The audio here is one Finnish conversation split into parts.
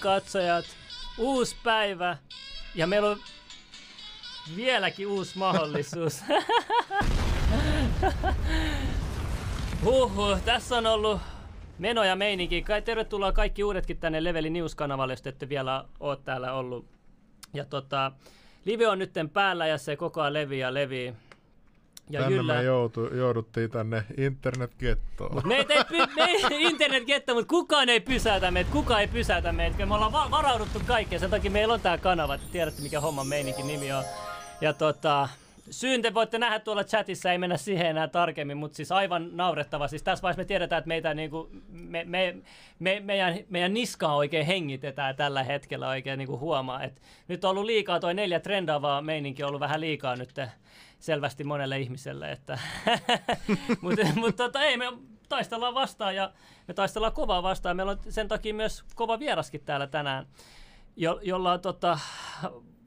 Katsojat, uusi päivä ja meillä on vieläkin uusi mahdollisuus. Tässä on ollut meno ja meininki. Tervetuloa kaikki uudetkin tänne Leveli News-kanavalle, jos ette vielä ole täällä ollut. Ja live on nytten päällä ja se koko ajan levii. Ja tänne kyllä, me jouduttiin tänne internetgettoon. Mutta kukaan ei pysäytä meitä, Me ollaan varauduttu kaikkeen, sen takia meillä on tää kanava, että tiedätte mikä homman meininkin nimi on. Ja syyn te voitte nähdä tuolla chatissa, ei mennä siihen enää tarkemmin, mutta siis aivan naurettava. Siis tässä vaiheessa me tiedetään, että meitä niinku, meidän niskaa oikein hengitetään tällä hetkellä oikein niinku huomaa. Et nyt on ollut liikaa, toi 4 trendaavaa meininki on ollut vähän liikaa nyt selvästi monelle ihmiselle, että ei, me taistellaan vastaan ja me taistellaan kovaa vastaan. Meillä on sen takia myös kova vieraskin täällä tänään, jolla on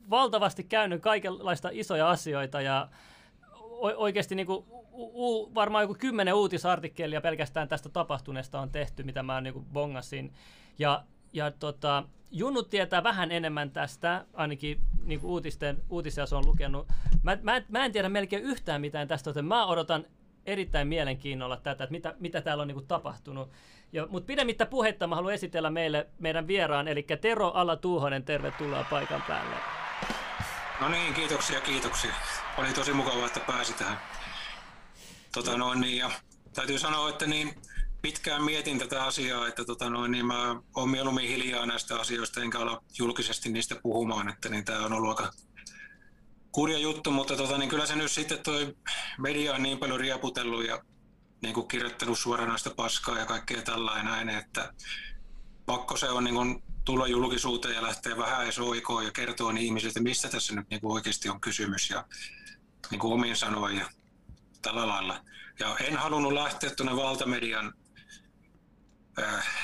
valtavasti käynyt kaikenlaista isoja asioita ja oikeasti niinku varmaan joku 10 uutisartikkelia pelkästään tästä tapahtuneesta on tehty, mitä mä niinku bongasin. Ja Junut tietää vähän enemmän tästä, ainakin niinku uutisia se on lukenut. Mä en tiedä melkein yhtään mitään tästä, joten mä odotan erittäin mielenkiinnolla tätä, että mitä täällä on niinku tapahtunut. Mutta pidemmittä puhetta mä haluan esitellä meidän vieraan, eli Tero Ala-Tuuhonen, tervetuloa paikan päälle. No niin, kiitoksia. Oli tosi mukavaa, että pääsi tähän. Ja täytyy sanoa, että pitkään mietin tätä asiaa, että mä oon mieluummin hiljaa näistä asioista, enkä ala julkisesti niistä puhumaan, että tää on ollut aika kurja juttu, mutta kyllä se nyt sitten toi media on niin paljon rieputellut ja kirjoittanut suoranaista paskaa ja kaikkea tällainen, että pakko se on tulla julkisuuteen ja lähteä vähän edes oikoon ja kertoa ihmisille, että mistä tässä nyt oikeasti on kysymys ja omiin sanoin ja tällä lailla. Ja en halunnut lähteä tuonne valtamedian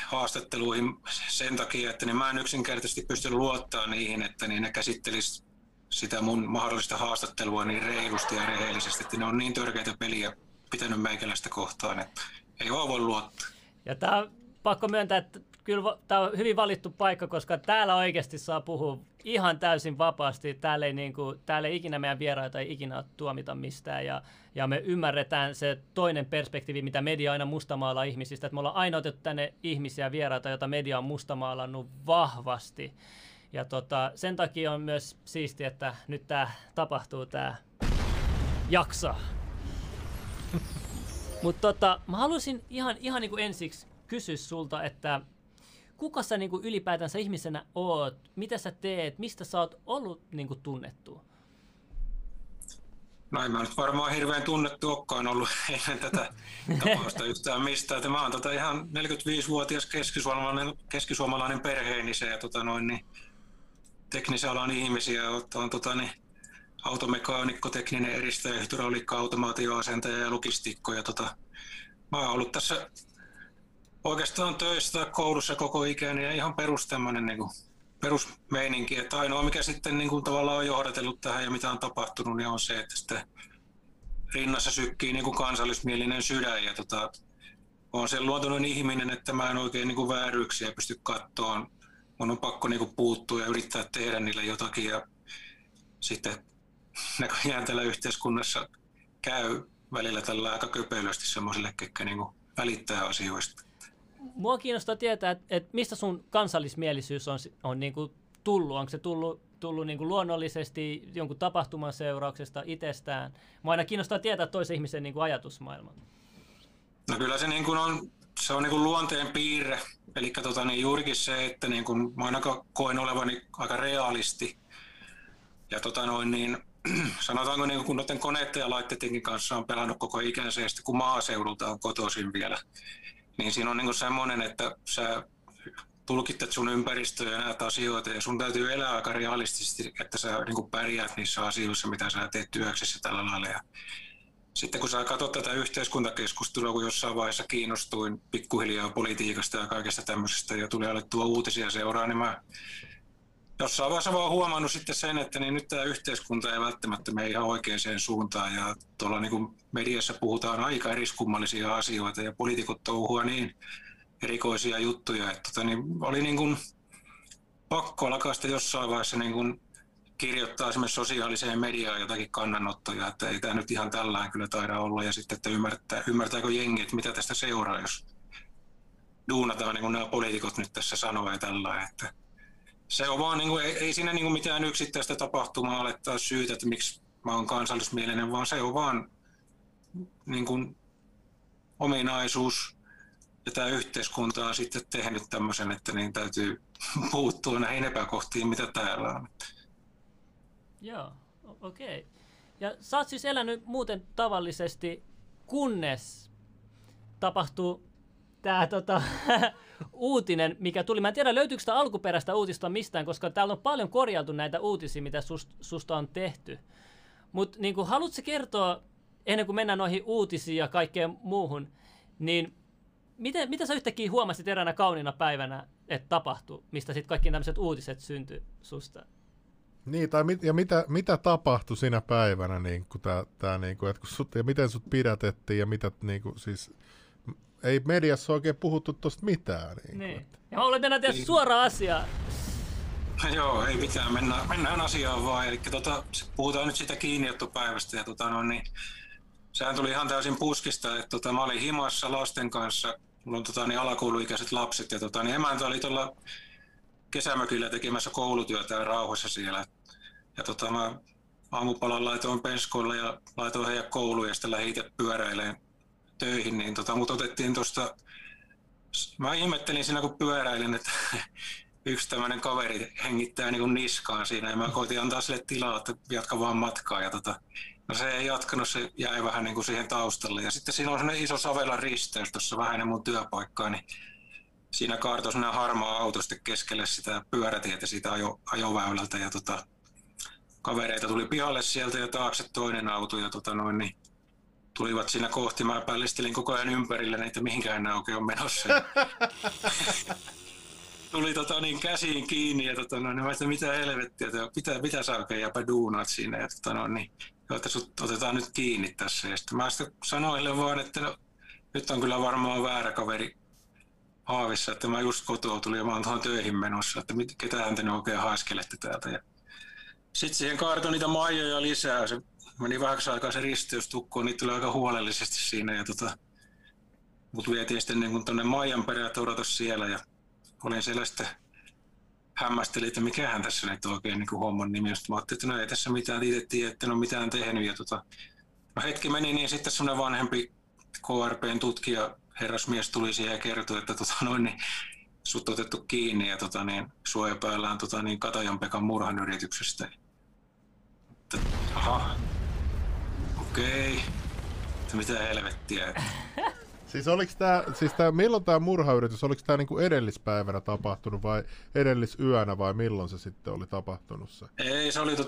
haastatteluihin sen takia, että mä en yksinkertaisesti pysty luottamaan niihin, että ne käsittelis sitä mun mahdollista haastattelua niin reilusti ja rehellisesti, että ne on niin törkeitä peliä pitänyt meikäläistä kohtaan, että ei vaan voi luottaa. Ja tää on pakko myöntää, että kyllä tää on hyvin valittu paikka, koska täällä oikeasti saa puhua ihan täysin vapaasti. Täällä ei ikinä meidän vieraita ei ikinä tuomita mistään. Ja me ymmärretään se toinen perspektiivi, mitä media aina mustamaalaa ihmisistä. Että me ollaan aina otettu tänne ihmisiä vieraita, joita media on mustamaalannut vahvasti. Ja sen takia on myös siistiä, että nyt tää tapahtuu, tää jaksaa. Mutta mä halusin ihan niin kuin ensiksi kysyä sulta, että kuka sä niinku ylipäätänsä ihmisenä oot? Mitä sä teet? Mistä sä oot ollut niinku tunnettu? No en mä nyt varmaan hirveän tunnettu olekaan ollut ennen tätä tapausta yhtään mistään. Mä oon ihan 45-vuotias keskisuomalainen perheenisä ja teknisen alan ihmisiä. Oon automekaanikko, tekninen eristäjä, hydrauliikka, automaatioasentaja ja logistiikko. Ja mä oon ollut tässä oikeastaan töissä koulussa koko ikäni ja ihan perusmeininki. Että ainoa mikä sitten tavallaan on johdatellut tähän ja mitä on tapahtunut, niin on se, että sitten rinnassa sykkii kansallismielinen sydän. Ja olen sen luontoinen ihminen, että mä en oikein vääryyksiä pysty kattoon. Mun on pakko puuttua ja yrittää tehdä niille jotakin. Ja sitten näköjään tällä yhteiskunnassa käy välillä tällä aika köpelösti semmoisille, ketkä välittää asioista. Mua kiinnostaa tietää, että mistä sun kansallismielisyys on tullut. Onko se tullut luonnollisesti jonkun tapahtuman seurauksesta itsestään? Mua aina kiinnostaa tietää toisen ihmisen ajatusmaailman. No kyllä se on luonteen piirre. Eli juurikin se, että mä ainakaan koen olevani aika realisti. Ja sanotaanko, niin kun noiden koneiden ja laitteidenkin kanssa on pelannut koko ikänsä, ja sitten kun maaseudulta on kotoisin vielä, niin siinä on niin semmoinen, että sä tulkittat sun ympäristöä ja näitä asioita, ja sun täytyy elää aika realistisesti, että sä niin pärjäät niissä asioissa, mitä sä teet työksessä tällä lailla. Ja sitten kun sä katsot tätä yhteiskuntakeskustelua, kun jossain vaiheessa kiinnostuin pikkuhiljaa politiikasta ja kaikesta tämmöisestä, ja tuli alettua uutisia seuraa, niin mä jossain vaiheessa vaan huomannut sitten sen, että niin nyt tämä yhteiskunta ei välttämättä mene ihan oikeaan suuntaan, ja tuolla niin mediassa puhutaan aika eriskummallisia asioita, ja poliitikot touhua niin erikoisia juttuja, että oli niin kuin pakko alkaa sitten jossain vaiheessa niin kuin kirjoittaa esimerkiksi sosiaaliseen mediaan jotakin kannanottoja, että ei tämä nyt ihan tällään kyllä taida olla, ja sitten, että ymmärtääkö jengi, että mitä tästä seuraa, jos duunataan niin kuin nämä poliitikot nyt tässä sanoo ja tällainen, että se on vaan, niin kuin, ei siinä niin kuin mitään yksittäistä tapahtumaa ole taas syytä, että miksi mä oon kansallismielinen, vaan se on vaan niin kuin ominaisuus, ja tämä yhteiskunta on sitten tehnyt tämmöisen, että niin täytyy puuttua näihin epäkohtiin, mitä täällä on. Joo, okei. Okay. Ja sä oot siis elänyt muuten tavallisesti, kunnes tapahtuu tämä uutinen, mikä tuli. Mä en tiedä, löytyykö sitä alkuperäistä uutista mistään, koska täällä on paljon korjautu näitä uutisia, mitä susta on tehty. Mutta niin haluatko kertoa, ennen kuin mennään noihin uutisiin ja kaikkeen muuhun, niin mitä sä yhtäkkiä huomasit eräänä kauniina päivänä, että tapahtui, mistä sitten kaikki tämmöiset uutiset syntyi susta? Niin, mitä tapahtui siinä päivänä, niin kun että kun sut, ja miten sut pidätettiin, ja mitä, niin kun, siis ei mediassa oikein puhuttu tuosta mitään. Niin. Ja mä olen mennä tietysti suoraan asiaan. Joo, ei mitään, mennään asiaan vaan. Eli puhutaan nyt sitä kiinniottopäivästä, ja sehän tuli ihan täysin puskista, että mä olin himassa lasten kanssa, mulla on alakouluikäiset lapset, ja emäntä oli tuolla kesämökillä tekemässä koulutyötä rauhassa siellä. Ja mä aamupalan laitoin penskoilla ja laitoin heidän kouluun ja sitten lähdin itse pyöräilemään töihin. Niin mut otettiin tuosta, mä ihmettelin siinä kun pyöräilen, että yksi tämmöinen kaveri hengittää niin kuin niskaan siinä. Ja mä koitin antaa sille tilaa, että jatka vaan matkaa. Ja no se ei jatkanut, se jäi vähän niin kuin siihen taustalle. Ja sitten siinä on sellainen iso Savelan risteys tuossa vähän ennen mun työpaikkaa. Niin siinä kaartoi nämä harmaa auto keskelle sitä pyörätietä siitä ajoväylältä, ja kavereita tuli pihalle sieltä ja taakse toinen auto, ja niin tulivat siinä kohti. Mä pällistelin koko ajan ympärillä niitä, mihinkään nämä oikein on menossa. Tuli niin käsiin kiinni, ja mä ajattelin, mitä helvettiä, mitä sä oikein jäpä duunaat siinä, ja että sut otetaan nyt kiinni tässä. Ja sitten mä sanoin heille vaan, että no, nyt on kyllä varmaan väärä kaveri haavissa, että mä just kotoa tulin ja mä oon tuohon töihin menossa, että ketään te nyt oikein haiskelette täältä. Sitten siihen kaartoi niitä maijoja lisää, se meni vähäksi aikaa se risteystukkoon, niitä tuli aika huolellisesti siinä, ja mut vietiin sitten niin tuonne maijan perään, että odota siellä, ja olin siellä sitten hämmästelin, että mikähän tässä nyt oikein niin homman nimi, ja mä ajattelin, että no ei tässä mitään, itse tiedä, että en ole mitään tehnyt, ja no hetki meni, niin sitten semmoinen vanhempi KRPn tutkija herrasmies tuli siihen ja kertoi, että niin sut otettu kiinni ja suojapäillään Katajan Pekan murhan yrityksestä. Aha, okei, että mitä helvettiä. Siis milloin tämä murhayritys, oliko tämä niinku edellispäivänä tapahtunut vai edellisyönä vai milloin se sitten oli tapahtunut se? Ei, se oli 17.7.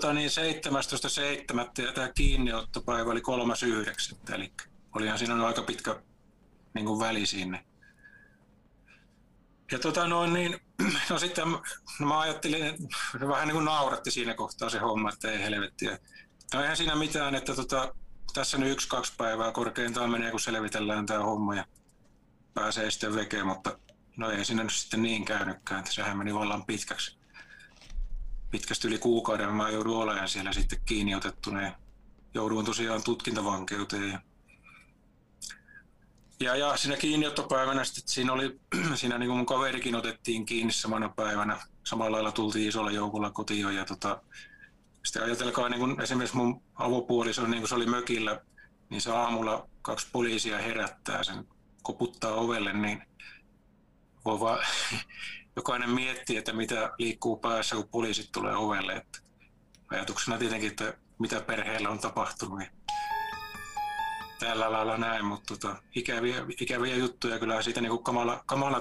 ja tämä kiinniottopäivä oli 3.9. eli olihan siinä aika pitkä niin kuin väli sinne. Ja sitten mä ajattelin, että vähän niin kuin nauratti siinä kohtaa se homma, että ei helvettiä. No eihän siinä mitään, että tässä nyt 1-2 päivää korkeintaan menee, kun selvitellään tämä homma ja pääsee sitten vekeen, mutta no ei siinä nyt sitten niin käynytkään, että sehän meni vallan pitkäksi. Pitkästi yli kuukauden mä joudun olemaan siellä sitten kiinni otettuna ja jouduin tosiaan tutkintavankeuteen. Ja siinä kiinniottopäivänä sitten siinä niin kuin mun kaverikin otettiin kiinni samana päivänä. Samalla lailla tultiin isolla joukolla kotiin ja sitten ajatelkaa niin kuin esimerkiksi mun avopuoliso, niin kun se oli mökillä, niin se aamulla 2 poliisia herättää sen, koputtaa ovelle, niin voi vaan jokainen miettii, että mitä liikkuu päässä, kun poliisit tulee ovelle. Että Ajatuksena tietenkin, että mitä perheellä on tapahtunut. Tällä lailla näin, mutta ikäviä juttuja kyllä siitä niin kuin kamala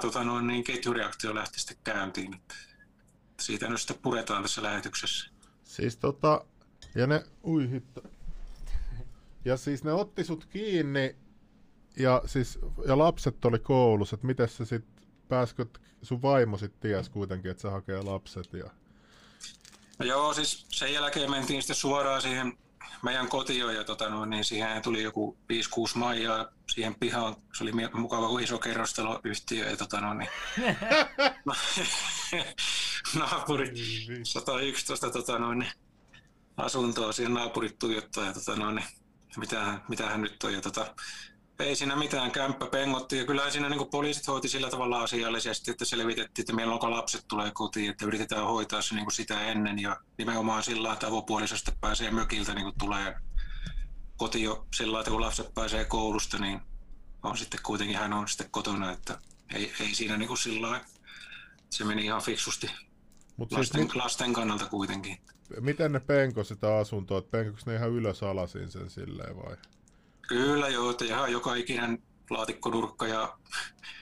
ketjureaktio lähti sitten käyntiin. Siitä nyt sitten puretaan tässä lähetyksessä. Siis ja ne, ui hitto. Ja siis ne otti sut kiinni ja lapset oli koulussa, että miten sä sit, pääskö sun vaimo sit ties kuitenkin, että sä hakee lapset ja... No joo, siis sen jälkeen mentiin sitten suoraan siihen meidän kotiin ja niin siihen tuli joku 5-6 maijaa siihen pihaan. Se oli mukava kuin iso kerrostaloyhtiö ja naapuri 111 asuntoa siihen naapurit tuijottaa ja mitähän nyt on ja ei siinä mitään, kämppä pengotti ja kyllä siinä niin poliisit hoiti sillä tavalla asiallisesti, että selvitettiin, että milloinko lapset tulee kotiin, että yritetään hoitaa se niin sitä ennen ja nimenomaan sillä lailla, että avopuolisosta pääsee mökiltä, niin kuin tulee kotiin jo sillä lailla, että kun lapset pääsee koulusta, niin on sitten kuitenkin hän on sitten kotona, että ei siinä niin sillä lailla, se meni ihan fiksusti. Mut lasten kannalta kuitenkin. Miten ne penko sitä asuntoa, että penkoiko ne ihan ylös alasin sen silleen vai? Kyllä joo, että ihan joka ikinen laatikkonurkka ja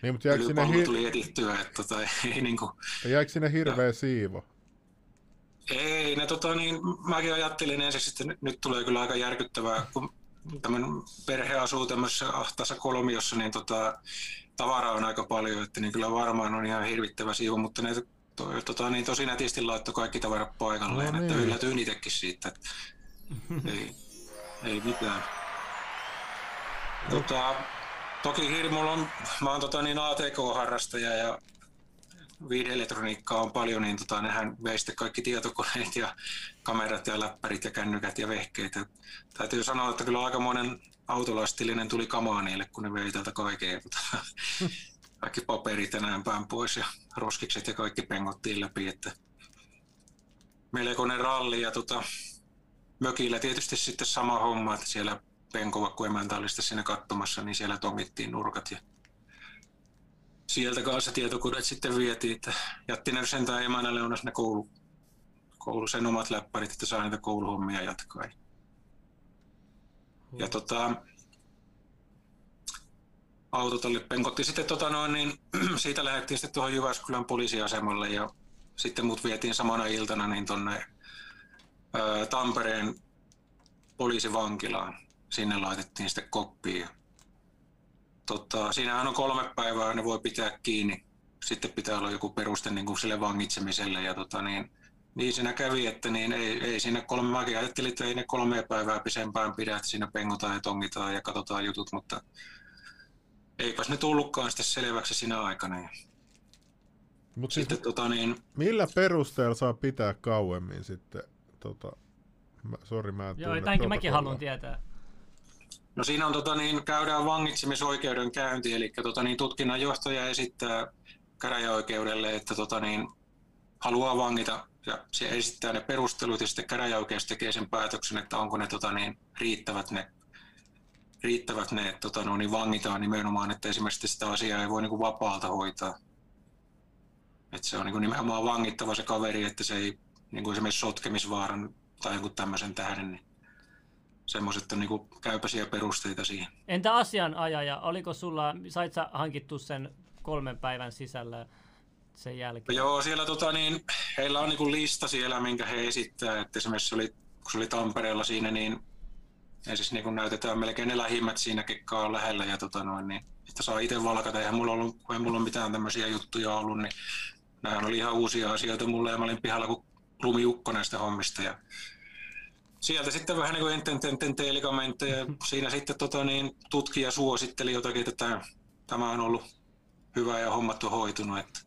niin, ylypallu tuli etittyä, että ei niinku... Jäikö sinne hirveä siivo? Ei, ne mäkin ajattelin ensiksi, että nyt tulee kyllä aika järkyttävää, kun tämmönen perhe asuu tämmöisessä ahtaassa kolmiossa, niin tavaraa on aika paljon, että niin kyllä varmaan on ihan hirvittävä siivo, mutta ne tosi nätisti laittoi kaikki tavarat paikalleen, no niin. Että yllätyin itsekin siitä, että ei mitään. Toki hirmulla on, mä oon ATK-harrastaja ja viihdeelektroniikkaa on paljon, niin nehän vei sitten kaikki tietokoneet ja kamerat ja läppärit ja kännykät ja vehkeet. Et täytyy sanoa, että kyllä aikamoinen autolastillinen tuli kamaa niille, kun ne vei täältä kaikkea. Kaikki paperit ja näin päin pois ja roskikset ja kaikki pengottiin läpi. Että melkoinen ralli ja mökillä tietysti sitten sama homma, että siellä Penkovakku emäntä oli sitten siinä katsomassa, niin siellä tongittiin nurkat ja sieltä kanssa tietokoneet sitten vietiin, että jättinen sentään emänälle on ne koulu sen omat läppärit, että saa niitä kouluhommia jatkaa. Ja autotalli penkotti sitten siitä lähdettiin sitten tuohon Jyväskylän poliisiasemalle ja sitten mut vietiin samana iltana niin tonne Tampereen poliisivankilaan. Sinne laitettiin sitten koppiin. Siinähän on 3 päivää, ne voi pitää kiinni. Sitten pitää olla joku peruste niin kuin sille vangitsemiselle. Ja niin siinä kävi, että niin ei siinä 3 päivää. Ajattelin, että ei ne 3 päivää pisempään pidä, että siinä pengotaan ja tongitaan ja katsotaan jutut. Mutta eipäs ne tullutkaan sitten selväksi siinä aikana. Mut sitten, millä perusteella saa pitää kauemmin sitten? Sori, mä en tunne. Joo, tämänkin mäkin haluan tietää. No siinä on käydään vangitsemisoikeudenkäynti, eli tutkinnanjohtaja esittää käräjäoikeudelle, että haluaa vangita ja se esittää ne perustelut ja sitten käräjäoikeus tekee sen päätöksen, että onko ne riittävät ne että vangitaan nimenomaan, että esimerkiksi sitä asiaa ei voi niin kuin vapaalta hoitaa. Että se on niin kuin nimenomaan vangittava se kaveri, että se ei niin kuin esimerkiksi sotkemisvaaran tai joku tämmöisen tähden. Niin semmoiset on niinku käypäisiä perusteita siihen. Entä asianajaja? Oliko sulla, sait sä hankittu sen 3 päivän sisällä sen jälkeen? Joo, siellä heillä on niinku lista siellä, minkä he esittää. Et esimerkiksi kun se oli Tampereella siinä, niin siis niinku näytetään melkein ne lähimmät siinä, ketkä on lähellä. Ja niin, että saa itse valkata. Eihän mulla ole mitään tämmöisiä juttuja ollut, niin nämähän oli ihan uusia asioita mulle. Ja mä olin pihalla kuin lumiukko näistä hommista. Ja sieltä sitten vähän niin kuin telikamenttejä. Siinä sitten tutkija suositteli jotakin, että tämä on ollut hyvä ja hommat on hoitunut. Että,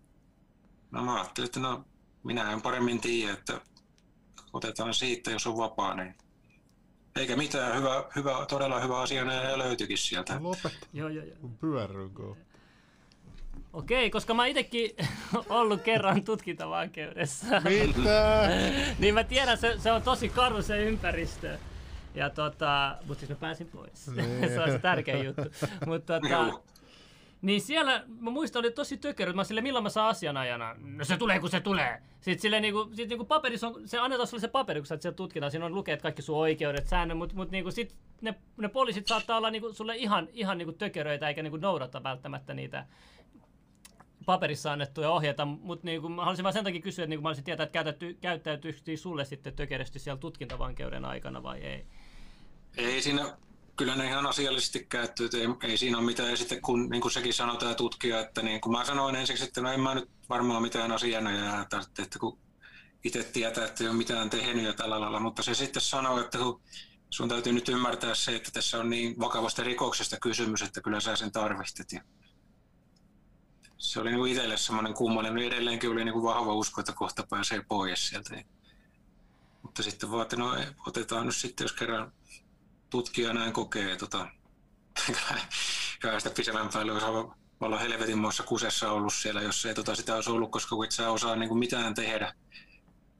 no mä ajattelin, että minä en paremmin tiedä, että otetaan siitä, jos on vapaa. Niin. Eikä mitään, hyvä, todella hyvä asia ja löytyikin sieltä. Lopeta, kun pyörrynkö. Okei, koska mä itsekin ollut kerran tutkintavankeudessa. Mitä? Niin mä tiedän, se on tosi karu se ympäristö. Ja mutta siis mä pääsin pois. Se on se tärkeä juttu. Mut Niin siellä, mä muistan, oli tosi tökerryt. Mä oon silleen, milloin mä saan asianajana? No se tulee, kun se tulee. Sitten silleen niinku paperissa on, se annetaan sulle se paperi, kun sä sieltä tutkitaan. Siinä on lukeet kaikki sun oikeudet, säännöt, mut niinku sit ne poliisit saattaa olla niinku sulle ihan niinku tökeröitä, eikä niinku noudata välttämättä niitä paperissa annettuja ohjeita. Mut niinku mä halusin vaan sen takia kysyä, että niinku mä halusin tietää, että käyttäytyykö sulle sitten tökerösti siellä tutkintavankeuden aikana vai ei? Ei siinä. Kyllä ne ihan asiallisesti käyttöön, ei siinä ole mitään. Ja sitten kun niin kuin sekin sanotaan ja tutkija, että niin kuin mä sanoin ensiksi, että no en mä nyt varmaan mitään asianajaa tarvitse, että kun itse tietää, että ei ole mitään tehnyt ja tällä lailla. Mutta se sitten sanoi, että sun täytyy nyt ymmärtää se, että tässä on niin vakavasta rikoksesta kysymys, että kyllä sä sen tarvitset. Ja se oli niin kuin itselle semmoinen kummallinen. Edelleenkin oli niin kuin vahva usko, että kohta pääsee pois sieltä. Mutta sitten vaan, että no otetaan nyt sitten, jos kerran tutkija näin kokee, kai sitä pisemmän päälle olisi olla helvetin muassa kusessa ollut siellä, jos ei sitä olisi ollut, koska et sä osaa niin kuin mitään tehdä,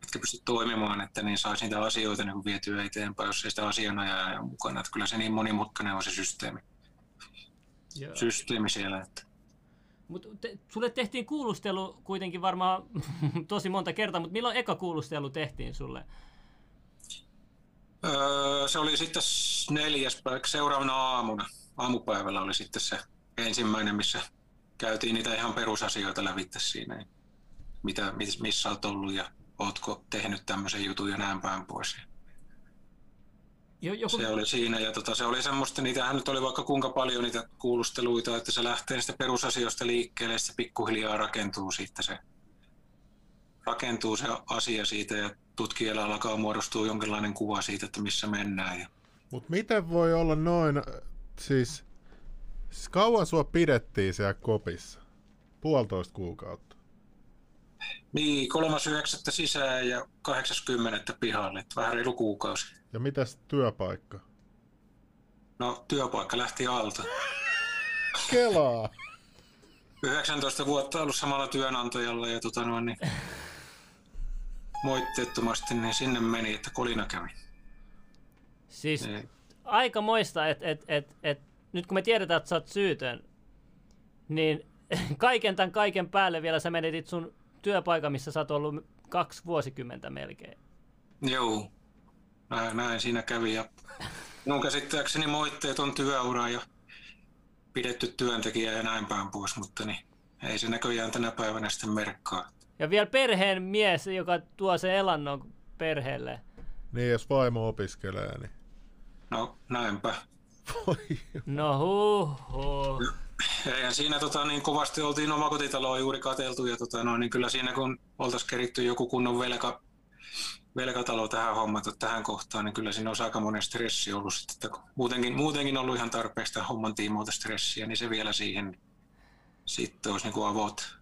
etkä pysty toimimaan, että niin saisi niitä asioita niin kuin vietyä eteenpäin, jos ei sitä asianajaa ole mukana. Että kyllä se niin monimutkainen on se systeemi siellä. Että. Mut sulle tehtiin kuulustelu kuitenkin varmaan tosi monta kertaa, mutta milloin eka kuulustelu tehtiin sulle? Se oli sitten seuraavana aamupäivällä oli sitten se ensimmäinen, missä käytiin niitä ihan perusasioita lävitse siinä, missä olet ollut ja ootko tehnyt tämmöisen jutun ja näin päin pois. Se oli siinä ja se oli semmoista, niitähän nyt oli vaikka kuinka paljon niitä kuulusteluita, että se lähtee niistä perusasioista liikkeelle ja sitten pikkuhiljaa rakentuu siitä se asia siitä ja tutkijalla alkaa muodostua jonkinlainen kuva siitä, että missä mennään. Mutta miten voi olla noin, siis kauan sua pidettiin siellä kopissa? 1,5 kuukautta? Niin, 3.9. sisään ja 8.10. pihalle, vähän reilu kuukausi. Ja mitäs työpaikka? No, työpaikka lähti alta. Kelaa! 19 vuotta ollut samalla työnantajalla ja moitteettomasti, niin sinne meni, että kolina kävi. Siis aikamoista, että nyt kun me tiedetään, että sä oot syytön, niin kaiken päälle vielä sä menetit sun työpaikan, missä sä oot ollut 2 vuosikymmentä melkein. Joo, näin siinä kävi. Ja minun käsittääkseni moitteet on työura ja pidetty työntekijä ja näin päin pois, mutta niin, ei se näköjään tänä päivänä sitten merkkaa. Ja vielä perheen mies, joka tuo sen elannon perheelle. Niin, jos vaimo opiskelee, niin... No, näinpä. No huuhu. Eihän siinä niin kovasti oltiin omakotitaloa juuri katseltu, ja niin kyllä siinä kun oltaisiin keritty joku kunnon velkatalo tähän hommata tähän kohtaan, niin kyllä siinä olisi aika monen stressi ollut. Että muutenkin ollut ihan tarpeesta homman tiimoilta stressiä, niin se vielä siihen sitten olisi niin kuin avot.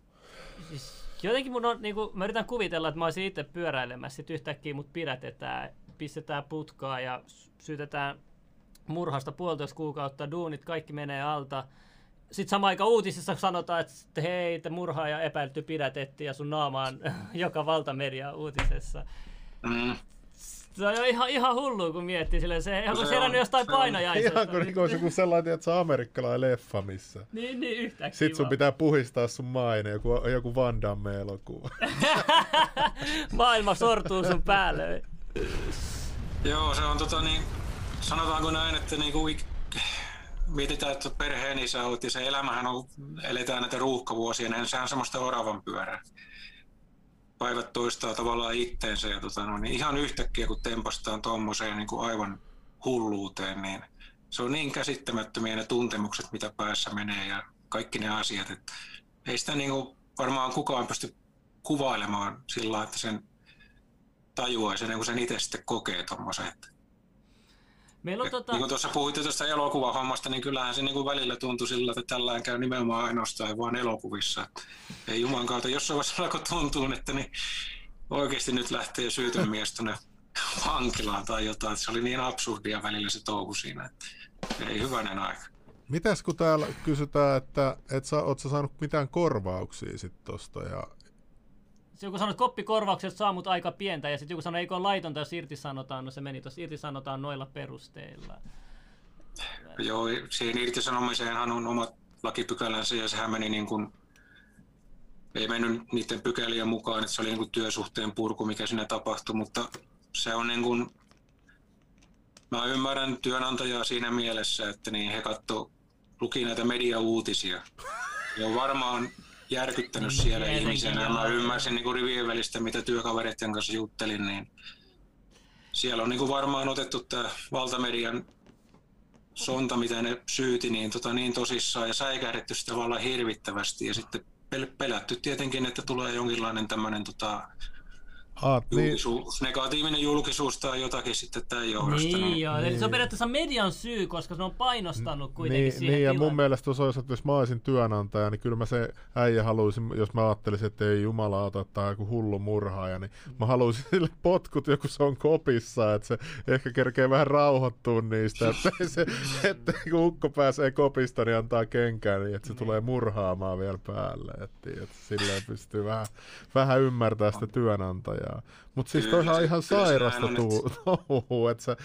Jotenkin mun on, niin kuin, mä yritän kuvitella, että mä olisin itse pyöräilemässä, sit yhtäkkiä mut pidätetään, pistetään putkaa ja syytetään murhasta 1,5 kuukautta, duunit, kaikki menee alta. Sitten samaan aikaan uutisissa sanotaan, että hei, te murhaaja epäilty pidätettiin ja sun naamaan joka valtamedia uutisessa. Mm. Se on ihan hullu, kun miettii silleen, se ei ole herännyt jostain painajaisesta. Ihan kuin olisi joku sellainen, että se on amerikkalainen leffa missä. Niin, yhtäkkiä. Sitten sun pitää puhistaa sun maine, joku Van Damme-elokuva. Maailma sortuu sun päälle. Joo, se on niin, sanotaanko näin, että niinku mietitään, että perheen isä oot ja se elämähän on, eletään näitä ruuhkavuosia, niin sehän on semmoista oravan pyörää. Päivät toistaa tavallaan itteensä ja niin ihan yhtäkkiä kun tempastaan tommoseen niin kuin aivan hulluuteen, niin se on niin käsittämättömiä ne tuntemukset, mitä päässä menee ja kaikki ne asiat. Että ei sitä niin kuin varmaan kukaan pysty kuvailemaan sillä lailla, että sen tajuaisi, niin kuin sen itse sitten kokee tommosen. Meillä on niin kuin tuossa puhuitte tuosta elokuvahommasta, niin kyllähän se niin kuin välillä tuntui sillä, että tällään käy nimenomaan ainoastaan vaan elokuvissa. Että ei juman kautta, jossain vaiheessa alkoi tuntuu, että niin oikeasti nyt lähtee syytön mies tuonne vankilaan tai jotain. Se oli niin absurdia välillä se touhu siinä, että ei hyvänen aika. Mitäs kun täällä kysytään, että ootko saanut mitään korvauksia sitten tuosta? Se joku sanoi, että koppikorvaukset saa, mutta aika pientä, ja sitten joku sanoi, eikö ole laitonta, jos irtisanotaan, no se meni tuossa irtisanotaan noilla perusteilla. Joo, siihen irtisanomisenhan on omat lakipykälänsä ja sehän meni niin kuin, ei mennyt niiden pykälien mukaan, että se oli niin kuin työsuhteen purku, mikä siinä tapahtui, mutta se on niin kuin, mä ymmärrän työnantajaa siinä mielessä, että niin he luki näitä mediauutisia. Ja on varmaan järkyttänyt siellä ihmisiä. Mä ymmärsin niin kuin rivien välistä, mitä työkavereiden kanssa juttelin, niin siellä on niin kuin varmaan otettu tämä valtamedian sonta, mitä ne syyti, niin, niin tosissaan ja säikähdetty sitä tavallaan hirvittävästi. Ja sitten pelätty tietenkin, että tulee jonkinlainen tämmöinen julkisuus, negatiivinen julkisuus tai jotakin sitten tämän johdosta. Niin joo, eli se on periaatteessa median syy, koska se on painostanut kuitenkin siihen tilanne. Ja mun mielestä jos mä olisin työnantaja, niin kyllä mä se äijä haluaisin, jos mä ajattelisin, että ei jumalauta, tai joku hullu murhaaja, niin mä haluaisin sille potkut, joku se on kopissa, että se ehkä kerkee vähän rauhoittua niistä, että kun ukko pääsee kopista, niin antaa kenkään, niin että se tulee murhaamaan vielä päälle, että silleen pystyy vähän ymmärtämään sitä työnantajaa. Mutta siis toihan on ihan sairasta touhuu, että sä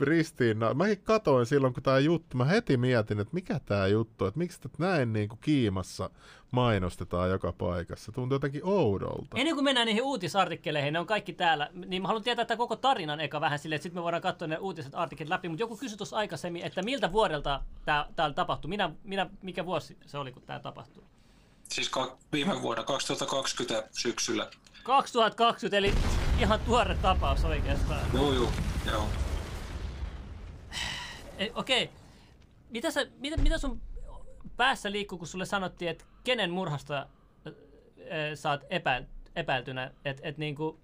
ristiinna... Mäkin katoin silloin, kun tää juttu, mä heti mietin, että mikä tää juttu, että miksi tätä näin niinku kiimassa mainostetaan joka paikassa. Tuntuu jotenkin oudolta. Ennen kuin mennään niihin uutisartikkeleihin, ne on kaikki täällä, niin mä haluan tietää tämän koko tarinan eka vähän silleen, että sit me voidaan katsoa ne uutiset artikkelit läpi, mutta joku kysyi tuossa aikaisemmin, että miltä vuodelta täällä tapahtui, mikä vuosi se oli, kun tää tapahtui? Siis viime vuonna 2020 syksyllä. 2020, eli ihan tuore tapaus oikeastaan. Joo. Okei. Mitä sun päässä liikkuu, kun sulle sanottiin, että kenen murhasta saat epäiltynä? Et niinku,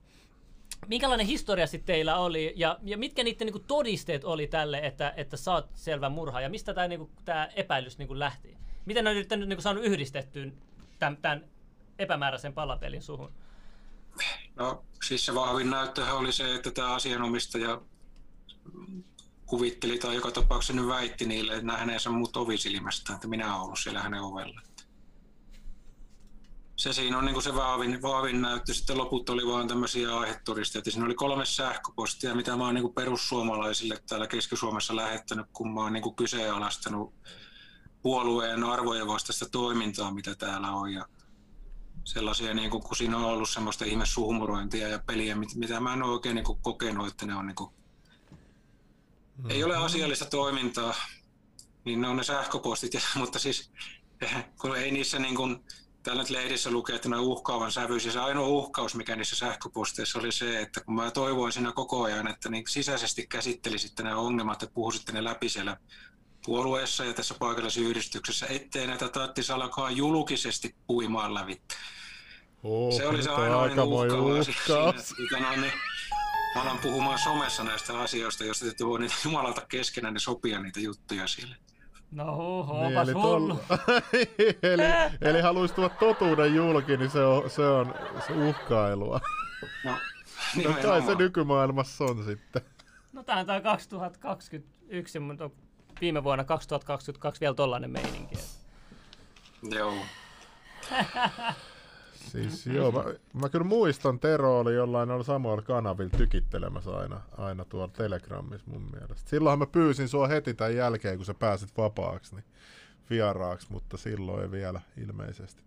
minkälainen historia sitten teillä oli ja mitkä niiden niinku todisteet oli tälle, että sä oot selvä murhaaja? Ja mistä tämä niinku, epäilys niinku lähti? Miten ne on yrittänyt niinku, saanut yhdistettyä tämän epämääräisen palapelin suhun? No siis se vahvin näyttöhän oli se, että tämä asianomistaja kuvitteli tai joka tapauksessa nyt väitti niille, että nähneensä mut ovisilmästä, että minä olen ollut siellä hänen ovella. Se siinä on niin kuin se vahvin näyttö, sitten loput oli vaan tämmöisiä aiheturisteja, että siinä oli 3 sähköpostia, mitä mä oon niin kuin perussuomalaisille täällä Keski-Suomessa lähettänyt, kun mä oon niin kuin kyseenalaistanut puolueen arvojen vastaista toimintaa, mitä täällä on. Ja sellaisia, niin kun siinä on ollut semmoista ihmissuhmurointia ja peliä, mitä mä en ole oikein niin kokenut, että ne on niin kuin, ei ole asiallista toimintaa, niin ne on ne sähköpostit, mutta siis kun ei niissä niin kuin, täällä nyt lehdissä lukee, että ne on uhkaavan sävyisiä, se ainoa uhkaus, mikä niissä sähköposteissa oli se, että kun mä toivoin siinä koko ajan, että niin sisäisesti käsittelisitte nämä ongelmat ja puhuisitte ne läpi siellä puolueessa ja tässä paikallisessa yhdistyksessä, ettei näitä tattisi alkaa julkisesti puimaan läpi. Se oli se ainoa uhkaus. Mä alan puhumaan somessa näistä asioista, joista te voi niitä jumalauta keskenään ne sopia niitä juttuja sille. No opas hullu. Eli haluaisi tulla totuuden julki, niin se on uhkailua. No, nimenomaan. No, se nykymaailmassa on sitten. No tämähän tämä on 2021, mutta viime vuonna 2022 vielä tollainen meininki. Joo. Siis joo, mä kyllä muistan, Tero oli jollain samoilla kanavilla tykittelemässä aina tuolla Telegramissa mun mielestä. Silloinhan mä pyysin sua heti tämän jälkeen, kun sä pääsit vapaaksi, niin vieraaksi, mutta silloin ei vielä ilmeisesti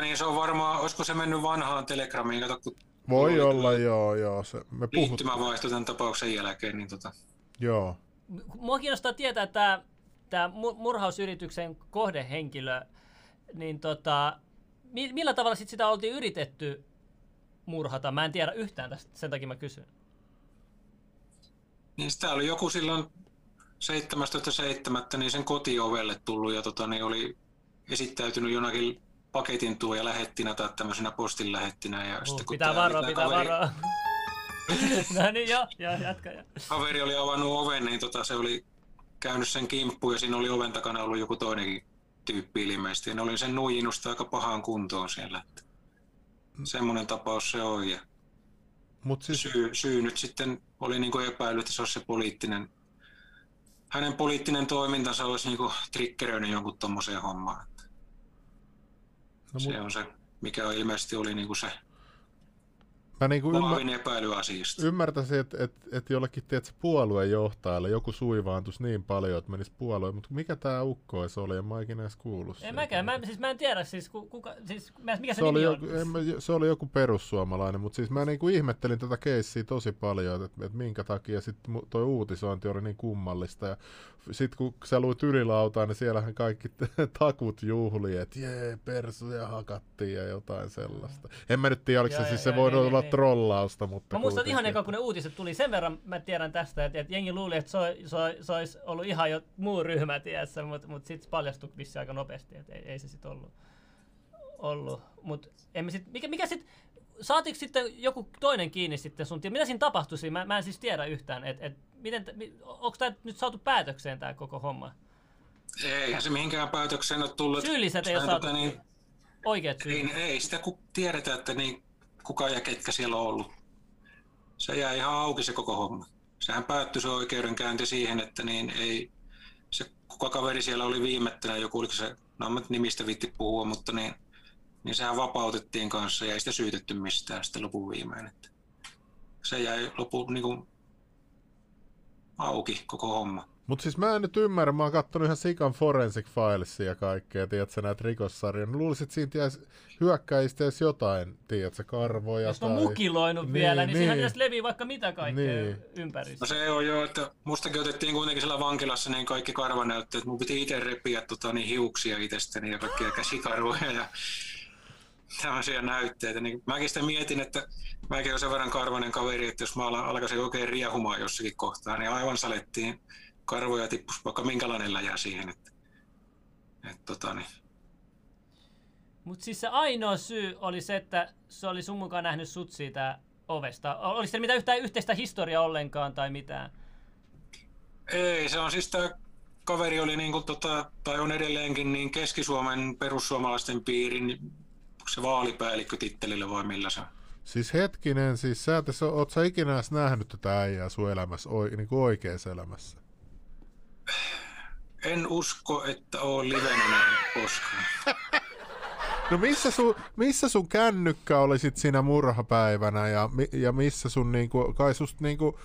niin se on varmaan, olisiko se mennyt vanhaan Telegramiin, kato kun... Voi olla, joo. Liittymävaihto tämän tapauksen jälkeen, niin Joo. Mua kiinnostaa tietää, että tämä murhausyrityksen kohdehenkilö, niin millä tavalla sitä oltiin yritetty murhata? Mä en tiedä yhtään tästä, sen takia mä kysyn. Niin sitä oli joku silloin 17.7. niin sen kotiovelle tullut ja niin oli esittäytynyt jonakin paketin tuoja lähettinä tai tämmöisenä postin lähettinä. Ja sitten, kun pitää varoa. No niin, joo, jatka. Kaveri oli avannut oven, niin se oli käynyt sen kimppuun ja siinä oli oven takana ollut joku toinenkin tyyppi ilmeisesti. Ja ne oli sen nuijinusta aika pahaan kuntoon siellä. Semmoinen tapaus se on. Ja siis... syy nyt sitten oli niin kuin epäily, että se olisi se poliittinen. Hänen poliittinen toimintansa olisi niin kuin triggeröinyt jonkun tommoseen hommaan. No, se on se, mikä ilmeisesti oli niin kuin se. Mä niin kuin ymmärtäisin, että jollekin tiedät, puoluejohtajalle joku suivaantuisi niin paljon, että menisi puolueen, mutta mikä tämä ukko olisi ollut, en mä ikinä edes kuullut. En mäkään, mä en tiedä, mikä se nimi on. Se oli joku perussuomalainen, mutta siis mä niin kuin ihmettelin tätä keissiä tosi paljon, että minkä takia sitten toi uutisointi oli niin kummallista. Ja sitten kun sä luit Ylilautaa, niin siellähän kaikki takut juhli, että jee, persuja hakattiin ja jotain sellaista. En mä nyt tiedä, oliko se siis se voi olla trollausta, mutta... Mä muistan ihan eka, kun ne uutiset tuli, sen verran mä tiedän tästä, että jengi luuli, että se olisi ollut ihan jo muu ryhmä, tiedässä, mutta sitten paljastui vissiin aika nopeasti, että ei se sitten ollut. Mut emme sit, mikä sitten... Saatiinko sitten joku toinen kiinni sitten sun tiedä? Mitä siinä tapahtui? Mä en siis tiedä yhtään, että onko tämä nyt saatu päätökseen tämä koko homma? Eihän se mihinkään päätökseen ole tullut. Syylliset ei ole saatu oikeat syylliset. Ei sitä tiedetä, että niin, kuka ja ketkä siellä on ollut. Se jää ihan auki se koko homma. Sehän päättyi se oikeudenkäynti siihen, että niin ei se kuka kaveri siellä oli viimettänä joku, oliko se, no mä nimistä viitti puhua, mutta niin sehän vapautettiin kanssa ja ei sitä syytetty mistään sitten lopun viimein. Että se jäi lopun niin kuin auki koko homma. Mutta siis mä en nyt ymmärrä, mä oon kattonut ihan sikan Forensic Filesia ja kaikkea, tiedätkö, näitä rikossarjoja. Luulisin, että siinä hyökkäistä edes jotain, tiedätkö, karvoja. Jos on mukiloinut niin, vielä, niin sehän edes levii vaikka mitä kaikkea niin ympäristöä. No se on jo, että mustakin otettiin kuitenkin siellä vankilassa niin kaikki karvanäytteet. Mun piti itse repiä niin hiuksia itsestäni ja kaikkia käsikarvoja ja tämmöisiä näytteitä. Niin mäkin sitä mietin, että mäkin olen sen verran karvainen kaveri, että jos mä alkaisin oikein riehumaan jossakin kohtaa, niin aivan salettiin. Karvoja tippuisi vaikka minkälainen läjä siihen, että. Mutta siis se ainoa syy oli se, että se oli sun mukaan nähnyt sut siitä ovesta. Oliko siellä mitään yhtään yhteistä historiaa ollenkaan tai mitään? Ei, se on siis tämä kaveri oli niin kuin tai on edelleenkin niin Keski-Suomen perussuomalaisten piirin se vaalipäällikkö tittelillä vai millä se on? Siis hetkinen, siis oot sä ikinä edes nähnyt tätä äijää sun elämässä, niin kuin oikeassa elämässä? En usko, että oon livenä näin koskaan. No missä sun kännykkä oli sit siinä murhapäivänä ja missä sun niinku, kai susta niinku,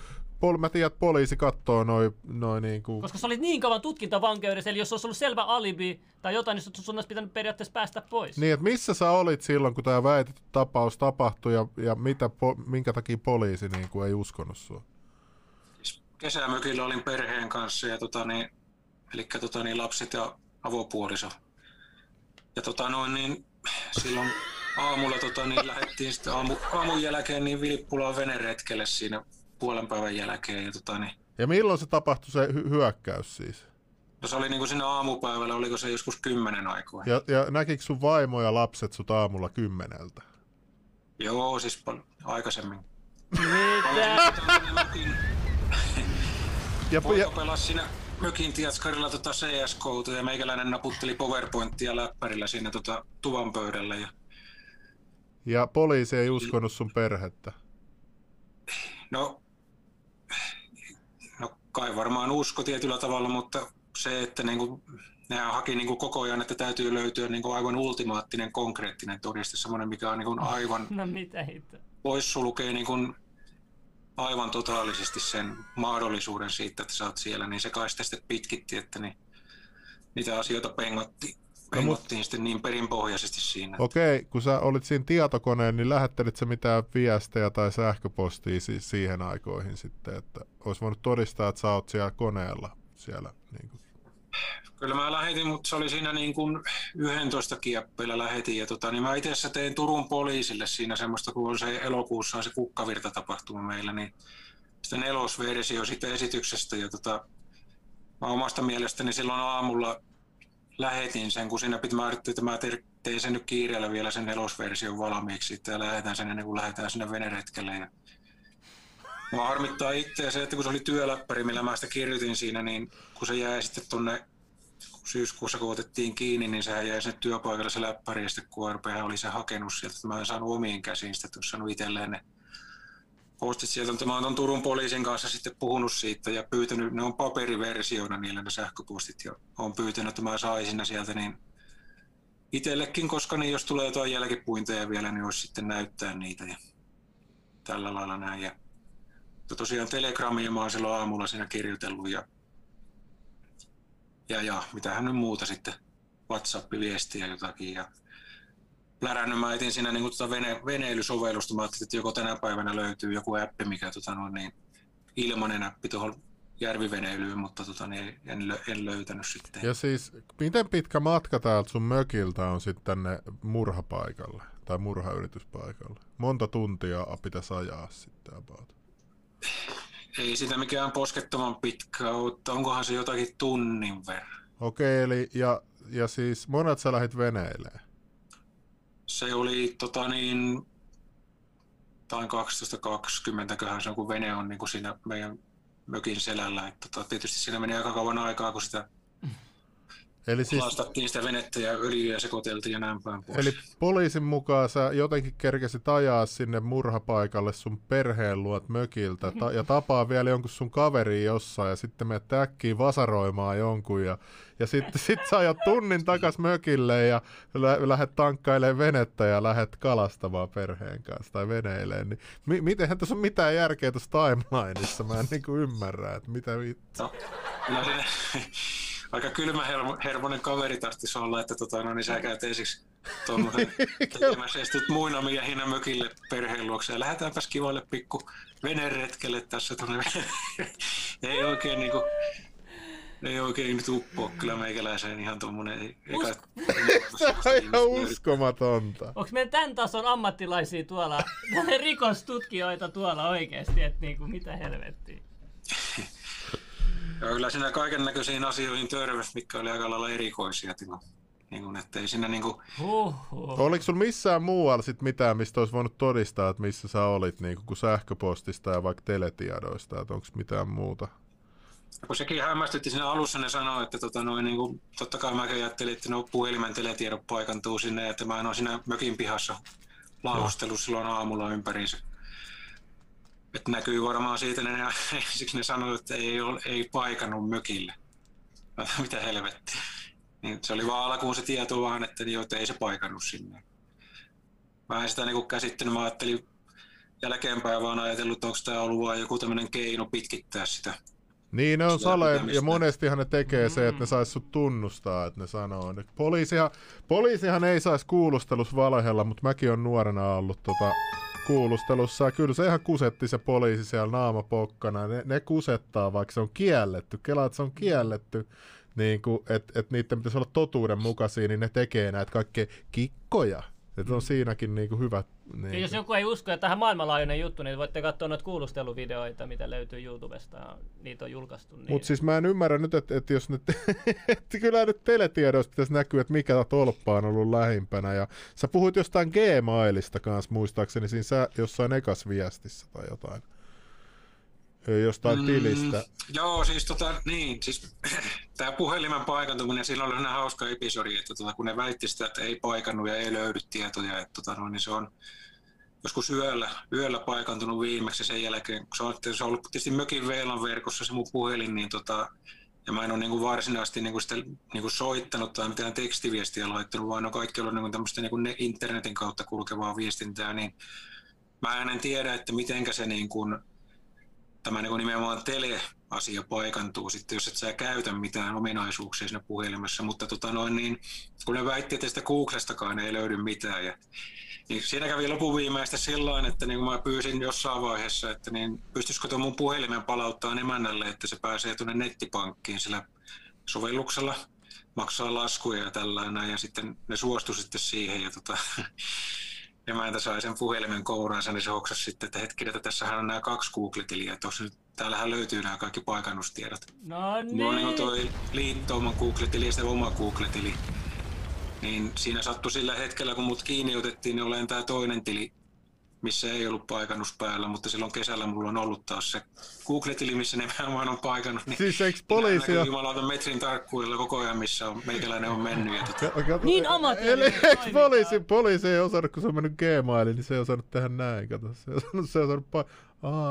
mä tiedän, että poliisi kattoo noi niinku... Koska sä olit niin kauan tutkintavankeudessa, eli jos olisi ollut selvä alibi tai jotain, niin sun olisi pitänyt periaatteessa päästä pois. Niin, että missä sä olit silloin, kun tää väitetty tapaus tapahtui ja minkä takia poliisi niinku ei uskonut sua? Kesämökillä olin perheen kanssa ja lapset ja avopuoliso. Ja silloin aamulla lähdettiin sitten aamun jälkeen niin Vilppulaan veneretkelle siinä puolen päivän jälkeen ja Ja milloin se tapahtui se hyökkäys siis? No se oli niin kuin siinä aamupäivällä, oliko se joskus 10 aikaa. Ja näkikö sun vaimo ja lapset sut aamulla 10? Joo, siis aikaisemmin. Mitä? Poika pelasi siinä mökin tiatskarilla CS:kouta ja meikäläinen naputteli PowerPointia läppärillä siinä tuvan pöydällä. Ja poliisi ei uskonut sun perhettä? No kai varmaan usko tietyllä tavalla, mutta se, että niinku, nehän haki niinku koko ajan, että täytyy löytyä niinku aivan ultimaattinen, konkreettinen todiste, semmoinen mikä on niinku aivan poissulkee niinku aivan totaalisesti sen mahdollisuuden siitä, että sä oot siellä, niin se kai sitä sitten pitkitti, että niitä asioita pengottiin sitten niin perinpohjaisesti siinä. Okei, kun sä olit siinä tietokoneen, niin lähettelit sä mitään viestejä tai sähköpostia siihen aikoihin sitten, että olisi voinut todistaa, että sä oot siellä koneella siellä? Niin kuin. Kyllä mä lähetin, mutta se oli siinä niin kuin 11 kieppeillä lähetin. Ja niin mä itse asiassa tein Turun poliisille siinä semmoista, kun on se elokuussa on se kukkavirtatapahtuma meillä, niin sitten 4-versio siitä esityksestä. Ja mä omasta mielestäni silloin aamulla lähetin sen, kun siinä mä yritin, että mä tein sen nyt kiireellä vielä sen 4-version valmiiksi. Ja lähetän sen ennen kuin lähdetään sinne veneretkelle. Ja mä harmittaa itseä se, että kun se oli työläppäri, millä mä sitä kirjoitin siinä, niin kun se jäi sitten tuonne syyskuussa, kun otettiin kiinni, niin sehän jäi sinne työpaikalle se läppäri, ja sitten KRP oli se hakenut sieltä, että mä en saanut omiin käsiin sitä, että olisi saanut itselleen ne postit sieltä, mutta mä oon ton Turun poliisin kanssa sitten puhunut siitä ja pyytänyt, ne on paperiversioina niillä ne sähköpostit, ja oon pyytänyt, että mä saisin ne sieltä niin itsellekin, koska niin jos tulee jotain jälkipuinteja vielä, niin olisi sitten näyttää niitä. tällä lailla näin. Ja, mutta tosiaan Telegramia mä oon silloin aamulla siinä kirjoitellut ja mitähän nyt muuta sitten, WhatsApp-viestiä jotakin. Ja plärännyt mä etin siinä niin tuota veneilysovellusta, mä ajattelin, että joko tänä päivänä löytyy joku appi, mikä ilmanen appi tuohon järviveneilyyn, mutta en löytänyt sitten. Ja siis, miten pitkä matka täältä sun mökiltä on sitten tänne murhapaikalle tai murhayrityspaikalle? Monta tuntia pitäisi ajaa sitten about? Ei sitä mikään poskettoman pitkä ole, onkohan se jotakin tunnin verran. Okei, eli ja siis monet sä lähdit veneilemään? Se oli tai 12.20, se on, kun vene on siinä meidän mökin selällä. Tietysti siinä meni aika kauan aikaa, kun sitä lastattiin sitä venettä ja öljyä sekoiteltiin ja näin päin pois. Eli poliisin mukaan sä jotenkin kerkesit ajaa sinne murhapaikalle sun perheen luot mökiltä ja tapaa vielä jonkun sun kaveria jossain ja sitten menet äkkiä vasaroimaan jonkun ja sitten sä ajat tunnin takas mökille ja lähdet tankkailemaan venettä ja lähdet kalastamaan perheen kanssa tai veneileen. Niin, mitenhän tässä on mitään järkeä tuossa timelineissa? Mä en ymmärrä, että mitä vittu. No. Aika kylmä hermonen kaveri tarvitsisi olla, että sä käyt ensiksi tuommoisen tekemässä estut muina miehinä mökille perheen luokse ja lähdetäänpäs kivalle pikku veneretkelle tässä tuonne. Ei oikein tuppo kyllä meikäläiseen ihan tuommoinen. Tämä on ihan uskomatonta. Onko meidän tämän tason ammattilaisia tuolla, rikostutkijoita tuolla oikeasti, että mitä helvettiä? Ja kyllä siinä kaiken näköisiin asioihin törmäsi, mitkä oli aika lailla erikoisia. Ettei siinä Oliko sulla missään muualla sit mitään, mistä olisi voinut todistaa, että missä sä olit, kuin sähköpostista ja vaikka teletiedoista, että onko mitään muuta? Kun sekin hämmästytti siinä alussa, ne sanoi, että totta kai mä ajattelin, että puhelimen teletiedot paikantuu sinne, ja että mä en ole siinä mökin pihassa lauhustellut silloin aamulla ympäriinsä. Että näkyy varmaan siitä, ne sanoivat, että ei paikannut mökille. Mitä helvettiä. Niin se oli vaan alkuun se tieto vaan, että ei se paikannut sinne. Mä en sitä käsittänyt, mä ajattelin jälkeenpäin vaan ajatellut, että onko tämä ollut vaan joku tämmöinen keino pitkittää sitä. Niin, ne on saleen, ja monestihan ne tekee se, että ne sais sut tunnustaa, että ne sanoo. Poliisihan ei saisi kuulustelus valehella, mutta mäkin on nuorena ollut kuulustelussa. Kyllä se ihan kusetti se poliisi siellä naamapokkana. Ne kusettaa, vaikka se on kielletty. Kelaat se on kielletty, että niiden pitäisi olla totuudenmukaisia, niin ne tekee näitä kaikkea kikkoja. Että on siinäkin hyvät. Ja jos joku ei usko, että tähän maailmanlaajuinen juttu, niin voitte katsoa noita kuulusteluvideoita, mitä löytyy YouTubesta. Niitä on julkaistu. Niin. Mutta siis mä en ymmärrä nyt, että jos nyt, että kyllä nyt teletiedoissa pitäisi näkyä, että mikä tolppa on ollut lähimpänä. Ja sä puhuit jostain Gmailista kanssa muistaakseni siinä jossain ekas viestissä tai jotain. Jostain tilistä. Joo, siis tämä puhelimen paikantuminen, siinä oli sellainen hauska episodi, että kun ne väitti sitä, että ei paikannut ja ei löydy tietoja, että niin se on joskus yöllä paikantunut viimeksi sen jälkeen, kun se on ollut tietysti mökin VLAN verkossa se mun puhelin, niin ja mä en ole varsinaisesti sitä soittanut tai mitään tekstiviestiä laittanut, vaan on kaikki ollut tämmöistä internetin kautta kulkevaa viestintää, niin mä en tiedä, että mitenkä se tämä nimenomaan teleasia paikantuu sitten, jos et sä käytä mitään ominaisuuksia siinä puhelimessa, mutta kun ne väitti, että sitä Googlestakaan ei löydy mitään. Niin siinä kävi lopuviimeistä sillain, että mä pyysin jossain vaiheessa, että pystyisikö tuon mun puhelimen palauttaa emännälle, että se pääsee tuonne nettipankkiin sillä sovelluksella, maksaa laskuja ja tällainen, ja sitten ne suostui sitten siihen ja emäntä sai sen puhelimen kouraansa, niin se hoksasi sitten, että hetkinen, että tässähän on nämä 2 Google-tiliä, että täällähän löytyy nämä kaikki paikannustiedot. No niin! Mulla on toi liittouman Google-tili ja se oma Google-tili. Niin siinä sattui sillä hetkellä, kun mut kiinni otettiin, niin olen tämä toinen tili, missä ei ollut paikannus päällä, mutta silloin kesällä mulla on ollut taas se Google-tili, missä nimenomaan on paikannut. Niin siis eikö poliisia? Niin jumalauta metrin tarkkuudella koko ajan, missä on, meikäläinen on mennyt. Niin ammattilainen. Poliisi ei osannut, kun se on mennyt Gmailiin, niin se ei osannut tehdä näin. Kato, se ei osannut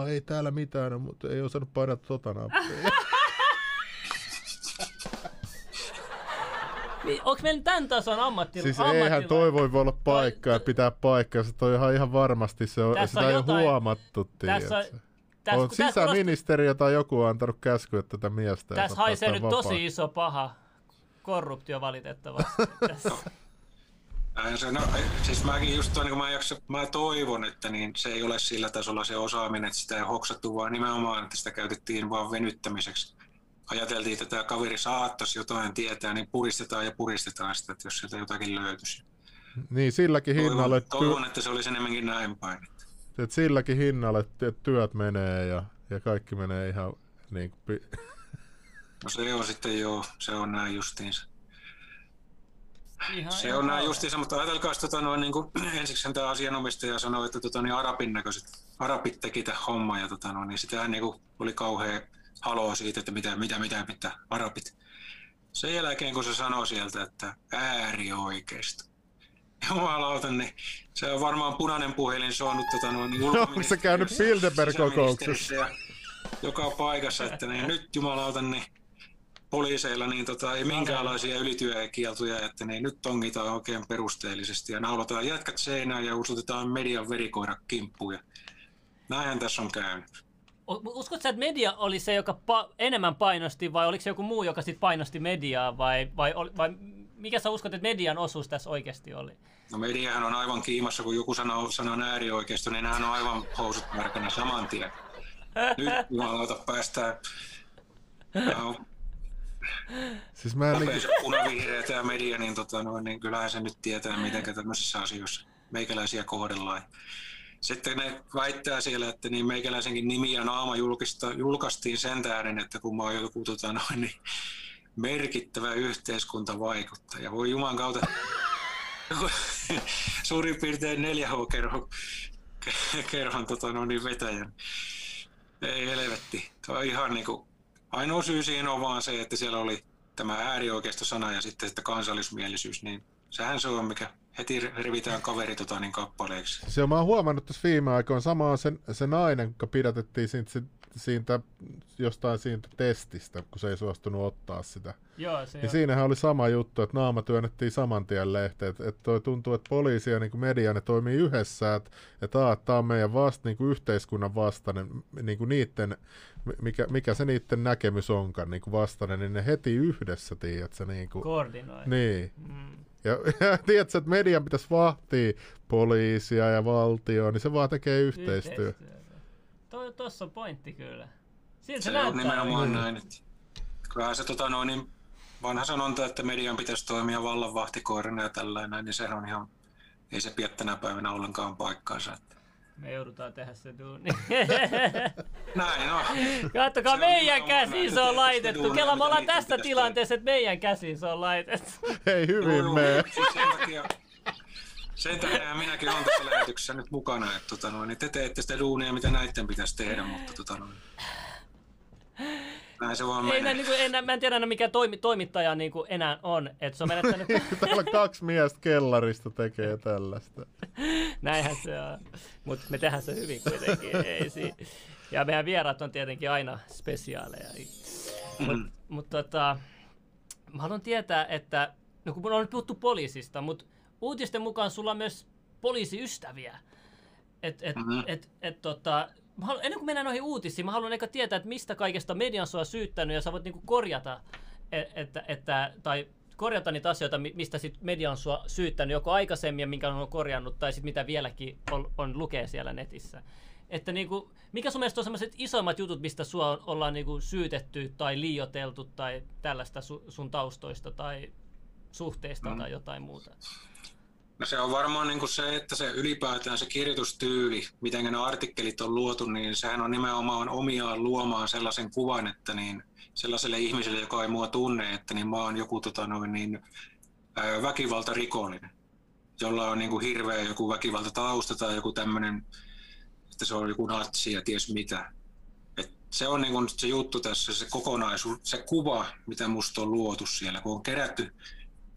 ei täällä mitään, mutta ei osannut painaa nappia. Onko meillä tämän tason ammattilainen? Siis eihän toi voi olla paikkaa ja pitää paikkansa. Toi ihan varmasti se on, sitä on jotain, huomattu. On sisäministeriö tai joku on antanut käsky, että tätä miestä ei saa päästä vapaa. Tässä haisee nyt tosi iso paha korruptio valitettavasti. Siis mäkin just toi, niin mä toivon, että niin se ei ole sillä tasolla se osaaminen, että sitä ei hoksattu, vaan nimenomaan, että sitä käytettiin vaan venyttämiseksi. Ajateltiin, että tämä kaveri saattaisi jotain tietää, niin puristetaan ja puristetaan sitä, että jos sieltä jotakin löytyisi. Niin, silläkin hinnalle... Toivon, että se olisi enemmänkin näin päin. Että silläkin hinnalle työt menee ja kaikki menee ihan niin kuin... No se on sitten joo, se on näin justiinsa. Ihan se on näin justiinsa, mutta ajatelkaa, että niin ensiksihän tämä asianomistaja sanoi, että niin arabin näköiset, arabit teki tämän homman ja niin sitähän niin oli kauhea haloo siitä, että mitä arabit. Sen jälkeen kun se sanoi sieltä, että äärioikeisto. Jumalauta, niin se on varmaan punainen puhelin soinut ulkoministeriössä. Onko se käynyt Bilderberg-kokouksessa? Joka paikassa, että niin, nyt jumalauta, niin poliiseilla niin, ei minkäänlaisia ylityökieltoja, että niin, nyt tongitaan oikein perusteellisesti ja naulataan jätkät seinään ja usutetaan median verikoira kimppuun. Näinhän tässä on käynyt. Uskotko sä, että media oli se, joka enemmän painosti, vai oliko se joku muu, joka sitten painosti mediaa, vai mikä sä uskot, että median osuus tässä oikeasti oli? No mediahan on aivan kiimassa, kun joku sanan äärioikeisto, niin nehän on aivan housut märkänä saman tien. Nyt jumalauta päästään. Siis mä en niin... punavihreä tämä media, niin, niin kyllähän se nyt tietää, miten tämmöisissä asioissa meikäläisiä kohdellaan. Sitten ne väittää siellä, että niin meikäläisenkin nimi ja naama julkaistiin sen tähden, että kun mä oon joku niin merkittävä yhteiskuntavaikuttaja. Voi juman kautta suurin piirtein 4H-kerhon vetäjän. Ei helvetti. Tämä on ihan niin kuin, ainoa syy siihen on vaan se, että siellä oli tämä äärioikeistosana ja sitten että kansallismielisyys, niin sehän se on, mikä heti revitään kaveri niin kappaleiksi. Se on, mä oon huomannut tässä viime aikoina, sama on se nainen, joka pidätettiin siitä testistä, kun se ei suostunut ottaa sitä. Joo, se ja siinähän oli sama juttu, että naama työnnettiin saman tien lehteen. Että toi tuntuu, että poliisi ja niin media ne toimii yhdessä, että tämä on meidän niin yhteiskunnan vastainen, niin niitten, mikä se niiden näkemys onkaan niin vastainen, niin ne heti yhdessä, tiedätkö? Niin koordinoi. Niin. Mm. Ja tiedätkö, että median pitäisi vahtia poliisia ja valtioon, niin se vaan tekee yhteistyötä. Tuossa on pointti kyllä. Siltä se on nimenomaan näin. Kyllähän se niin vanha sanonta, että median pitäisi toimia vallanvahtikoirina ja tällainen, niin sehän on ihan, ei se pidä tänä päivänä ollenkaan paikkaansa. Että. Me joudutaan tehdä se duuni. Näin on. Katsokaa, meidän käsiin se on laitettu. Kela, me ollaan tästä tilanteessa, että meidän käsiin se on laitettu. Ei hyvin mene. Sen takia minäkin olen tässä lähetyksessä nyt mukana, että te teette sitä duunia, mitä näiden pitäisi tehdä, mutta näin se vaan menee. Mä en tiedä aina, mikä toimittaja niin kuin enää on. Että se on menettänyt... Täällä kaksi miestä kellarista tekee tällaista. Näinhän se on, mutta me tehdään se hyvin kuitenkin. Ja meidän vieraat on tietenkin aina spesiaaleja. Mutta mä haluan tietää, että no kun on nyt puhuttu poliisista, mutta uutisten mukaan sulla on myös poliisiystäviä. Ennen kuin mennään noihin uutisiin, mä haluan ehkä tietää, että mistä kaikesta median sua on syyttänyt, ja sä voit niinku korjata, tai korjata niitä asioita, mistä sit media on sua syyttänyt, joko aikaisemmin, ja minkä on korjannut, tai sit mitä vieläkin on lukee siellä netissä. Että niinku, mikä sun mielestä on sellaiset isoimmat jutut, mistä sua ollaan niinku syytetty, tai liioiteltu, tai tällaista sun taustoista, tai suhteista tai jotain muuta? No se on varmaan niin kuin se, että se ylipäätään se kirjoitustyyli, miten ne artikkelit on luotu, niin sehän on nimenomaan omiaan luomaan sellaisen kuvan, että niin sellaiselle ihmiselle, joka ei mua tunne, että niin mä oon joku väkivaltarikollinen, jolla on niin kuin hirveä joku väkivaltatausta tai joku tämmöinen, että se on joku natsi ja ties mitä. Et se on niin kuin se juttu tässä, se kokonaisuus, se kuva, mitä musta on luotu siellä, kun on kerätty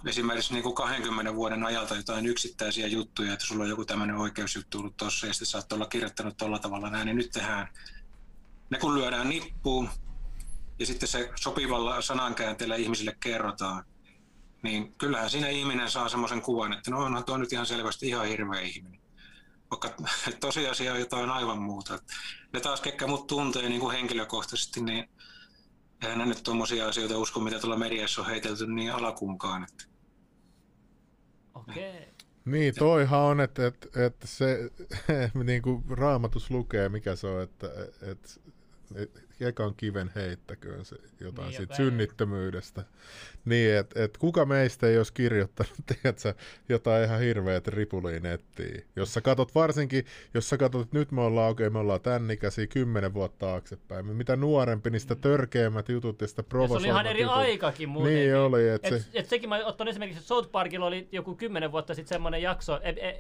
esimerkiksi niin kuin 20 vuoden ajalta jotain yksittäisiä juttuja, että sulla on joku tämmöinen oikeusjuttu ollut tuossa ja sitten sä oot olla kirjoittanut tuolla tavalla näin, niin nyt tehdään. Ne kun lyödään nippuun ja sitten se sopivalla sanankäänteellä ihmisille kerrotaan, niin kyllähän siinä ihminen saa semmoisen kuvan, että no onhan tuo nyt ihan selvästi ihan hirveä ihminen. Vaikka tosiasia on jotain aivan muuta. Ne taas, ketkä mut tuntee niin kuin henkilökohtaisesti, niin eihän ne nyt tuommoisia asioita usko, mitä tuolla mediassa on heitelty niin alakunkaan. Että. Okei. Niin, toihan on, että se, niin kuin Raamatus lukee, mikä se on, että ekan kiven heittäköön se jotain niin, siitä synnittömyydestä. Niin, että kuka meistä ei olisi kirjoittanut, tiedätkö, jotain ihan hirveät ripuliin nettiin. Jos sä katot varsinkin, että nyt me ollaan, okei, me ollaan tämän ikäisiä 10 vuotta taaksepäin. Mitä nuorempi, niin sitä törkeämmät jutut ja sitä provosoimat jutut. Se oli ihan eri aikakin muuten. Niin oli. Sekin mä ottan esimerkiksi, South Parkilla oli joku 10 vuotta sitten semmoinen jakso,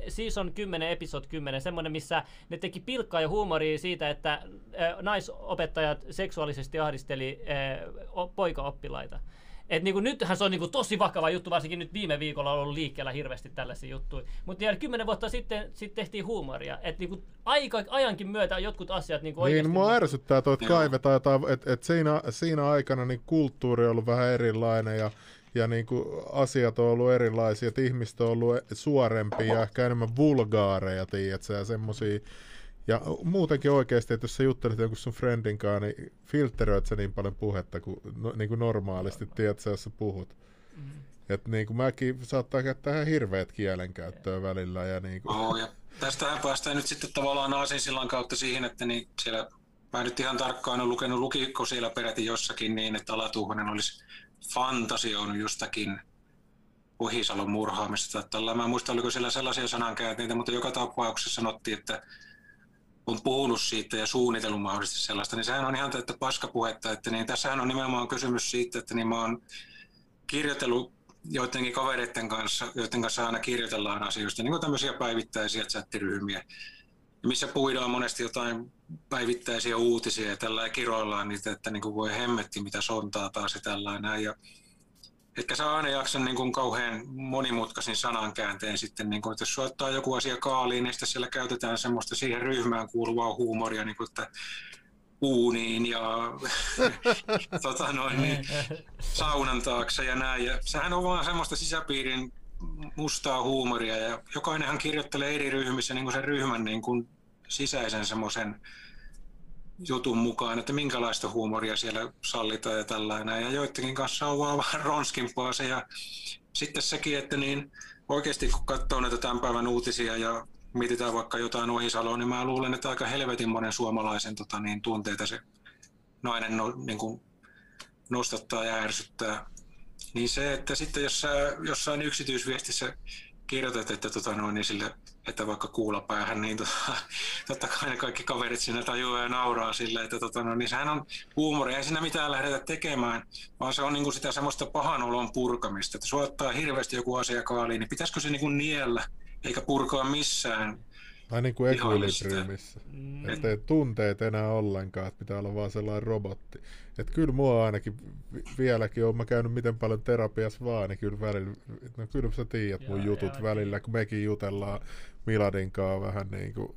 season 10, episode 10, semmoinen, missä ne teki pilkkaa ja huumoria siitä, että naisopettajat seksuaalisesti ahdisteli poikaoppilaita. Et niinku nythän se on niinku tosi vakava juttu, varsinkin nyt viime viikolla on ollut liikkeellä hirveästi tällaisia juttuja. Mutta 10 vuotta sitten tehtiin huumoria. Et niinku ajankin myötä jotkut asiat niinku oikeasti... Niin, mua ärsyttää toi, että kaivetaan jotain, että siinä aikana niin kulttuuri on ollut vähän erilainen ja niinku asiat on ollut erilaisia, että ihmiset on ollut suorempia ja ehkä enemmän vulgaareja, tiiätsä, ja semmosia. Ja muutenkin oikeasti, että jos sä juttelet jonkun sun friendinkaan, niin filtteröit sä niin paljon puhetta kuin, no, niin kuin normaalisti, tiedät sä, jos sä puhut. Että niin kuin mäkin saattaa käyttää ihan hirveät kielenkäyttöä välillä. Ja niin kuin. Ja tästähän päästään nyt sitten tavallaan aasinsillan kautta siihen, että niin siellä, mä nyt ihan tarkkaan on lukenut, lukiko siellä peräti jossakin niin, että Ala-Tuuhonen olisi fantasioinut jostakin Ohisalon murhaamista. Mä en muista, oliko siellä sellaisia sanankäänteitä, mutta joka tapauksessa sanottiin, että on puhunut siitä ja suunnitellut mahdollisesti sellaista, niin sehän on ihan täyttä paskapuhetta, että niin tässähän on nimenomaan kysymys siitä, että niin mä oon kirjoitellut joidenkin kavereiden kanssa, joiden kanssa aina kirjoitellaan asioista, niin kuin tämmöisiä päivittäisiä chattiryhmiä, missä puidaan monesti jotain päivittäisiä uutisia ja tällä kiroillaan niitä, että niin kuin voi hemmetti, mitä sontaa taas ja tällainen. Ja etkä sä aina jaksa niin kuin kauhean monimutkaisin sanankäänteen sitten, niin kuin, että jos ottaa joku asia kaaliin, niin sitten siellä käytetään semmoista siihen ryhmään kuuluvaa huumoria, niin kuin, että uuniin ja niin, saunan taakse ja näin. Ja sehän on vaan semmoista sisäpiirin mustaa huumoria ja jokainenhan kirjoittelee eri ryhmissä niin kuin sen ryhmän niin kuin sisäisen semmoisen jutun mukaan, että minkälaista huumoria siellä sallitaan ja tällainen, ja joidenkin kanssa on vaan vähän ronskimpaa se, ja sitten sekin, että niin oikeasti kun katsoo näitä tämän päivän uutisia ja mietitään vaikka jotain Ohisaloa, niin mä luulen, että aika helvetin monen suomalaisen tunteita se nainen niin kuin nostattaa ja ärsyttää, niin se, että sitten jos sä jossain yksityisviestissä kirjoitat, että niin sille, että vaikka kuulapäähän, niin totta kai ne kaikki kaverit siinä tajuaa ja nauraa sille, että niin sehän on huumoria, ei siinä mitään lähdetä tekemään, vaan se on niin kuin sitä semmoista pahan olon purkamista, että suottaa hirveästi joku asia kaaliin, niin pitäisikö se niin kuin niellä, eikä purkaa missään. Tai niin kuin equilibriumissä, ettei tunteet enää ollenkaan, että pitää olla vaan sellainen robotti. Että kyllä mua ainakin vieläkin, olen mä käynyt miten paljon terapiassa vaan, niin kyllä välillä, no kyllä sä tiedät mun jutut välillä, kun mekin jutellaan Miladin kanssa vähän niin kuin.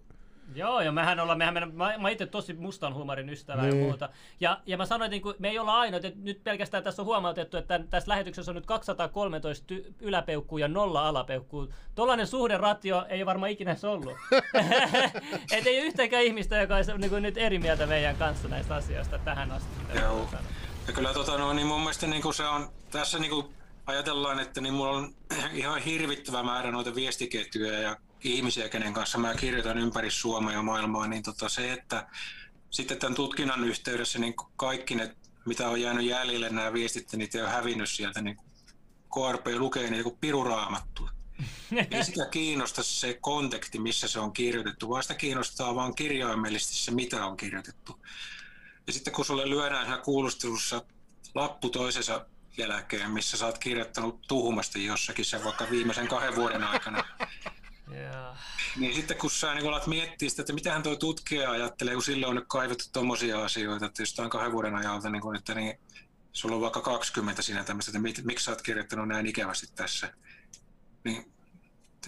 Joo, ja mä itse tosi mustan huumorin ystävä ja muuta. Ja mä sanoin, että me ei olla ainoita, että nyt pelkästään tässä on huomautettu, että tässä lähetyksessä on nyt 213 yläpeukkuu ja 0 alapeukkuu. Tollainen suhderatio ei varmaan ikinä se ollut. Et ei ole yhtäkään ihmistä, joka on niin nyt eri mieltä meidän kanssa näistä asioista tähän asti. Joo, ja kyllä niin mun mielestä niin se on, tässä niin ajatellaan, että niin mulla on ihan hirvittävä määrä noita viestiketjuja ja ihmisiä, kenen kanssa mä kirjoitan ympäri Suomea ja maailmaa, niin se, että sitten tämän tutkinnan yhteydessä niin kaikki ne, mitä on jäänyt jäljelle nämä viestit, niitä ei ole hävinnyt sieltä, niin KRP lukee niin kuin piruraamattua. Ei sitä kiinnosta se kontekti, missä se on kirjoitettu, vaan sitä kiinnostaa vaan kirjaimellisesti se, mitä on kirjoitettu. Ja sitten kun sulle lyödään siinä kuulustelussa lappu toisensa jälkeen, missä sä oot kirjoittanut tuhmasti jossakin sen vaikka viimeisen 2 vuoden aikana, niin sitten kun sä niin alat miettiä sitä, että mitähän tuo tutkija ajattelee, kun sille on nyt kaivettu tommosia asioita, että jostain 2 vuoden ajalta, niin kun, että niin, sulla on vaikka 20 siinä tämmöistä, että miksi sä oot kirjoittanut näin ikävästi tässä. Niin,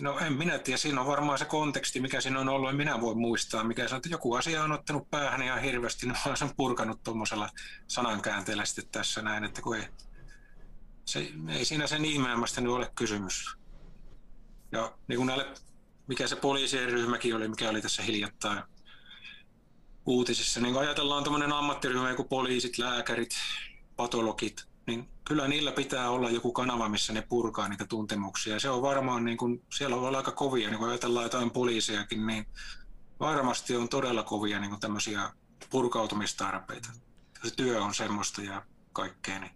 no en minä tiedä, siinä on varmaan se konteksti, mikä siinä on ollut, en minä voi muistaa, mikä sanoo, että joku asia on ottanut päähän ihan hirveästi, niin mä olen sen purkanut tommosella sanankäänteellä sitten tässä näin, että kun ei se, ei siinä sen ihmeemmästä nyt ole kysymys. Ja niin kuin näille, mikä se poliisien ryhmäkin oli, mikä oli tässä hiljattain uutisissa, niin kun ajatellaan tämmöinen ammattiryhmä, joku poliisit, lääkärit, patologit, niin kyllä niillä pitää olla joku kanava, missä ne purkaa niitä tuntemuksia. Ja se on varmaan, niin kun, siellä on aika kovia, niin kun ajatellaan jotain poliisiakin, niin varmasti on todella kovia niin kun tämmöisiä purkautumistarpeita. Se työ on semmoista ja kaikkea.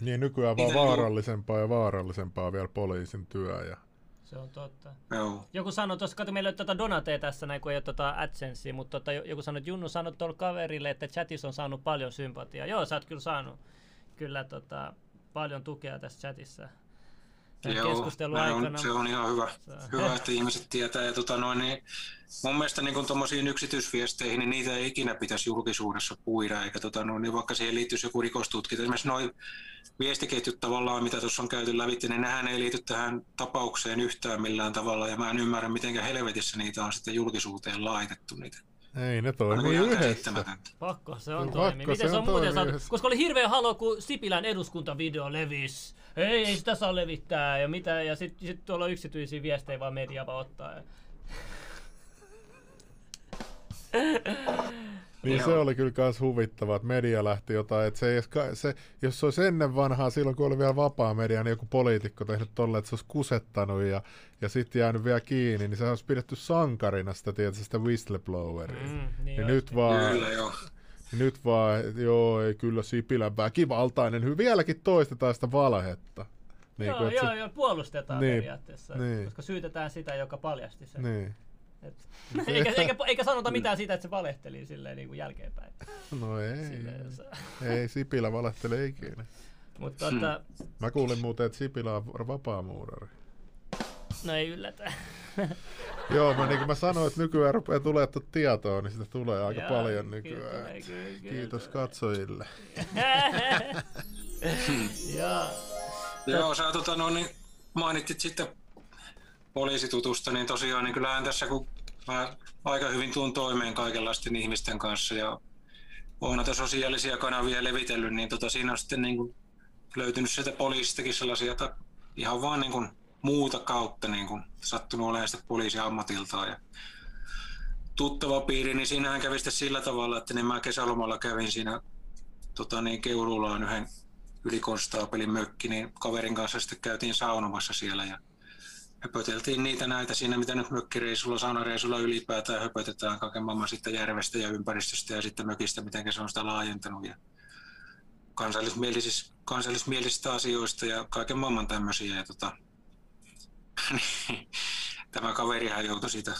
Niin nykyään vaan vaarallisempaa ja vaarallisempaa vielä poliisin työ. Ja... se on totta. Joo. Joku sanoi tuossa, kato meillä ei ole tuota donatea tässä näin, kun ei ole tuota AdSensea, mutta tuota, joku sanoi, että Junnu sanoi tuolla kaverille, että chatissa on saanut paljon sympatiaa. Joo, sä oot kyllä saanut kyllä tota, paljon tukea tässä chatissa. Joo, se on ihan hyvä, että ihmiset tietää. Ja tota noin, niin mun mielestä niin tuommoisiin yksityisviesteihin, niin niitä ei ikinä pitäisi julkisuudessa puida, eikä tota noin, niin vaikka siihen liittyisi joku rikostutkinta. Esimerkiksi noi viestiketjut tavallaan, mitä tuossa on käyty lävitse, niin nehän ei liity tähän tapaukseen yhtään millään tavalla, ja mä en ymmärrä, miten helvetissä niitä on sitten julkisuuteen laitettu niitä. Ei, ne toimii yhdessä. Pakko se on toimii. Miten se on muuten saatu? Koska oli hirveä halo, kun Sipilän eduskuntavideo levisi. Ei sitä saa levittää ja mitä. Ja sit tuolla yksityisiä viestejä vaan media vaan ottaa. Ja... niin se oli kyllä kans huvittavaa, että media lähti jotain. Että se, jos se olisi ennen vanhaa, silloin kun oli vielä vapaa media, niin joku poliitikko tehnyt tolle, että se olisi kusettanut ja sitten jäänyt vielä kiinni, niin se olisi pidetty sankarina sitä, tietysti, sitä whistlebloweria. Niin nyt vaan... kyllä, joo. Nyt vaan, joo, ei kyllä Sipilän väkivaltainen, vieläkin toistetaan sitä valhetta. Niin joo, kun, joo, puolustetaan niin, periaatteessa, niin. Koska syytetään sitä, joka paljasti sen. Niin. Eikä sanota mitään siitä, että se valehteli silleen niin kuin jälkeenpäin. No ei, silleen, ei Sipilä valehtele ikinä. Mut, tuota, mä kuulin muuten, että Sipilä on vapaamuurari. No ei yllätä. Joo, niin kuin mä sanoin, että nykyään rupeaa tulemaan tietoa, niin sitä tulee aika paljon nykyään. Kyllä. Kiitos katsojille. Joo, sä mainitsit sitten poliisitutusta, niin tosiaan niin kyllähän tässä kun mä aika hyvin tuun toimeen kaikenlaisten ihmisten kanssa ja olen näitä sosiaalisia kanavia levitellyt, niin siinä on sitten niin kuin löytynyt sieltä poliisistakin sellaisia, että ihan vaan niin kuin muuta kautta niin kun sattunut olemaan sitä poliisiammatiltaan ja tuttava piiri, niin siinähän kävi sitten sillä tavalla, että niin mä kesälomalla kävin siinä Keuruulaan yhden ylikonstaapelin mökki, niin kaverin kanssa sitten käytiin saunomassa siellä ja höpöteltiin näitä siinä, mitä nyt mökkireisulla, saunareisulla ylipäätään höpötetään kaiken maailman sitten järvestä ja ympäristöstä ja sitten mökistä, miten se on sitä laajentanut ja kansallismielisistä asioista ja kaiken maailman tämmöisiä ja tämä kaverihan joutui siitä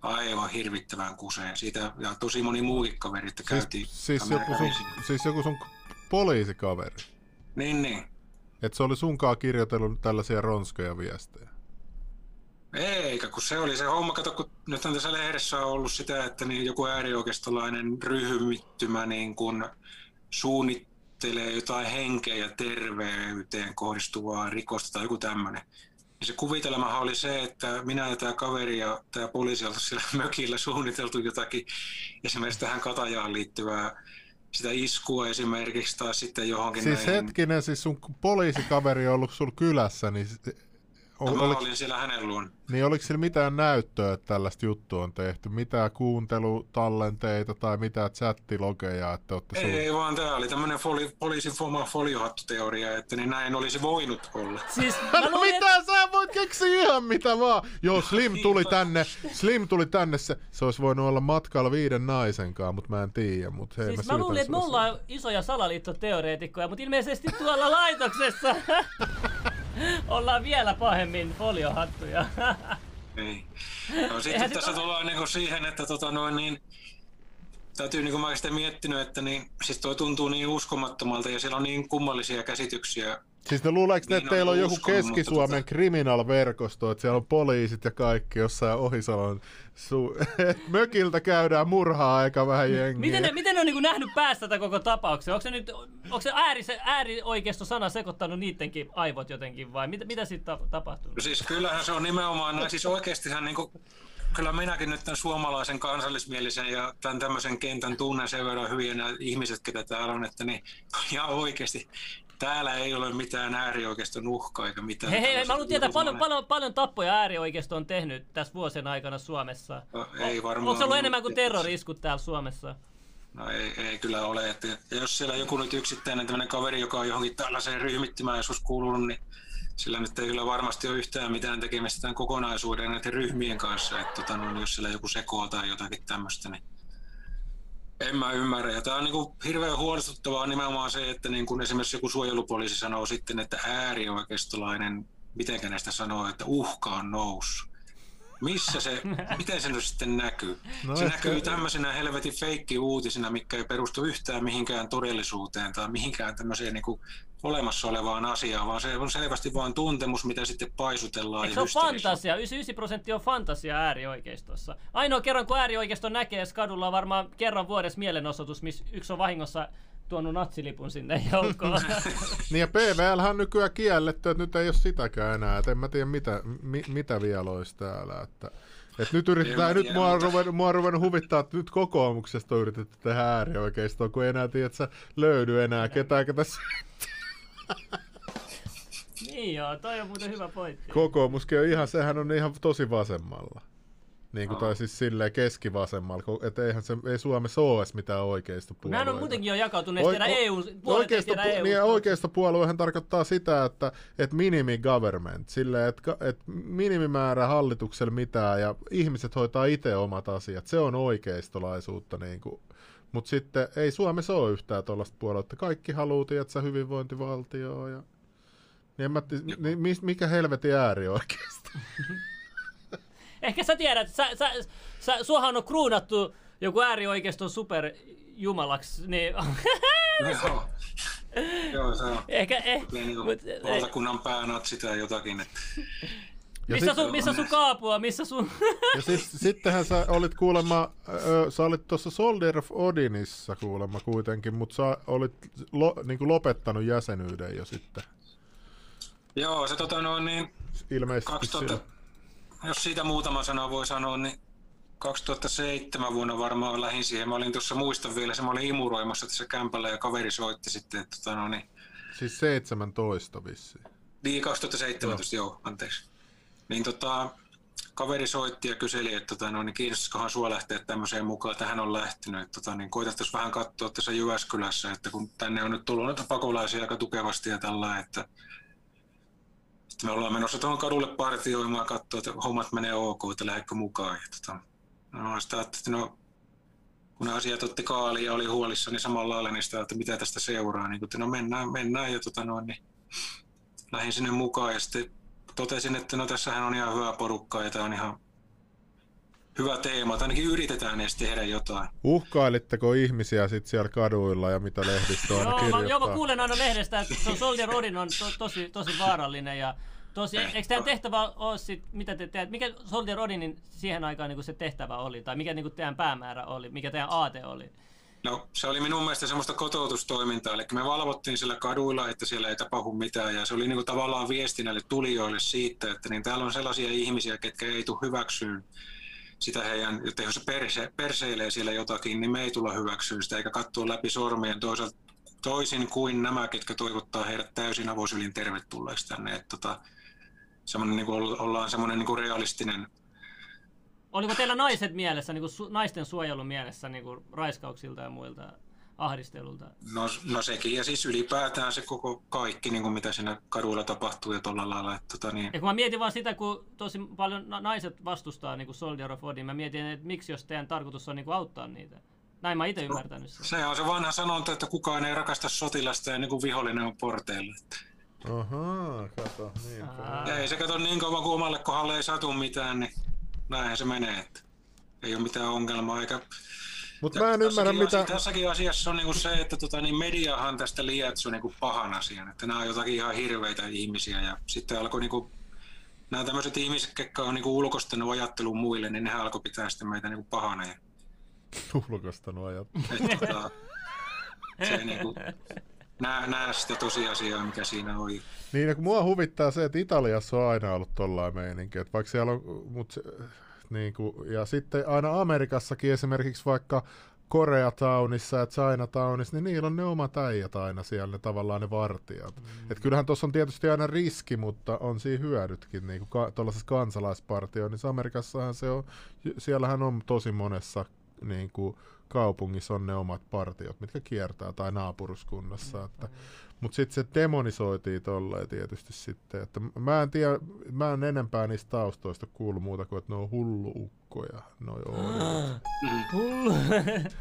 aivan hirvittävään kuseen. Siitä ja tosi moni muukin kaveri, että käytiin. Siis joku sun poliisikaveri? Niin. Että se oli sunkaan kirjoitellut tällaisia ronskoja viestejä? Eikä, kun se oli se homma. Kato, kun nyt on tässä lehdessä ollut sitä, että niin joku äärioikeistolainen ryhmittymä niin kun suunnittelee jotain henkeä ja terveyteen kohdistuvaa rikosta tai joku tämmöinen. Se kuvitelmahan oli se, että minä ja tämä kaveri ja tämä poliisi oltu siellä mökillä suunniteltu jotakin esimerkiksi tähän Katajaan liittyvää sitä iskua esimerkiksi tai sitten johonkin siis näihin. Hetkinen, siis sun poliisikaveri on ollut sulla kylässä, niin... Mä olin siellä hänen luon. Niin oliko sillä mitään näyttöä, että tällaista juttua on tehty? Mitään kuuntelutallenteita tai mitään chattilogeja? Että ei vaan tämä oli tämmöinen poliisin foliohattuteoria, että niin näin olisi voinut olla. Siis, no mitä sä voit keksiä ihan mitä vaan? Joo, Slim tuli tänne. Se olisi voinut olla matkalla 5 naisenkaan, mutta mä en tiedä. Mut hei, siis mä luulin, että me ollaan isoja salaliittoteoreetikkoja, mutta ilmeisesti tuolla laitoksessa... ollaan vielä pahemmin foliohattuja. Niin. No, sitten tässä tullaan niin siihen, että täytyy, niin kuin mä olen sitä miettinyt, että niin, siis toi tuntuu niin uskomattomalta ja siellä on niin kummallisia käsityksiä. Siis ne luuleeko niin, että teillä on joku Keski-Suomen kriminal-verkosto, että siellä on poliisit ja kaikki jossain Ohisalon mökiltä käydään murhaa aika vähän jengiä. Miten ne on niin kuin nähnyt päästä tätä koko tapauksen? Onko se äärioikeisto sana sekoittanut niidenkin aivot jotenkin vai mitä siitä tapahtuu? No siis kyllähän se on nimenomaan, siis oikeastihan niin kuin Kyllä minäkin nyt tämän suomalaisen kansallismielisen ja tämän tämmöisen kentän tunnen sen verran hyvin, nämä ihmiset, ketä täällä on, että niin ihan oikeasti täällä ei ole mitään äärioikeiston uhkaa eikä mitään. Hei, mä haluan tietää, paljon tappoja äärioikeisto on tehnyt tässä vuosien aikana Suomessa. No, ei varmaan. Onko se ollut enemmän kuin terroriskut täällä Suomessa? No ei kyllä ole. Että jos siellä joku nyt yksittäinen tämmöinen kaveri, joka on johonkin tällaiseen ryhmittymään joskus kuulunut, niin sillä nyt ei kyllä varmasti ole yhtään mitään tekemistä tämän kokonaisuuden näiden ryhmien kanssa. Että jos siellä joku sekoaa tai jotakin tämmöistä, niin en mä ymmärrä. Ja tämä on niin kuin hirveän huolestuttavaa nimenomaan se, että niin kun esimerkiksi joku suojelupoliisi sanoo sitten, että äärioikeistolainen, mitenkä näistä sanoo, että uhka on noussut. Missä se, miten se nyt sitten näkyy? No, se näkyy tämmöisenä helvetin feikki-uutisina, mitkä ei perustu yhtään mihinkään todellisuuteen tai mihinkään tämmöiseen niin kuin olemassa olevaan asiaan, vaan se on selvästi vain tuntemus, mitä sitten paisutellaan. Eikö se on fantasia? 99% on fantasia äärioikeistossa. Ainoa kerran, kun äärioikeisto näkee kadulla, on varmaan kerran vuodessa mielenosoitus, missä yksi on vahingossa tuonut natsilipun sinne joukkoon. Niin ja PVLhän on nykyään kielletty, että nyt ei ole sitäkään enää. Et en mä tiedä, mitä vielä olisi täällä. Et nyt yritetään, nyt mua on ruvennut huvittaa, että nyt kokoomuksesta on yritetty tehdä äärioikeistoa, kun ei enää tiedä, että sä löydy enää ketään, ketä niin joo, toi on muuten hyvä pointti. Kokoomuskin on ihan, sehän on ihan tosi vasemmalla. Niin kuin, tai siis silleen keskivasemmalla, että eihän se, ei Suomessa ole edes mitään oikeistopuolueita. Nämä on muutenkin jo jakautuneet tehdä EU-puolueet. Niin, oikeistopuoluehan tarkoittaa sitä, että minimi government, silleen, että minimimäärä hallitukselle mitään ja ihmiset hoitaa itse omat asiat. Se on oikeistolaisuutta niin kuin. Mutta sitten ei Suomessa ole yhtään tuollaista puoluetta. Kaikki haluaa, tiedätkö, hyvinvointivaltioon. Ja niin mikä helvetin ääri oikeastaan? Ehkä sä tiedät, suohan on kruunattu joku äärioikeiston superjumalaksi. Niin. Joo, se on. Ehkä, valtakunnan päänatsi tai jotakin. Että. Missä sun kaapua? Missä sun? Ja sittenhän sä olit kuulemma, sä olit tuossa Soldier of Odinissa kuulemma kuitenkin, mutta sä olit niin kuin lopettanut jäsenyyden jo sitten. Joo, se ilmeisesti 2000, jos siitä muutama sana voi sanoa, niin 2007 vuonna varmaan lähin siihen. Mä olin tuossa, muistan vielä, se mä olin imuroimassa tässä kämpällä ja kaveri soitti sitten. Että, siis 17 vissiin. Niin, 2017, joo anteeksi. Niin kaveri soitti ja kyseli, että kiinnostaisikohan sua lähteä tämmöiseen mukaan, että hän on lähtenyt. Että, niin koitaisiin vähän katsoa tässä Jyväskylässä, että kun tänne on nyt tullut näitä pakolaisia aika tukevasti ja tällä, että me ollaan menossa tuohon kadulle partioimaan ja katsoa, että hommat menee ok, että lähdekö mukaan. Ja, sitä ajattelin, että kun asiat otti kaali ja oli huolissa, niin samalla lailla niistä, että mitä tästä seuraa. Niin, että mennään ja niin lähdin sinne mukaan ja sitten totesin, että tässähän on ihan hyvä porukka ja tämä on ihan hyvä teema, että ainakin yritetään edes tehdä jotain. Uhkailitteko ihmisiä sitten siellä kaduilla ja mitä lehdistö aina kirjoittaa? Joo, mä kuulen aina lehdestä, että Soldier Odin on tosi vaarallinen ja eikö teidän tehtävä ole sitten, mitä te teette, mikä Soldier Odinin siihen aikaan niin kuin se tehtävä oli tai mikä niin kuin teidän päämäärä oli, mikä teidän aate oli? No, se oli minun mielestä semmoista kotoutustoimintaa, eli me valvottiin siellä kaduilla, että siellä ei tapahdu mitään, ja se oli niin kuin tavallaan viesti näille tulijoille siitä, että niin täällä on sellaisia ihmisiä, ketkä ei tule hyväksyyn sitä heidän, että jos se perseilee siellä jotakin, niin me ei tulla hyväksyyn sitä, eikä katsoa läpi sormien toisaalta toisin kuin nämä, ketkä toivottaa heidät täysin avosylin tervetulleeksi tänne, että niin kuin ollaan semmoinen niin kuin realistinen. Oliko teillä naiset mielessä, niin kuin naisten suojelun mielessä niin kuin raiskauksilta ja muilta ahdistelulta? No sekin, ja siis ylipäätään se koko kaikki, niin kuin mitä siinä kaduilla tapahtuu ja tuolla lailla. Että, Ja kun mä mietin vaan sitä, kun tosi paljon naiset vastustaa niin kuin Soldier of Odin, mä mietin, että miksi jos teidän tarkoitus on niin kuin auttaa niitä? Näin mä oon itse ymmärtänyt sen. Se on se vanha sanonta, että kukaan ei rakasta sotilasta ja niin kuin vihollinen on porteilla. Ahaa, kato. Ei se kato niin kauan kuin omalle kohdalle ei satu mitään, niin näinhän se menee, että ei ole mitään ongelmaa. Mutta mä en ymmärrä mitä. Tässäkin asiassa on niinku se, että niin mediahan tästä lietsui niinku pahan asian, että nämä on jotakin ihan hirveitä ihmisiä ja sitten alkoi niinku nämä tämmöiset ihmiset, jotka on niinku ulkostanut ajattelun muille, niin nehän alkoi pitää sitten meitä niinku pahana. Ulkostanut ajattelun. Se niinku nää sitä tosiasiaa, mikä siinä oli. Niin, kun mua huvittaa se, että Italiassa on aina ollut tollainen meininki, että vaikka siellä on, mutta Niinku, ja sitten aina Amerikassakin esimerkiksi vaikka Koreatownissa ja Chinatownissa, niin niillä on ne omat äijät aina siellä, ne tavallaan ne vartijat. Mm. Et kyllähän tuossa on tietysti aina riski, mutta on siinä hyödytkin niin tuollaisessa kansalaispartioinnissa. Amerikassahan se on, siellähän on tosi monessa niin kuin kaupungissa on ne omat partiot, mitkä kiertää, tai naapuruskunnassa. Että. Mut sitten se demonisoitiin tolleen tietysti sitten. Että mä en tiedä, mä en enempää niistä taustoista kuullut muuta kuin, että ne on hulluukkoja. No joo.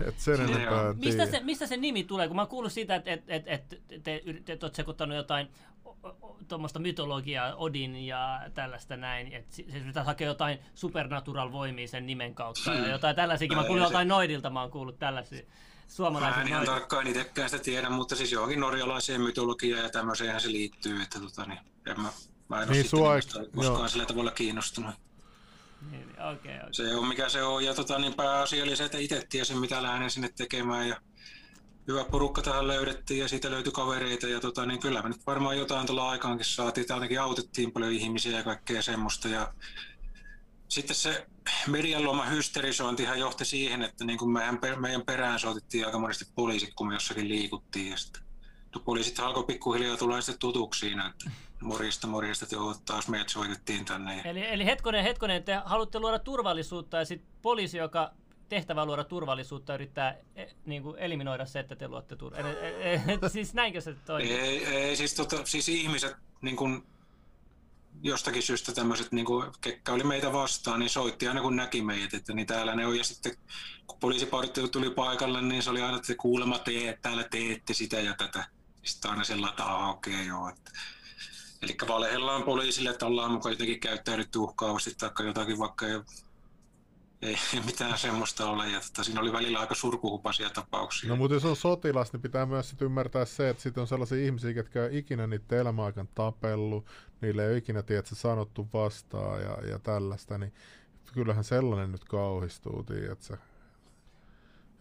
Et sen enempää en tiedä. Mistä se nimi tulee? Kun mä oon kuullut siitä, että te oot sekoittanut jotain tuommoista mytologiaa, Odin ja tällaistä näin, että se pitää hakea jotain supernatural-voimia sen nimen kautta ja jotain tällaisiakin. Mä kuulin jotain noidilta, mä oon kuullut tällaisia suomalaisia. Mä en ihan tarkkaan itsekään sitä tiedä, mutta siis johonkin norjalaiseen mytologiaan ja tämmöiseenhän se liittyy, että mä en ole niin koskaan sillä tavalla kiinnostunut. Niin, okay. Se on mikä se on ja pääasiallisesti, että itse tiesin mitä lähden sinne tekemään ja hyvä porukka tähän löydettiin ja siitä löytyi kavereita ja niin kyllä me nyt varmaan jotain tuolla aikaankin saatiin. Täältäkin autettiin paljon ihmisiä ja kaikkea semmoista. Ja sitten se median luoma hysterisointihan johti siihen, että niin kuin meidän perään soitettiin aika monesti poliisit, kun me jossakin liikuttiin. Ja sitten, no poliisit alkoi pikkuhiljaa tulla sitten tutuksi siinä, että morjesta, joo, taas meidät soitettiin tänne. Eli hetkonen, te haluatte luoda turvallisuutta ja sitten poliisi, joka tehtävä luoda turvallisuutta yrittää niin kuin eliminoida se, että te luotte turvallisuutta. Siis näinkö se toimii? Ei siis ihmiset niin kuin jostakin syystä tämmöiset, niin kuin, ketkä oli meitä vastaan, niin soitti aina kun näki meitä, että niin täällä ne on. Ja sitten kun poliisipartio tuli paikalle, niin se oli aina, että kuulemma täällä teette sitä ja tätä. Sitten aina sillä tavalla, okei joo. Eli valehellaan poliisille, että ollaan mukaan jotenkin käyttäydytty uhkaavasti tai jotakin vaikka ei mitään semmoista ole, ja siinä oli välillä aika surkuhupaisia tapauksia. No mutta jos on sotilas, niin pitää myös sit ymmärtää se, että sit on sellaisia ihmisiä, jotka ei ikinä niitä elämäaikaan tapellut, niille ei ole ikinä sanottu vastaan ja tällaista, niin kyllähän sellainen nyt kauhistuu, tiiätsä.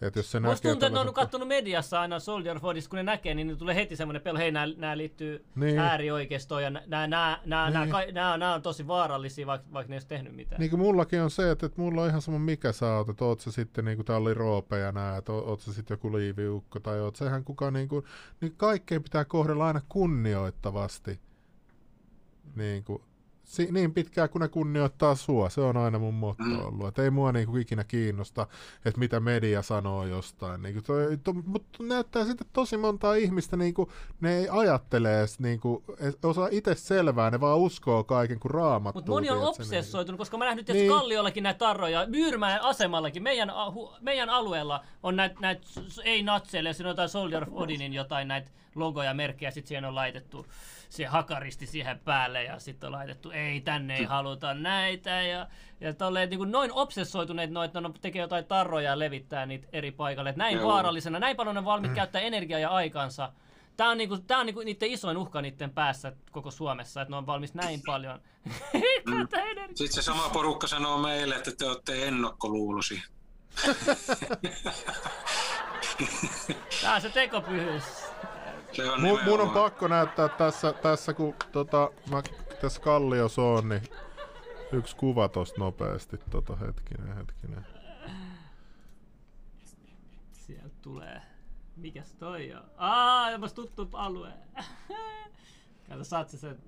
Musta tuntuu, että ne on katsonut mediassa aina Soldier of Odin, kun ne näkee, niin ne tulee heti semmoinen pelo, hei nämä liittyy niin äärioikeistoon ja nämä on tosi vaarallisia, vaikka ne ei ole tehnyt mitään. Niin kuin mullakin on se, että mulla on ihan sama mikä sä oot, että oot sä sitten niin kuin talliroope ja nää, että oot sä sitten joku liiviukko tai oot sä ihan kukaan niin kaikkeen pitää kohdella aina kunnioittavasti. Niin kuin niin pitkään kun ne kunnioittaa sua, se on aina mun motto ollut, että ei mua niinku ikinä kiinnosta, että mitä media sanoo jostain, niinku mutta näyttää sitten tosi montaa ihmistä, niinku, ne ei ajattele edes, niinku, osaa itse selvää, ne vaan uskoo kaiken kun Raamattu. Mutta moni on obsessoitunut, koska mä nähnyt tietysti niin Kalliollakin näitä tarroja, Myyrmäen asemallakin, meidän alueella on näitä ei-natseille, siinä on jotain Soldier of Odinin jotain näitä logoja, merkkejä, sitten siihen on laitettu se hakaristi siihen päälle ja sitten on laitettu, ei tänne ei haluta näitä ja tolleen, niin kuin noin obsessoituneet noita, ne tekee jotain tarroja ja levittää niitä eri paikalle. Et näin vaarallisena, näin paljon on valmiit käyttää energiaa ja aikansa. Tää on niinku niiden isoin uhka niiden päässä koko Suomessa, että ne on valmis näin paljon käyttää energiaa. Sitten se sama porukka sanoo meille, että te olette ennakkoluulosi. Tää on se tekopyhyys. Mun on pakko näyttää tässä kun mä tässä Kalliossa on, niin yksi kuva tosta nopeasti, hetkinen. Sieltä tulee. Mikäs toi on? Tämmöis tuttu alue. Kato, saat sä sen.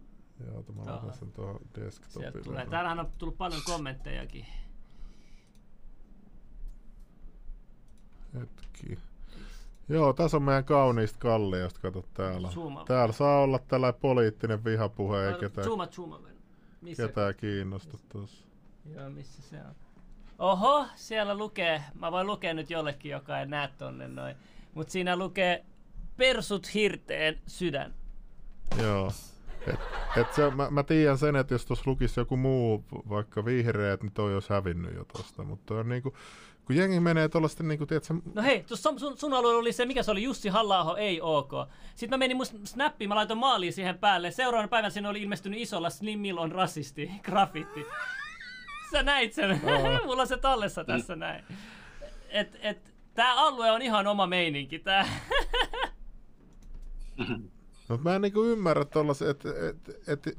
Joo, mä laitan sen tuohon desktopille. Sieltä tulee. Täällähän on tullut paljon kommenttejakin. Hetki. Joo, tässä on meidän kauniista Kalliosta, kato täällä. Zooma. Täällä saa olla tällainen poliittinen vihapuhe, ei ketään kiinnosta tuossa. Joo, missä se on? Oho, siellä lukee, mä voin lukea nyt jollekin, joka ei näe tonne noin, mut siinä lukee persut hirteen sydän. Joo. Mä tiedän sen, että jos tuossa lukisi joku muu, vaikka vihreät, niin toi olisi hävinnyt jo tosta, mutta on niinku, kun jengi menee tuollaista niinku, tiedätkö... No hei, sun alueella oli se, mikä se oli, Jussi Halla-aho, ei ok. Sitten mä menin mun snappiin, mä laitoin maaliin siihen päälle. Seuraavan päivän siinä oli ilmestynyt isolla Slimmil on rasisti, grafitti. Sä näit sen, mulla on se tallessa tässä näin. Tää alue on ihan oma meininki, tää. No, mä en niin kuin ymmärrä tollaisen, että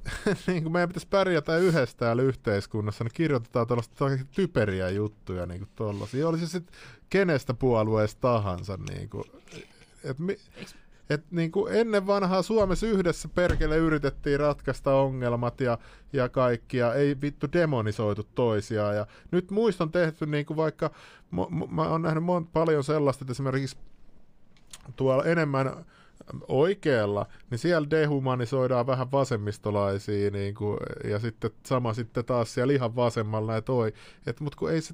niin kuin meidän pitäisi pärjätä yhdessä täällä yhteiskunnassa, niin kirjoitetaan tollaista typeriä juttuja niin kuin tollaisia. Olisi se sitten kenestä puolueesta tahansa. Niin kuin. Et niin kuin ennen vanhaa Suomessa yhdessä perkele yritettiin ratkaista ongelmat ja kaikkia, ei vittu demonisoitu toisiaan. Ja nyt muista on tehty niin kuin vaikka, mä oon nähnyt paljon sellaista, että esimerkiksi tuolla enemmän oikealla, niin siellä dehumanisoidaan vähän vasemmistolaisia niin kuin, ja sitten sama sitten taas siellä ihan vasemmalla ja toi. Mutta kun ei se...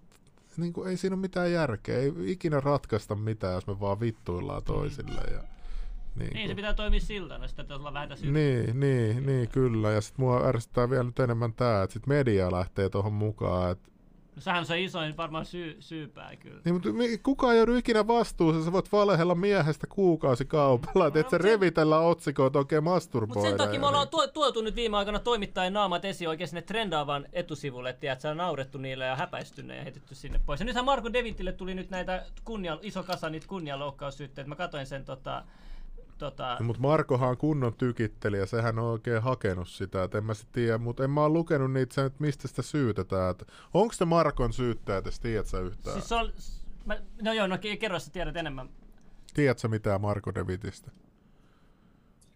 Niin kuin ei siinä ole mitään järkeä, ei ikinä ratkaista mitään, jos me vaan vittuillaan toisille. Ja, niin se pitää toimia siltana, sitä pitäisi olla vähän tässä niin, kyllä. Ja sitten mua ärsyttää vielä nyt enemmän tämä, että sitten media lähtee tuohon mukaan. No sehän on isoin varmaan syypää kyllä. Niin, mutta kukaan ei joudu ikinä vastuuseen, sä voit valehella miehestä kuukausikaupalla, että et sä revitellä otsikkoa, että oikein masturboida. Mutta sen takia me ollaan tuotu nyt viime aikoina toimittajien naamat esiin oikein sinne trendaavan etusivulle, että sä on naurettu niille ja häpäistyneet ja heitetty sinne pois. Ja nythän Marko de Wittille tuli nyt näitä iso kasa niitä kunnianloukkaussyytteitä, mä katsoin sen No, mutta Markohan on kunnon tykittelijä, sehän on oikein hakenut sitä, että en mä sit tiedä, mutta en mä ole lukenut niitä, että mistä sitä syytetään. Onko se Markon syyttäjä, että tiedät sä yhtään? Siis kerro, sä tiedät enemmän. Tiedät sä mitään Marko de Wittistä?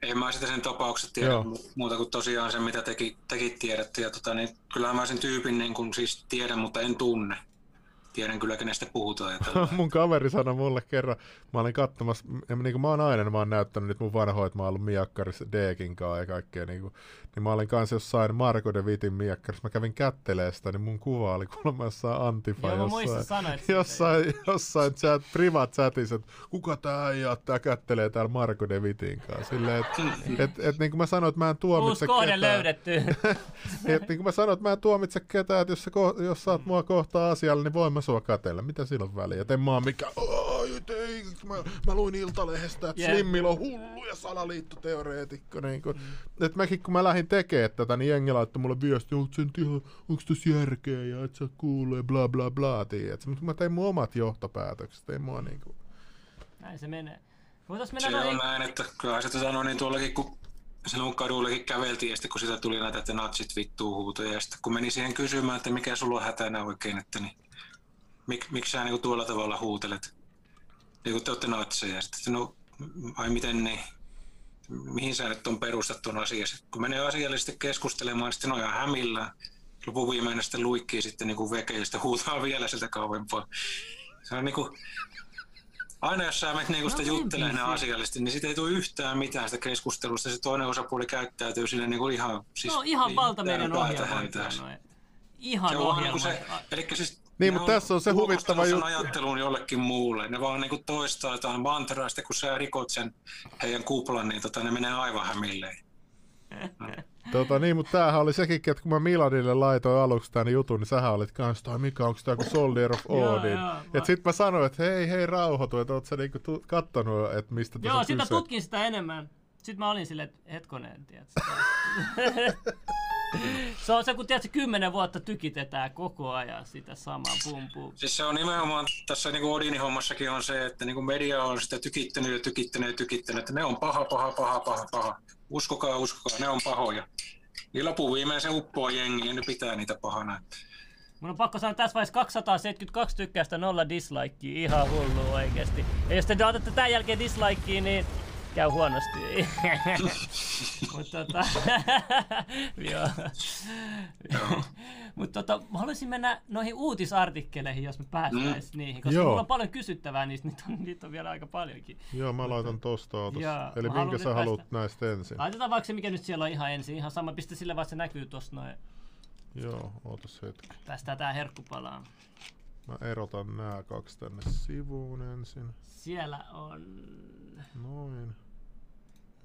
Ei mä sitä sen tapauksessa tiedä muuta kuin tosiaan sen, mitä teki tiedätte. Ja niin, kyllähän mä sen tyypin niin kun siis tiedän, mutta en tunne. Tiedän kyllä, kenestä puhutaan. Mun kaveri sanoi mulle kerran, mä olin katsomassa, niin kuin mä oon aina, mä oon näyttänyt nyt mun vanhoit, mä oon ollut miakkarissa Deekin kanssa ja kaikkea, niin mä olin kanssa jossain Marko de Wittin miakkarissa, mä kävin kättelemään sitä, niin mun kuva oli kuulemma jossain Antifa, jossain chat, privat-chatissa, että kuka tää äijä, tää kättelee täällä Marko de Wittin kanssa. Silleen, et niin kuin mä sanoin, että mä en tuomitse ketään. Uusi kohde löydetty. Niin kuin mä sanoin, että mä en tuomitse ketään, että jos sä oot mua kohtaan asialla, niin voin mä sua katella. Mitä sillä on väliä? Et en mä oon mikään, mä luin Iltalehdestä, että Slimmillä on hullu ja salaliittoteoreetikko. Niin et mäkin kun mä lähdin tekemään tätä, niin jengi laittoi mulle viesti, onko tossa järkeä ja et sä kuulee bla bla bla. Mutta mä tein mun omat johtopäätökset. Ei mua niinku... Näin se menee. Se on näin, että kyllähän se sanoi niin tuollakin, kun silloin kaduillekin käveltiin ja sitten kun sitä tuli näitä, että natsit vittuu huutoja ja sitten kun meni siihen kysymään, että mikä sulla on hätänä oikein, että niin miksi sä niinku tuolla tavalla huutelet? Niinku te ootte natseja ja sitten, no ai miten niin, mihin sä nyt on perustettu asiassa? Kun menee asiallisesti keskustelemaan, sitten on ihan hämillään. Lopuviimeinen sitten luikkii sitten niinku veke ja sitten huutaa vielä sieltä kauempaa. Se on niinku... Aina jos sä menet niinku sitä juttelemaan asiallisesti, niin siitä ei tule yhtään mitään sitä keskustelusta. Se toinen osapuoli käyttäytyy sille niinku ihan... Siis, no ihan valtameinen ohjelma. Ihan ohjelma. Elikkä siis... Niin, mutta tässä on se huvittava juttu. Ajatteluun jollekin muulle. Ne vaan niinku toistaa jotain mantraa, kun sä rikot sen heidän kuplan, niin ne menee aivan hämilleen. Niin, mutta tämähän oli sekin, että kun mä Miladille laitoin aluksi tämän jutun, niin sähän olit kanssa, että mikä onko tämä kuin Soldier of Odin. Ja sitten mä sanoin, että hei rauhoitu, että oot sä niinku kattonut, että mistä tässä on kyse. Joo, sitä tutkin sitä enemmän. Sitten mä olin silleen, että hetkonen, tiedätkö. Se on se, kun tiedätkö, 10 vuotta tykitetään koko ajan sitä samaa pumpua. Siis se on nimenomaan tässä niin kuin Odinin hommassakin on se, että niin kuin media on sitä tykittänyt, että ne on paha. Uskokaa, ne on pahoja. Niin lopuviimeen se uppoo jengi ja ne pitää niitä pahana. Mun on pakko sanoa tässä vaiheessa 272 tykkäystä 0 dislikea, ihan hullu oikeesti. Ja jos te otatte tämän jälkeen dislikea, niin... Käy huonosti. Mutta haluaisin mennä noihin uutisartikkeleihin, jos me päästäis niihin, koska mulla on paljon kysyttävää niistä, niitä on vielä aika paljonkin. Joo, mä laitan tosta otos. Eli minkä sä haluat näistä ensin? Laitetaan vaikka se, mikä nyt siellä on ihan ensin. Ihan sama, pistä sille vaan, se näkyy tossa noin. Joo, ootas hetki. Päästään tää herkkupalaan. Mä erotan nää kaksi tänne sivuun ensin. Siellä on... Noin.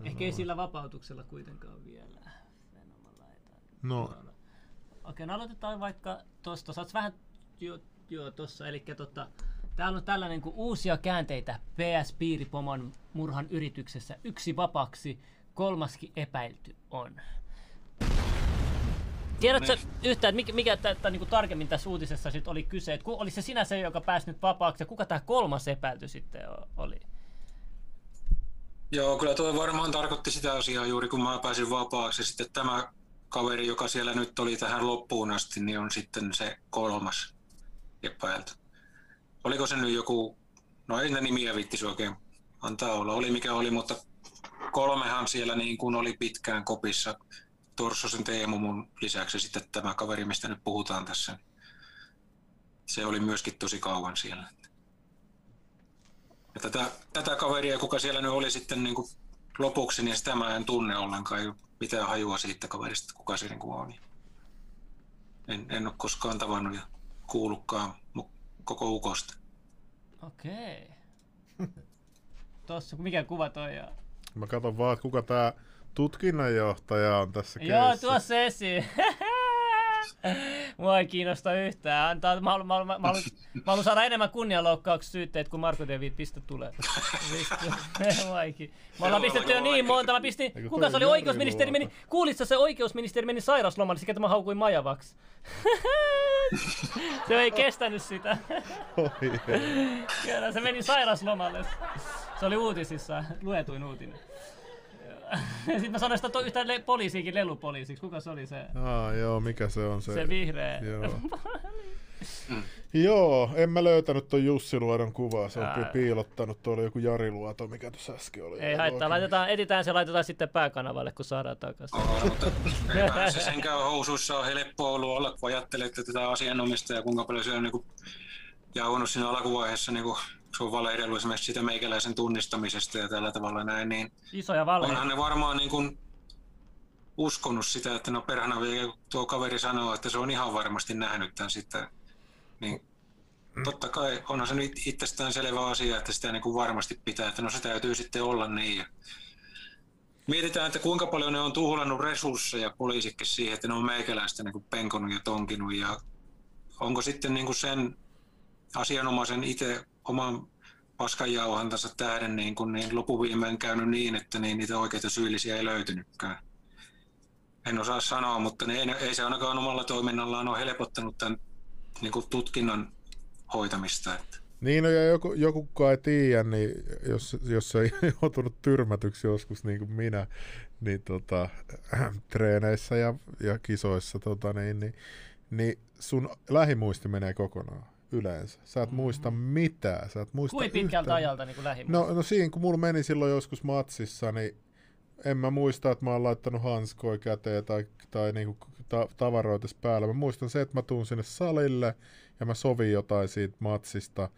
Ehkä ei sillä vapautuksella kuitenkaan vielä. No. Okei, no aloitetaan vaikka tosta. Saat vähän tossa. Elikkä täällä on tällainen kuin uusia käänteitä PS-piiripomon murhan yrityksessä. 1 vapaaksi, 3 epäilty on. Tiedätkö yhtään, että mikä niinku tarkemmin tässä uutisessa sit oli kyse? Oli se sinä se, joka pääsi nyt vapaaksi ja kuka tämä 3. epäilty sitten oli? Joo, kyllä toi varmaan tarkoitti sitä asiaa juuri, kun mä pääsin vapaaksi. Sitten tämä kaveri, joka siellä nyt oli tähän loppuun asti, niin on sitten se kolmas epäilty. Oliko se nyt joku, no ei ne nimiä viittisi oikein antaa olla, oli mikä oli, mutta kolmehan siellä niin kuin oli pitkään kopissa. Torssosen Teemu mun lisäksi sitten tämä kaveri, mistä nyt puhutaan tässä. Se oli myöskin tosi kauan siellä. Ja tätä kaveria, kuka siellä nyt oli sitten niin kuin lopuksi, niin sitä mä en tunne ollenkaan. Ei ole mitään hajua siitä kaverista, kuka se niin kuin on. En ole koskaan tavannut ja kuullutkaan koko ukosta. Okei. Tossa, mikä kuva toi on? Mä katson vaan, että kuka tää tutkinnanjohtaja on tässä keissä. Joo, tuossa esiin. Mua ei kiinnosta yhtään. Antaa, mä haluan saada enemmän kunnianloukkauksia syytteitä, kun Marko de Witt pistä tulee. Mä ollaan pistetty jo niin monta. Kuka se oli oikeusministeri? Kuulitko se oikeusministeri meni sairauslomalle, sikä mä haukuin majavaksi. Se ei kestänyt sitä. Kyllä, se meni sairauslomalle. Se oli uutisissa, luetuin uutinen. Sitten mä sanoin sitä yhtään poliisiikin lelupoliisiksi. Kuka se oli se? Joo, mikä se on se? Se vihreä. Joo, joo, en mä löytänyt ton Jussi Luodon kuvaa. Se on piilottanut. Tuolla joku Jari Luoto, mikä tuossa äsken oli. Ei haittaa, laitetaan, editään se ja laitetaan sitten pääkanavalle, kun saadaan takaisin. Mutta ei se senkään housuissa on helppo ollut olla, kun ajattelette tätä asianomistajaa, kuinka paljon se on niin jauhunut siinä alkuvaiheessa. Niin se on valehdellut esimerkiksi sitä meikäläisen tunnistamisesta ja tällä tavalla näin, niin isoja onhan ne varmaan niin kuin uskonut sitä, että no perhana vielä tuo kaveri sanoo, että se on ihan varmasti nähnyt tämän sitä. Niin totta kai onhan se nyt itsestään selvä asia, että sitä niin kuin varmasti pitää, että no se täytyy sitten olla niin. Mietitään, että kuinka paljon ne on tuhlannut resursseja poliisikin siihen, että ne on meikäläistä niin kuin penkonut ja tonkinut ja onko sitten niin kuin sen asianomaisen itse oman paskanjauhantansa tähden niin lopuviimein käynyt niin, että niin niitä oikeita syyllisiä ei löytynytkään. En osaa sanoa, mutta ei se ainakaan omalla toiminnallaan ole helpottanut tämän niin kuin tutkinnan hoitamista. Että. Niin, no ja joku kuka ei tiedä, niin jos ei joutunut tyrmätyksi joskus niin kuin minä, niin treeneissä ja kisoissa, niin sun lähimuisti menee kokonaan. Yleensä. Sä et muista mitään. Sä et muista kuin pitkältä yhtään ajalta niin lähimuista? No siinä, kun mulla meni silloin joskus matsissa, niin en mä muista, että mä oon laittanut hanskoja käteen tai niin tavaroita päällä. Mä muistan se, että mä tuun sinne salille ja mä sovin jotain siitä matsista,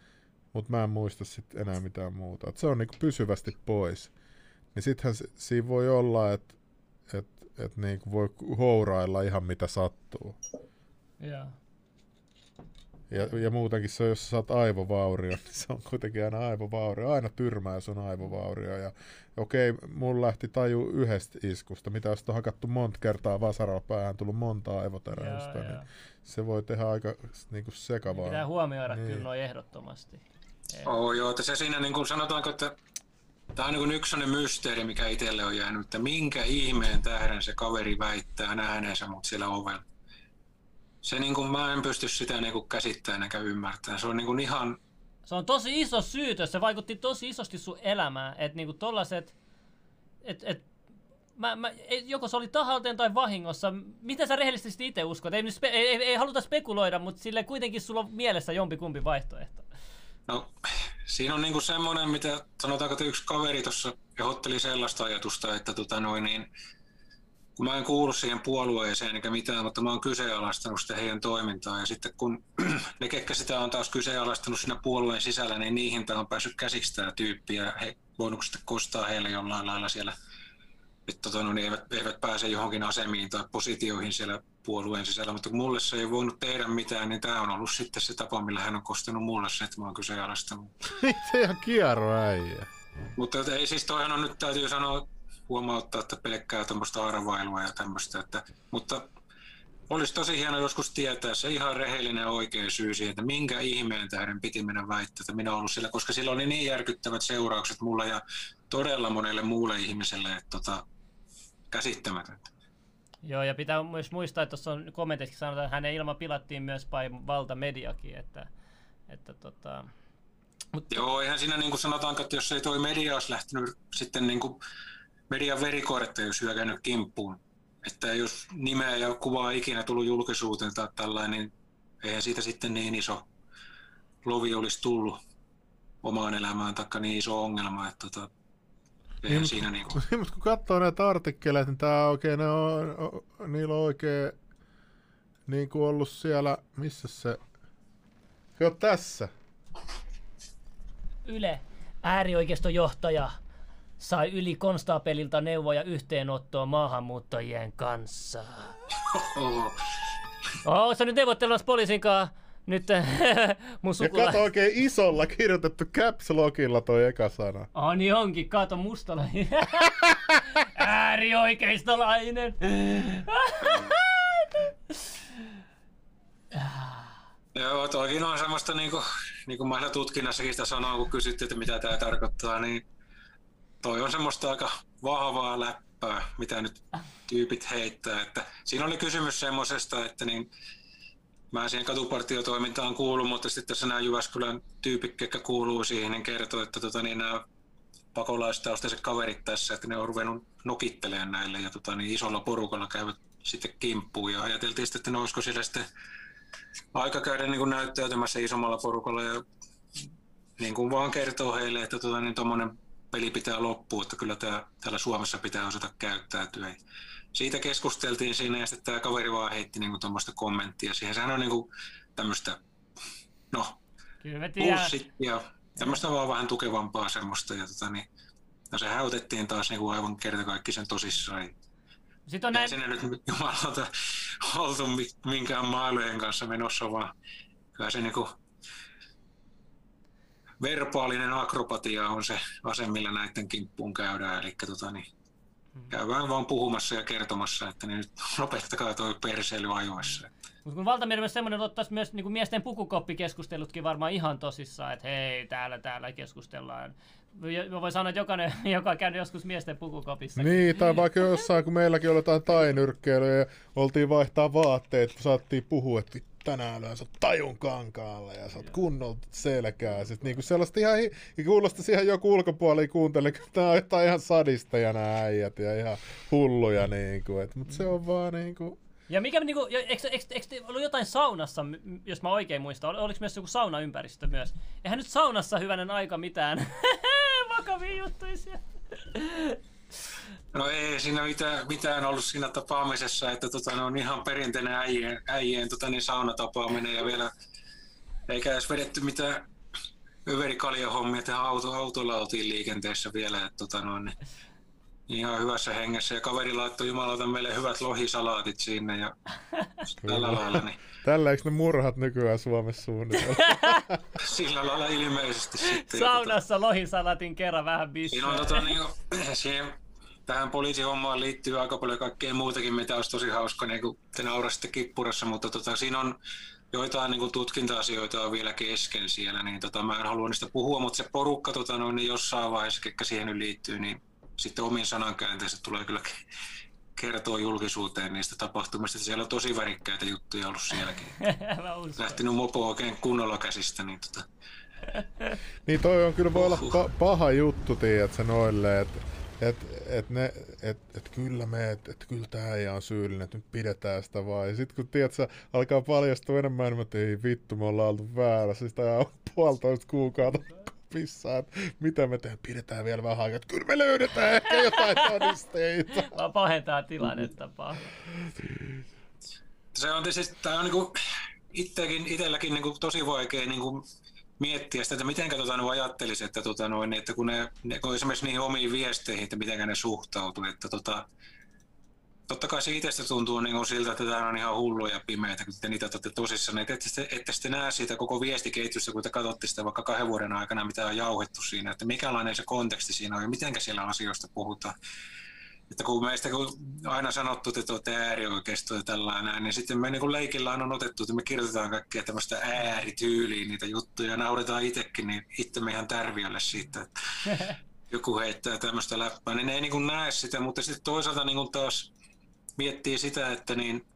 mutta mä en muista sit enää mitään muuta. Et se on niin pysyvästi pois. Niin sittenhän siinä voi olla, että niin voi hourailla ihan mitä sattuu. Yeah. Ja muutenkin se, jos sä saat aivovaurio, niin se on kuitenkin aina aivovaurio. Aina tyrmää, jos on aivovaurio. Ja okei, mun lähti taju yhdestä iskusta. Mitä jos on hakattu monta kertaa vasaralla päähän, tullut monta aivotäräystä, niin se voi tehdä aika niin sekavaa. Pitää huomioida niin. Kyllä noin ehdottomasti. Joo, että se siinä niin kuin sanotaanko, että tämä on niin kuin yksi sellainen mysteeri, mikä itselle on jäänyt, että minkä ihmeen tähden se kaveri väittää nähneensä mut siellä ovella. Se niin kuin mä en pysty sitä niin kuin käsittämään eikä ymmärtämään. Se on niin kuin ihan se on tosi iso syytös. Se vaikutti tosi isosti sun elämään, että niinku tollaset joko se oli tahalteen tai vahingossa. Mitä sä rehellisesti itse uskot? Ei haluta spekuloida, mutta sille kuitenkin sulla on mielessä jompikumpi vaihtoehto. No, siinä on niinku semmoinen, mitä sanotaanko, että yksi kaveri tuossa ehotteli sellaista ajatusta, että kun mä en kuulu siihen puolueeseen eikä mitään, mutta mä oon kyseenalaistanut sitä heidän toimintaa. Ja sitten kun ne, ketkä sitä on taas kyseenalaistanut siinä puolueen sisällä, niin niihin tää on päässyt käsiksi tämä tyyppi. Ja he voinut sitten kostaa heille jollain lailla siellä, että eivät pääse johonkin asemiin tai positioihin siellä puolueen sisällä. Mutta kun mulle se ei voinut tehdä mitään, niin tää on ollut sitten se tapa, millä hän on kostanut mulle se, että mä oon kyseenalaistanut. Se ihan kierroäijä. Mutta ei siis toihan on nyt täytyy sanoa, huomauttaa, että pelkkää tämmöistä arvailua ja tämmöistä, mutta olisi tosi hieno joskus tietää se ihan rehellinen oikea syy siihen, että minkä ihmeen tähden piti mennä väittää, että minä olen ollut siellä, koska sillä oli niin järkyttävät seuraukset mulle ja todella monelle muulle ihmiselle, että käsittämätöntä. Joo, ja pitää myös muistaa, että tuossa on kommenteissa sanotaan, että hänen ilma pilattiin myös valtamediakin, että Mutta... Joo, eihän siinä niin kuin sanotaan, että jos ei toi media olisi lähtenyt sitten niin kuin median verikoirettajuus hyökännyt kimppuun, että jos nimeä ja kuvaa ikinä tullut julkisuuteen tai tällainen, niin eihän siitä sitten niin iso lovi olisi tullut omaan elämään taikka niin iso ongelma, että eihän niin, siinä niin kuin... Niin, mutta kun katsoo näitä artikkeleita, niin tää oikein, niillä on oikein niin kuin ollut siellä, missä se... Se on tässä. Yle, äärioikeistojohtaja, sai yli konstaapelilta neuvoja yhteenottoa maahanmuuttajien kanssa. Sä nyt neuvottelemassa poliisin kanssa. Nyt mun sukula... Ja kato oikein isolla kirjoitettu caps lockilla toi eka sana. Ah niin onkin, kato mustalainen. Äärioikeistolainen. Joo, toikin on semmoista, niin kuin mä tutkinnassakin sitä sanaa, kun kysyttiin, että mitä tää tarkoittaa, niin toi on semmoista aika vahvaa läppää, mitä nyt tyypit heittää. Että siinä oli kysymys semmoisesta, että niin, mä siihen katupartiotoimintaan kuulun, mutta sitten tässä nämä Jyväskylän tyypit, jotka kuuluu siihen, niin kertoo, että nämä pakolaistaustaiset kaverit tässä, että ne on ruvennut nokittelemaan näille ja isolla porukalla käyvät sitten kimppuun. Ja ajateltiin sitten, että ne olisiko siellä sitten aika käydä niin näyttäytymässä isommalla porukalla ja niin kuin vaan kertoo heille, että tuommoinen peli pitää loppua, että kyllä täällä Suomessa pitää osata käyttäytyä. Siitä keskusteltiin siinä ja sitten tämä kaveri vaan heitti niin tuommoista kommenttia. Siihen sehän on niin tämmöistä, no, bullshit ja tämmöistä vaan vähän tukevampaa semmoista. Ja, ja se häytettiin taas niin kuin aivan kertakaikkisen tosissaan. Sitten on näin... Sinä nyt jumalauta oltu minkään maailmojen kanssa menossa, vaan kyllä se niin kuin verbaalinen akrobatia on se ase, millä näiden kimppuun käydään. Eli käydään vaan puhumassa ja kertomassa, että niin nyt lopettakaa toi perseily ajoissa. Mutta kun valtamermessä semmoinen ottaisi myös niin kuin miesten pukukoppikeskustelutkin varmaan ihan tosissaan, että hei, täällä keskustellaan. Mä voin sanoa, että jokainen, joka on käynyt joskus miesten pukukopissakin. Niin, tai vaikka jossain, kun meilläkin oli jotain tainyrkkeilyä ja oltiin vaihtaa vaatteet, kun saattiin puhua, että tänään on tajun kankaalle ja sä oot kunnolla selkää. Sitten niin sellaista ihan, kuulostaisi ihan joku ulkopuoli kuuntele, kun tää on jotain ihan sadista ja nää äijät ja ihan hulluja. Niin mutta se on vaan niinku... Ja mikä niinku, eikö ollut jotain saunassa, jos mä oikein muistan, oliko myös joku saunaympäristö myös? Eihän nyt saunassa hyvänen aika mitään vakavia juttuja siellä. No ei siinä mitään ollut siinä tapaamisessa, että on ihan perinteinen äijien saunatapaaminen ja vielä eikä edes vedetty mitään överikaljahommia, että autolla oltiin liikenteessä vielä, että ihan hyvässä hengessä ja kaveri laittoi jumalauta meille hyvät lohisalaatit sinne ja tällä lailla. Niin. Tällä eikö ne murhat nykyään Suomessa suunnitella? Sillä lailla ilmeisesti sitten. Saunassa lohisalaatin kerran vähän bissää. Tähän poliisihommaan liittyy aika paljon kaikkea muutakin, mitä olisi tosi hauska, niin kuin te naurasitte kippurassa, mutta siinä on joitain niin kuin tutkinta-asioita on vielä kesken siellä, niin mä en halua niistä puhua, mutta se porukka niin jossain vaiheessa, ketkä siihen liittyy, niin sitten omin sanankäänteensä tulee kyllä kertoa julkisuuteen niistä tapahtumista. Siellä on tosi värikkäitä juttuja ollut sielläkin. Lähtenyt mopo oikein kunnolla käsistä. Niin toi on kyllä voi olla paha juttu, tiedätkö, noille, että kyllä tämä äijä on syyllinen, että nyt pidetään sitä vaan. Ja sitten kun tiedätkö, alkaa paljastua enemmän, että ei vittu, me ollaan oltu väärässä. Sitä on 1,5 kuukautta. Missään, mitä me tehdään, pidetään vielä vähän aikaa, että kyllä me löydetään ehkä jotain todisteita. Vaan pahentaa tilannetta pahaa. Se on tietysti, tämä on niinku itselläkin niinku tosi vaikea niinku miettiä sitä, että miten ajattelisi, että, että kun ne on esimerkiksi niihin omiin viesteihin, että miten ne suhtautuu. Että totta kai se itsestä tuntuu niin siltä, että tämä on ihan hullu ja pimeätä, kun te niitä otatte tosissaan. Ette sitten näe siitä koko viestiketjusta, kun te katsotte sitä vaikka 2 vuoden aikana, mitä on jauhettu siinä, että mikälainen se konteksti siinä on ja mitenkä siellä asioista puhutaan. Että kun meistä kun aina sanottu, että te olette äärioikeistoja ja tällainen, niin sitten me niin leikillä on otettu, että me kirjoitetaan kaikkea tämmöistä äärityyliä niitä juttuja ja nauretaan itsekin, niin itsemme ihan tärviölle siitä, että joku heittää tämmöistä läppää. Niin ne ei niin näe sitä, mutta sitten toisaalta niin taas miettii sitä, että niin,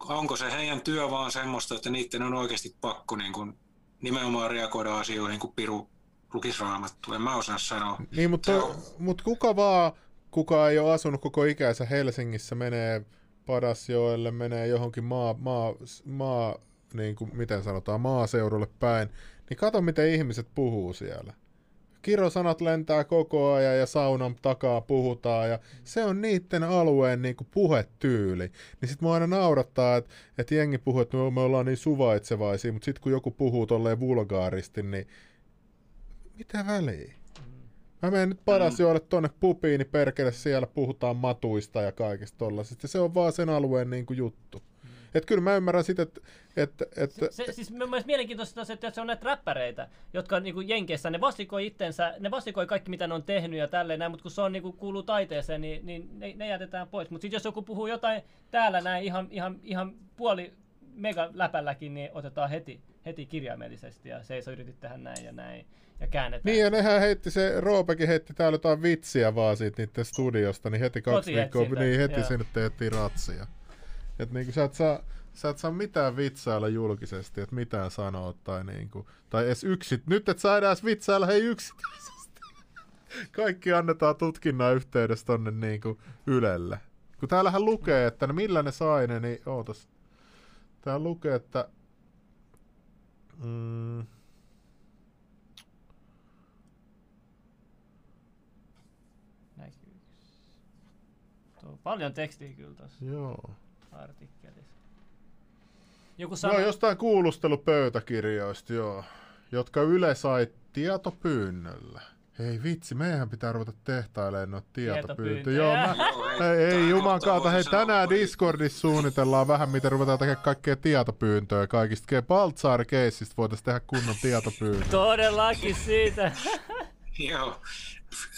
onko se heidän työ vaan semmoista, että niiden on oikeasti pakko niin kun nimenomaan reagoida asioihin, kun piru lukisi Raamattua. En mä osaa sanoa. Niin, mutta kuka vaan, kuka ei ole asunut koko ikänsä Helsingissä, menee Padasjoelle, menee johonkin niin kuin, miten sanotaan, maaseudulle päin, niin kato, miten ihmiset puhuu siellä. Kirosanat lentää koko ajan ja saunan takaa puhutaan ja se on niiden alueen niinku puhetyyli. Niin sit mua aina naurattaa, että et jengi puhuu, että me ollaan niin suvaitsevaisia, mutta sit kun joku puhuu tolleen vulgaaristi, niin mitä väliä? Mä menen nyt Padasjoelle tonne pubiin, niin perkele siellä puhutaan matuista ja kaikista tollasista. Ja se on vaan sen alueen niinku juttu. Et kyllä mä ymmärrän sitä, että... Siis mun mielestä mielenkiintoista on, että se on näitä räppäreitä, jotka niinku Jenkeissä, ne vastikoi itsensä, ne vastikoi kaikki mitä ne on tehnyt ja tälleen näin, mutta kun se on, niinku, kuuluu taiteeseen, niin ne jätetään pois. Mutta sitten jos joku puhuu jotain täällä näin ihan puoli megaläpälläkin, niin otetaan heti kirjaimellisesti ja seiso yritit tähän näin ja käännetään. Niin ja nehän heitti, se Roopekin heitti täällä jotain vitsiä vaan siitä niiden studiosta, niin heti 2 viikkoa, niin heti sinne tehtiin ratsia. Että niinku sä et saa mitään vitsailla julkisesti, että mitään sanoa tai niinku, tai edes nyt et saa edes vitsailla hei yksityisesti. Kaikki annetaan tutkinnan yhteydessä tonne niinku Ylelle. Kun täällähän lukee, että ne, millä ne sai ne, niin ootas. Täällä lukee, että näkyy. Tuo on paljon tekstiä kyllä tossa. Joo. Artikkelissa. Joku sana... No jostain kuulustelupöytäkirjoista, joo, jotka Yle sai tietopyynnöllä. Hei vitsi, meihän pitää ruveta tehtailemaan noita tietopyyntöjä. Joo, ei jumankaata, hei tänään Discordissa suunnitellaan vähän, miten ruvetaan tekemään kaikkea tietopyyntöä kaikista. Baltsaari-keissistä voitaisiin tehdä kunnon tietopyyntöä. Todellakin siitä. Joo,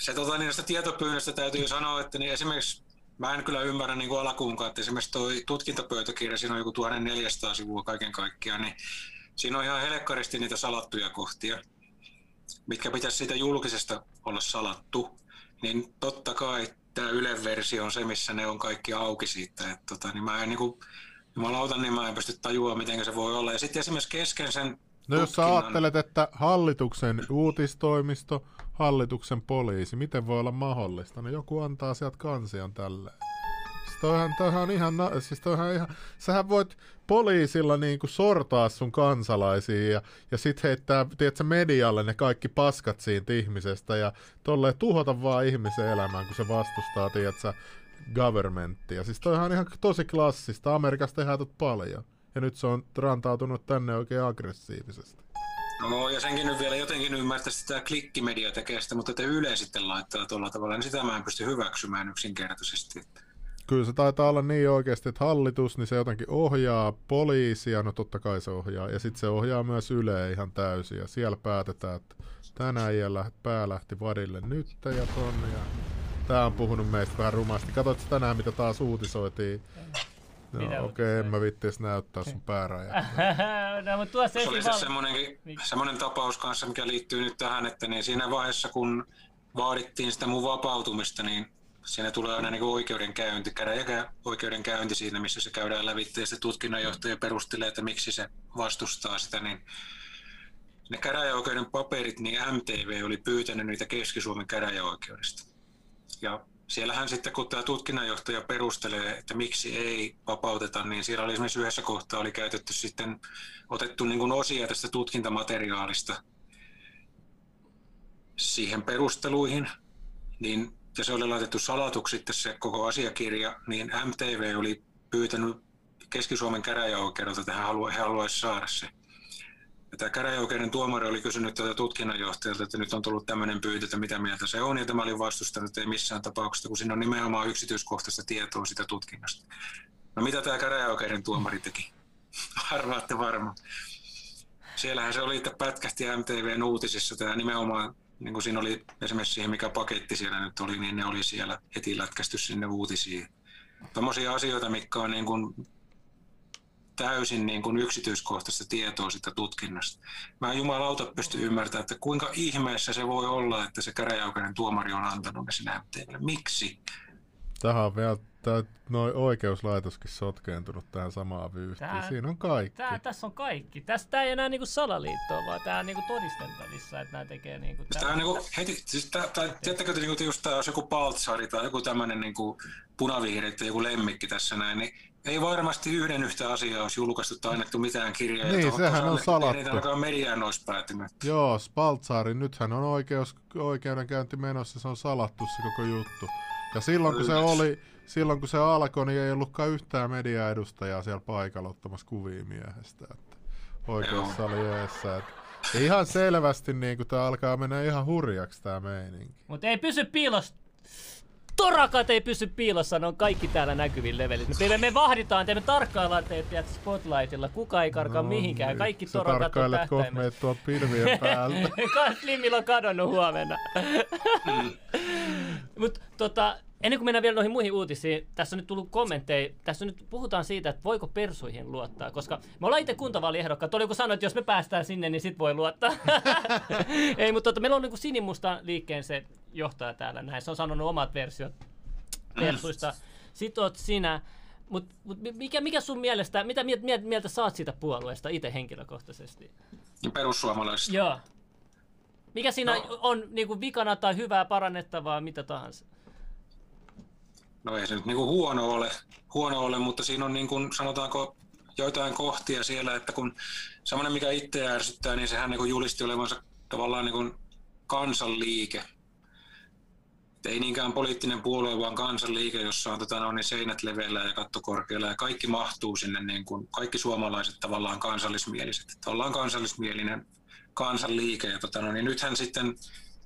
se niistä tietopyynnöstä täytyy sanoa, että niin esimerkiksi mä en kyllä ymmärrä niin kuin alakuunkaan, että esimerkiksi tuo tutkintapöytäkirja, siinä on joku 1400 sivua kaiken kaikkiaan, niin siinä on ihan helkkaristi niitä salattuja kohtia, mitkä pitäisi siitä julkisesta olla salattu. Niin totta kai tämä Ylen versio on se, missä ne on kaikki auki siitä. Että niin mä en niin kuin, jumalauta, niin mä en pysty tajua, miten se voi olla. Ja sitten esimerkiksi kesken sen tutkinnan... jos sä ajattelet, että hallituksen uutistoimisto... Hallituksen poliisi. Miten voi olla mahdollista? No joku antaa sieltä kansian tälleen. Siis toihan ihan... Sähän voit poliisilla niinku sortaa sun kansalaisia ja sit heittää, tiedätkö, medialle ne kaikki paskat siitä ihmisestä ja tolleen tuhota vaan ihmisen elämään, kun se vastustaa, tiedätkö, governmenttia. Siis toihan ihan tosi klassista. Amerikassa tehdään tot paljon. Ja nyt se on rantautunut tänne oikein aggressiivisesti. No ja senkin nyt vielä jotenkin ymmärtäisi, että tämä klikkimedia tekee sitä, mutta te Yle sitten laittaa tuolla tavalla, niin sitä mä en pysty hyväksymään yksinkertaisesti. Kyllä se taitaa olla niin oikeasti, että hallitus, niin se jotenkin ohjaa poliisia, no totta kai se ohjaa, ja sitten se ohjaa myös Yle ihan täysin, ja siellä päätetään, että tänään pää lähti vadille nyt ja tonne, ja tää on puhunut meistä vähän rumasti. Katsoitko tänään, mitä taas uutisoitiin? No okei, en mä vittis näyttää sun päärajaa. No, se oli se semmoinen tapaus kanssa, mikä liittyy nyt tähän, että niin siinä vaiheessa, kun vaadittiin sitä mun vapautumista, niin siinä tulee aina niin oikeudenkäynti, käräjäoikeudenkäynti siinä, missä se käydään lävitteen, ja se tutkinnanjohtaja perustelee, että miksi se vastustaa sitä, niin ne käräjäoikeuden paperit, niin MTV oli pyytänyt niitä Keski-Suomen käräjäoikeudesta. Ja siellähän sitten, kun tämä tutkinnanjohtaja perustelee, että miksi ei vapauteta, niin siellä oli esimerkiksi yhdessä kohtaa oli käytetty sitten, otettu niin kuin osia tästä tutkintamateriaalista siihen perusteluihin, niin, ja se oli laitettu salatuksi sitten se koko asiakirja, niin MTV oli pyytänyt Keski-Suomen käräjäoikeudelta, että he haluaisivat saada se. Ja tämä käräjäoikeuden tuomari oli kysynyt tätä tutkinnanjohtajalta, että nyt on tullut tämmöinen pyyntö, että mitä mieltä se on, ja tämä oli vastustanut, että ei missään tapauksessa, kun siinä on nimenomaan yksityiskohtaista tietoa sitä tutkinnasta. No mitä tämä käräjäoikeuden tuomari teki? Arvaatte varmaan. Siellähän se oli, että pätkähti MTV:n uutisissa tämä nimenomaan, niin kuin siinä oli esimerkiksi siihen, mikä paketti siellä nyt oli, niin ne oli siellä heti lätkästy sinne uutisiin. Tuommoisia asioita, mitkä on niin kuin täysin niin kuin yksityiskohtaista tietoa sitä tutkinnasta. Mä en jumalauta pysty ymmärtämään, että kuinka ihmeessä se voi olla, että se käräjäoikeuden tuomari on antanut ne sinne MTV:lle. Miksi? Tähän on vielä noin oikeuslaitoskin sotkeentunut tähän samaan vyyhtiin. Siinä on kaikki. Tässä on kaikki. Tästä ei enää niinku salaliittoa, vaan tämä on niinku todistettavissa, että nämä tekee niinku tämä on niinku heti, siis tiedättekö te, niinku, jos tämä olisi joku Paltsari tai joku tämmöinen niinku punavihreä tai joku lemmikki tässä näin, niin ei varmasti yhtä asiaa olisi julkaistu tai annettu mitään kirjaa. Niin, sehän on salattu. Ei alkaa mediaan olisi päätynyt. Joo, Paltsari, nythän on oikeudenkäynti menossa, se on salattu se koko juttu. Ja silloin kun se alkoi, niin ei ollutkaan yhtään mediaedustajaa siellä paikalla ottamassa kuvia miehestä. Oikeussali edessä. Ihan selvästi niin tämä alkaa mennä ihan hurjaksi tämä meininki. Mutta ei pysy piilossa. Torakat ei pysy piilossa, ne on kaikki täällä näkyvillä levelissä. Me vahditaan teitä, me tarkkaillaan teitä spotlightilla, kuka ei karkaa mihinkään. Kaikki torakat on tähtäimellä. Sä tarkkailet kohmeet tuon pilvien päältä. Slimmillä on kadonnut huomenna. Mut ennen kuin mennään vielä noihin muihin uutisiin, tässä on nyt tullut kommentteja. Tässä nyt puhutaan siitä, että voiko persuihin luottaa, koska me ollaan itse kuntavaaliehdokkaat. Oli joku sanoi, että jos me päästään sinne, niin sit voi luottaa. Ei, mutta meillä on niin kuin sinimusta liikkeen se johtaja täällä näin. Se on sanonut omat versiot persuista. Sit oot sinä. Mut mikä sun mielestä, mitä mieltä saat siitä puolueesta itse henkilökohtaisesti? Perussuomalaisista. Joo. Mikä siinä on niin kuin vikana tai hyvää, parannettavaa, mitä tahansa? No ei se nyt niin kuin huono ole, mutta siinä on niin kuin, sanotaanko, joitain kohtia siellä, että kun semmoinen mikä itse ärsyttää, niin sehän niin kuin julisti olevansa tavallaan niin kuin kansanliike. Et ei niinkään poliittinen puolue, vaan kansanliike, jossa on niin seinät leveillä ja katto korkealla ja kaikki mahtuu sinne, niin kuin, kaikki suomalaiset tavallaan kansallismieliset. Että ollaan kansallismielinen kansanliike ja niin nythän sitten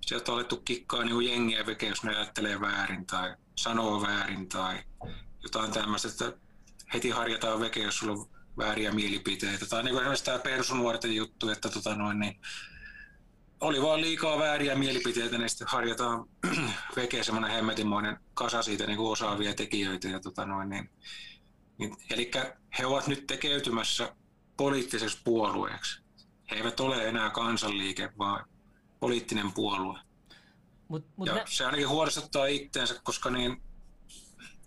sieltä on alettu kikkaa niin jengiä veke, jos ne ajattelee väärin tai sanoo väärin tai jotain tämmöistä, että heti harjataan veke, jos sulla on vääriä mielipiteitä. Tai niin kuin esimerkiksi tämä persunuorten juttu, että niin oli vaan liikaa vääriä mielipiteitä, niin sitten harjataan veke, semmoinen hemmetimoinen kasa siitä niin kuin osaavia tekijöitä. Ja eli he ovat nyt tekeytymässä poliittiseksi puolueeksi. He eivät ole enää kansanliike, vaan poliittinen puolue. Ja se ainakin huolestuttaa itseensä, koska niin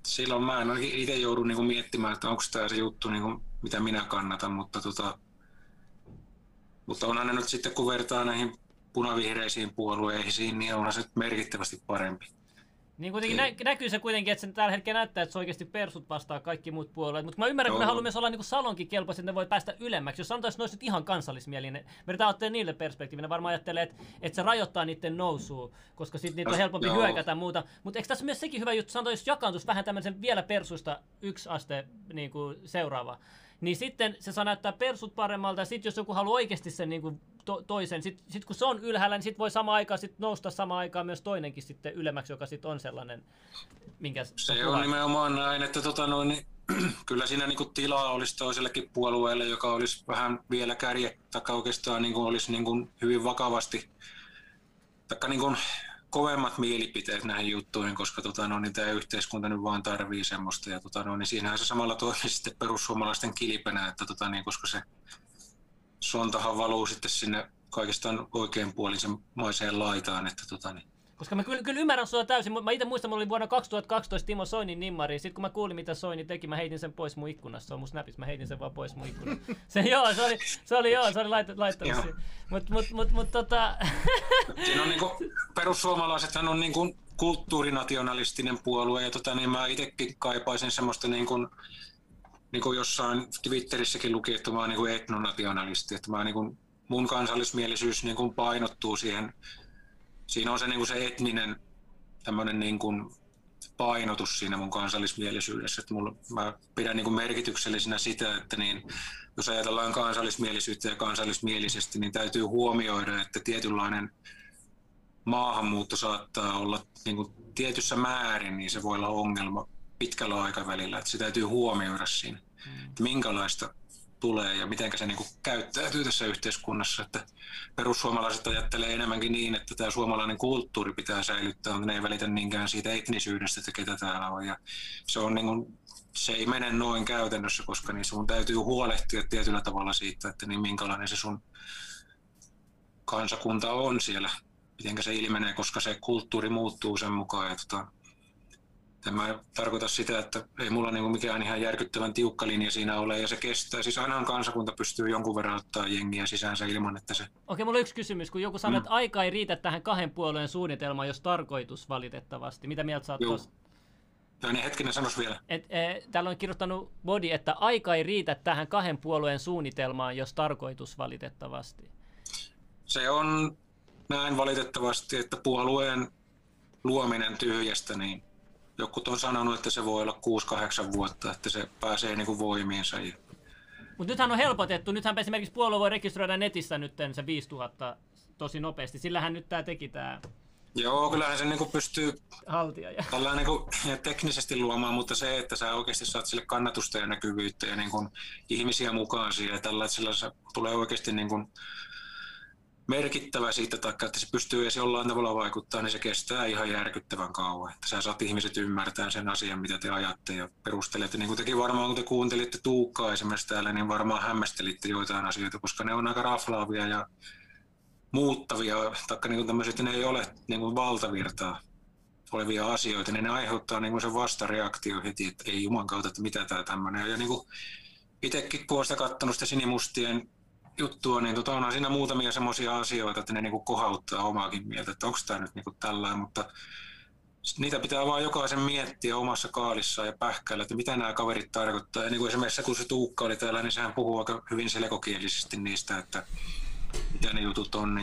silloin mä en ainakin itse joudu niin kuin miettimään, että onko tämä se juttu, niin kuin, mitä minä kannatan, mutta onhan ne nyt sitten, kun vertaa näihin punavihreisiin puolueisiin, niin onhan se merkittävästi parempi. Niin kuitenkin näkyy se kuitenkin, että sen tällä hetkellä näyttää, että se oikeasti persut vastaa kaikki muut puolueet. Mutta mä ymmärrän, että me haluamme myös olla niin kuin salonkin kelpoisia, että ne voi päästä ylemmäksi. Jos sanotaan, että ne olisivat ihan kansallismielinen, me yritetään ottaa niille perspektiivinä. Varmaan ajattelee, että se rajoittaa niiden nousua, koska sitten niitä on helpompi hyökätä muuta. Mutta eikö tässä myös sekin hyvä juttu, sanotaan, jos jakaantuisi vähän tämmöisen vielä persuista yksi aste niin kuin seuraava, niin sitten se saa näyttää persut paremmalta, ja sitten jos joku haluaa oikeasti sen niin kuin toisen, sitten kun se on ylhäällä, niin sitten voi nousta samaan aikaan myös toinenkin sitten ylemmäksi, joka sitten on sellainen, minkä... Se on nimenomaan näin, että kyllä siinä niin kuin tilaa olisi toisellekin puolueelle, joka olisi vähän vielä tai oikeastaan niin kuin olisi niin kuin hyvin vakavasti, taikka niin kuin kovemmat mielipiteet näihin juttuihin, koska niin tämä yhteiskunta nyt vaan tarvii semmoista. Ja niin siinähän se samalla toimii sitten perussuomalaisten kilpenä, että koska se sontahan valuu sitten sinne kaikestaan oikeanpuolisen maiseen laitaan. Että Koska mä kyllä ymmärrän sua täysin. Mä itse muistan, mulla oli vuonna 2012 Timo Soinin nimmari. Sitten kun mä kuulin, mitä Soini teki, mä heitin sen pois mun ikkunasta. Se on mun snapissa, mä heitin sen vaan pois mun ikkunasta. Se oli laittanut siihen. Siinä on niinku, perussuomalaisethan on niinku kulttuurinationalistinen puolue. Ja niin mä itsekin kaipaisin semmoista niinku jossain Twitterissäkin luki, että mä oon niinku etnonationalisti. Että mä niinku, mun kansallismielisyys niinku painottuu siihen. Siinä on se, niin kuin se etninen tämmöinen niin kuin painotus siinä mun kansallismielisyydessä. Että mä pidän niin kuin merkityksellisenä sitä, että jos ajatellaan kansallismielisyyttä ja kansallismielisesti, niin täytyy huomioida, että tietynlainen maahanmuutto saattaa olla niin kuin tietyssä määrin, niin se voi olla ongelma pitkällä aikavälillä. Että se täytyy huomioida siinä, että minkälaista tulee ja miten se niin kuin käyttäytyy tässä yhteiskunnassa. Että perussuomalaiset ajattelee enemmänkin niin, että tämä suomalainen kulttuuri pitää säilyttää, mutta ne ei välitä niinkään siitä etnisyydestä, että ketä täällä on. Ja se on niin kuin, se ei mene noin käytännössä, koska niin sun täytyy huolehtia tietyllä tavalla siitä, että niin minkälainen se sun kansakunta on siellä, miten se ilmenee, koska se kulttuuri muuttuu sen mukaan. Tämä ei tarkoita sitä, että ei mulla niin kuin mikään ihan järkyttävän tiukka linja siinä ole, ja se kestää. Siis ainahan kansakunta pystyy jonkun verran ottaa jengiä sisäänsä ilman, että se... Okei, mulla on yksi kysymys, kun joku sanoo, että aika ei riitä tähän kahden puolueen suunnitelmaan, jos tarkoitus valitettavasti. Mitä mieltä sä oot tuosta? No niin, hetkinen, sanois vielä. Täällä on kirjoittanut Bodi, että aika ei riitä tähän kahden puolueen suunnitelmaan, jos tarkoitus valitettavasti. Se on näin valitettavasti, että puolueen luominen tyhjästä, niin jokut on sanonut, että se voi olla 6-8 vuotta, että se pääsee niin kuin voimiinsa. Mutta nythän on helpotettu. Nythän esimerkiksi puolue voi rekisteröidä netissä nyt se 5000 tosi nopeasti. Sillähän nyt tämä teki tämä... Joo, kyllähän se niin kuin pystyy tällään niin kuin teknisesti luomaan, mutta se, että sä oikeasti saat sille kannatusta ja näkyvyyttä ja niin kuin ihmisiä mukaan siihen, tällaisella tulee oikeasti niin kuin merkittävä siitä takia, että se pystyy edes jollain tavalla vaikuttaa, niin se kestää ihan järkyttävän kauan. Että sä saat ihmiset ymmärtämään sen asian, mitä te ajatte ja perustelette. Niin kuin tekin varmaan, kun te kuuntelitte Tuukkaa esimerkiksi täällä, niin varmaan hämmästelitte joitain asioita, koska ne on aika raflaavia ja muuttavia, taikka niin kuin tämmöisiä, että ne ei ole niin kuin valtavirtaa olevia asioita. Ne aiheuttaa niin kuin sen vastareaktio heti, että ei juman kautta, että mitä tämä tämmöinen on. Ja niin kuin itsekin puolesta katsonut sitä sinimustien juttua, niin onhan siinä muutamia semmoisia asioita, että ne niinku kohauttaa omaakin mieltä, että onko tämä nyt niinku tällainen, mutta niitä pitää vaan jokaisen miettiä omassa kaalissaan ja pähkäillä, että mitä nämä kaverit tarkoittaa. Ja niinku esimerkiksi kun se Tuukka oli täällä, niin sehän puhuu aika hyvin selkokielisesti niistä, että mitä ne jutut on.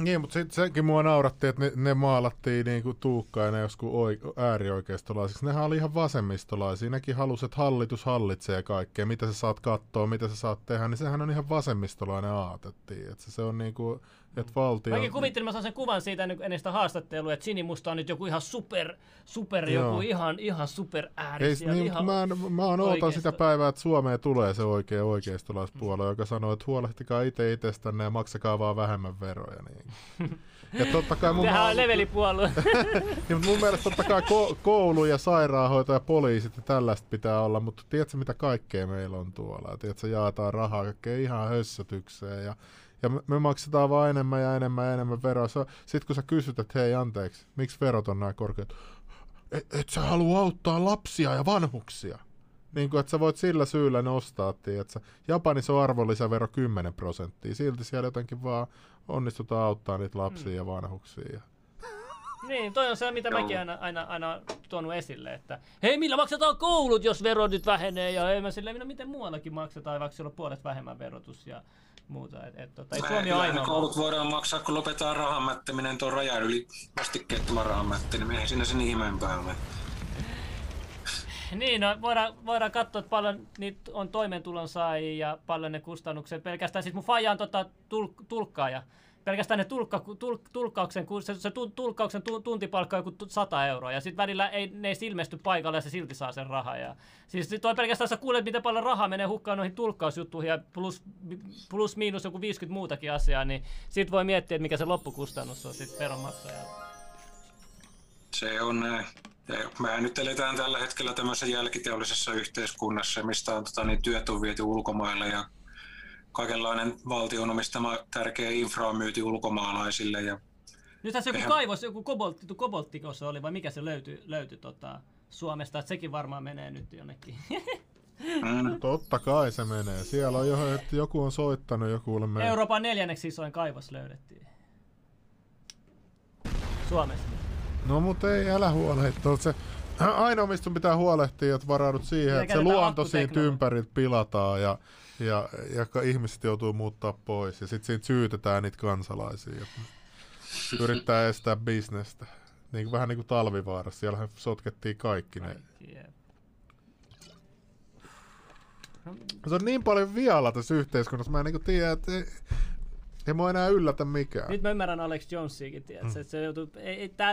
Niin, mutta senkin mua nauratti, että ne maalattiin niinku Tuukkaina joskus äärioikeistolaisiksi. Nehän oli ihan vasemmistolaisia. Nekin halusi, että hallitus hallitsee kaikkea. Mitä sä saat katsoa, mitä sä saat tehdä, niin sehän on ihan vasemmistolainen aatettiin. Että se on niinku, että valtio... Mäkin kuvittelin, mä saan sen kuvan siitä ennen sitä haastattelua, että sinimusta on nyt joku ihan super joku ihan super ääris. Ei, niin, mä ootan sitä päivää, että Suomeen tulee se oikea oikeistolaispuolue, joka sanoo, että huolehtikaa itse itsestänne ja maksakaa vaan vähemmän veroja. Niin. Ja totta kai on levelipuolue. Niin, mun mielestä totta kai koulu ja sairaanhoito ja poliisit ja tällaista pitää olla, mutta tiedätkö mitä kaikkea meillä on tuolla? Tiedätkö, jaetaan rahaa kaikkea ihan hössötykseen ja me maksetaan vaan enemmän ja enemmän ja enemmän veroa. Sitten kun sä kysyt, että hei anteeksi, miksi verot on näin korkeat? Et sä halua auttaa lapsia ja vanhuksia. Niin kuin, että sä voit sillä syyllä nostaa, tiiätsä. Japanissa on arvonlisävero 10%. Silti siellä jotenkin vaan onnistutaan auttaa niitä lapsia ja vanhuksia. Niin, toi on se, mitä mäkin aina tuonut esille, että hei, millä maksetaan koulut, jos vero nyt vähenee, ja ei mä silleen, miten muuallakin maksetaan, vaikka siellä on puolet vähemmän verotus ja muuta. Suomi on ainoa. Koulut voidaan maksaa, kun lopetaan rahamättäminen tuon rajan yli vastikkeettoman rahamättäminen, eihän siinä sen ihmeempää ole. Niin, no, voidaan katsoa, että paljon niitä on toimeentulon saajia ja paljon ne kustannukset. Pelkästään siis mun faija on tulkkaaja. Pelkästään ne tulkkauksen tuntipalkka on joku 100 euroa ja sitten välillä ne ei ilmesty paikalle ja se silti saa sen rahaa. Ja, siis toi pelkästään sä kuulet, miten paljon rahaa menee hukkaan noihin tulkkausjuttuihin ja plus miinus joku 50 muutakin asiaa, niin sit voi miettiä, että mikä se loppukustannus on sitten veronmaksajalle. Se on näin. Mehän nyt eletään tällä hetkellä tämmöisessä jälkiteollisessa yhteiskunnassa, mistä on, työt on viety ulkomaille ja kaikenlainen valtion omistama tärkeä infra on myyty ulkomaalaisille. Ja nythän se joku kobolttiko se oli vai mikä se löytyi Suomesta, että sekin varmaan menee nyt jonnekin. Totta kai se menee. Siellä on joku on soittanut, Euroopan 4. isoin kaivos löydettiin Suomesta. No mutta ei, älä huolehtia. Se ainoa, mistä pitää huolehtia, että varaudut siihen, että se luonto siitä ympäriltä pilataan ja ihmiset joutuu muuttaa pois. Ja sitten siitä syytetään niitä kansalaisia. Yrittää estää bisnestä. Niin, vähän niin kuin Talvivaarassa. Siellähän sotkettiin kaikki ne. Se on niin paljon vialla tässä yhteiskunnassa. Mä en niin tiedä, että... Ei mua enää yllätä mikään. Nyt mä ymmärrän Alex Jonesiakin,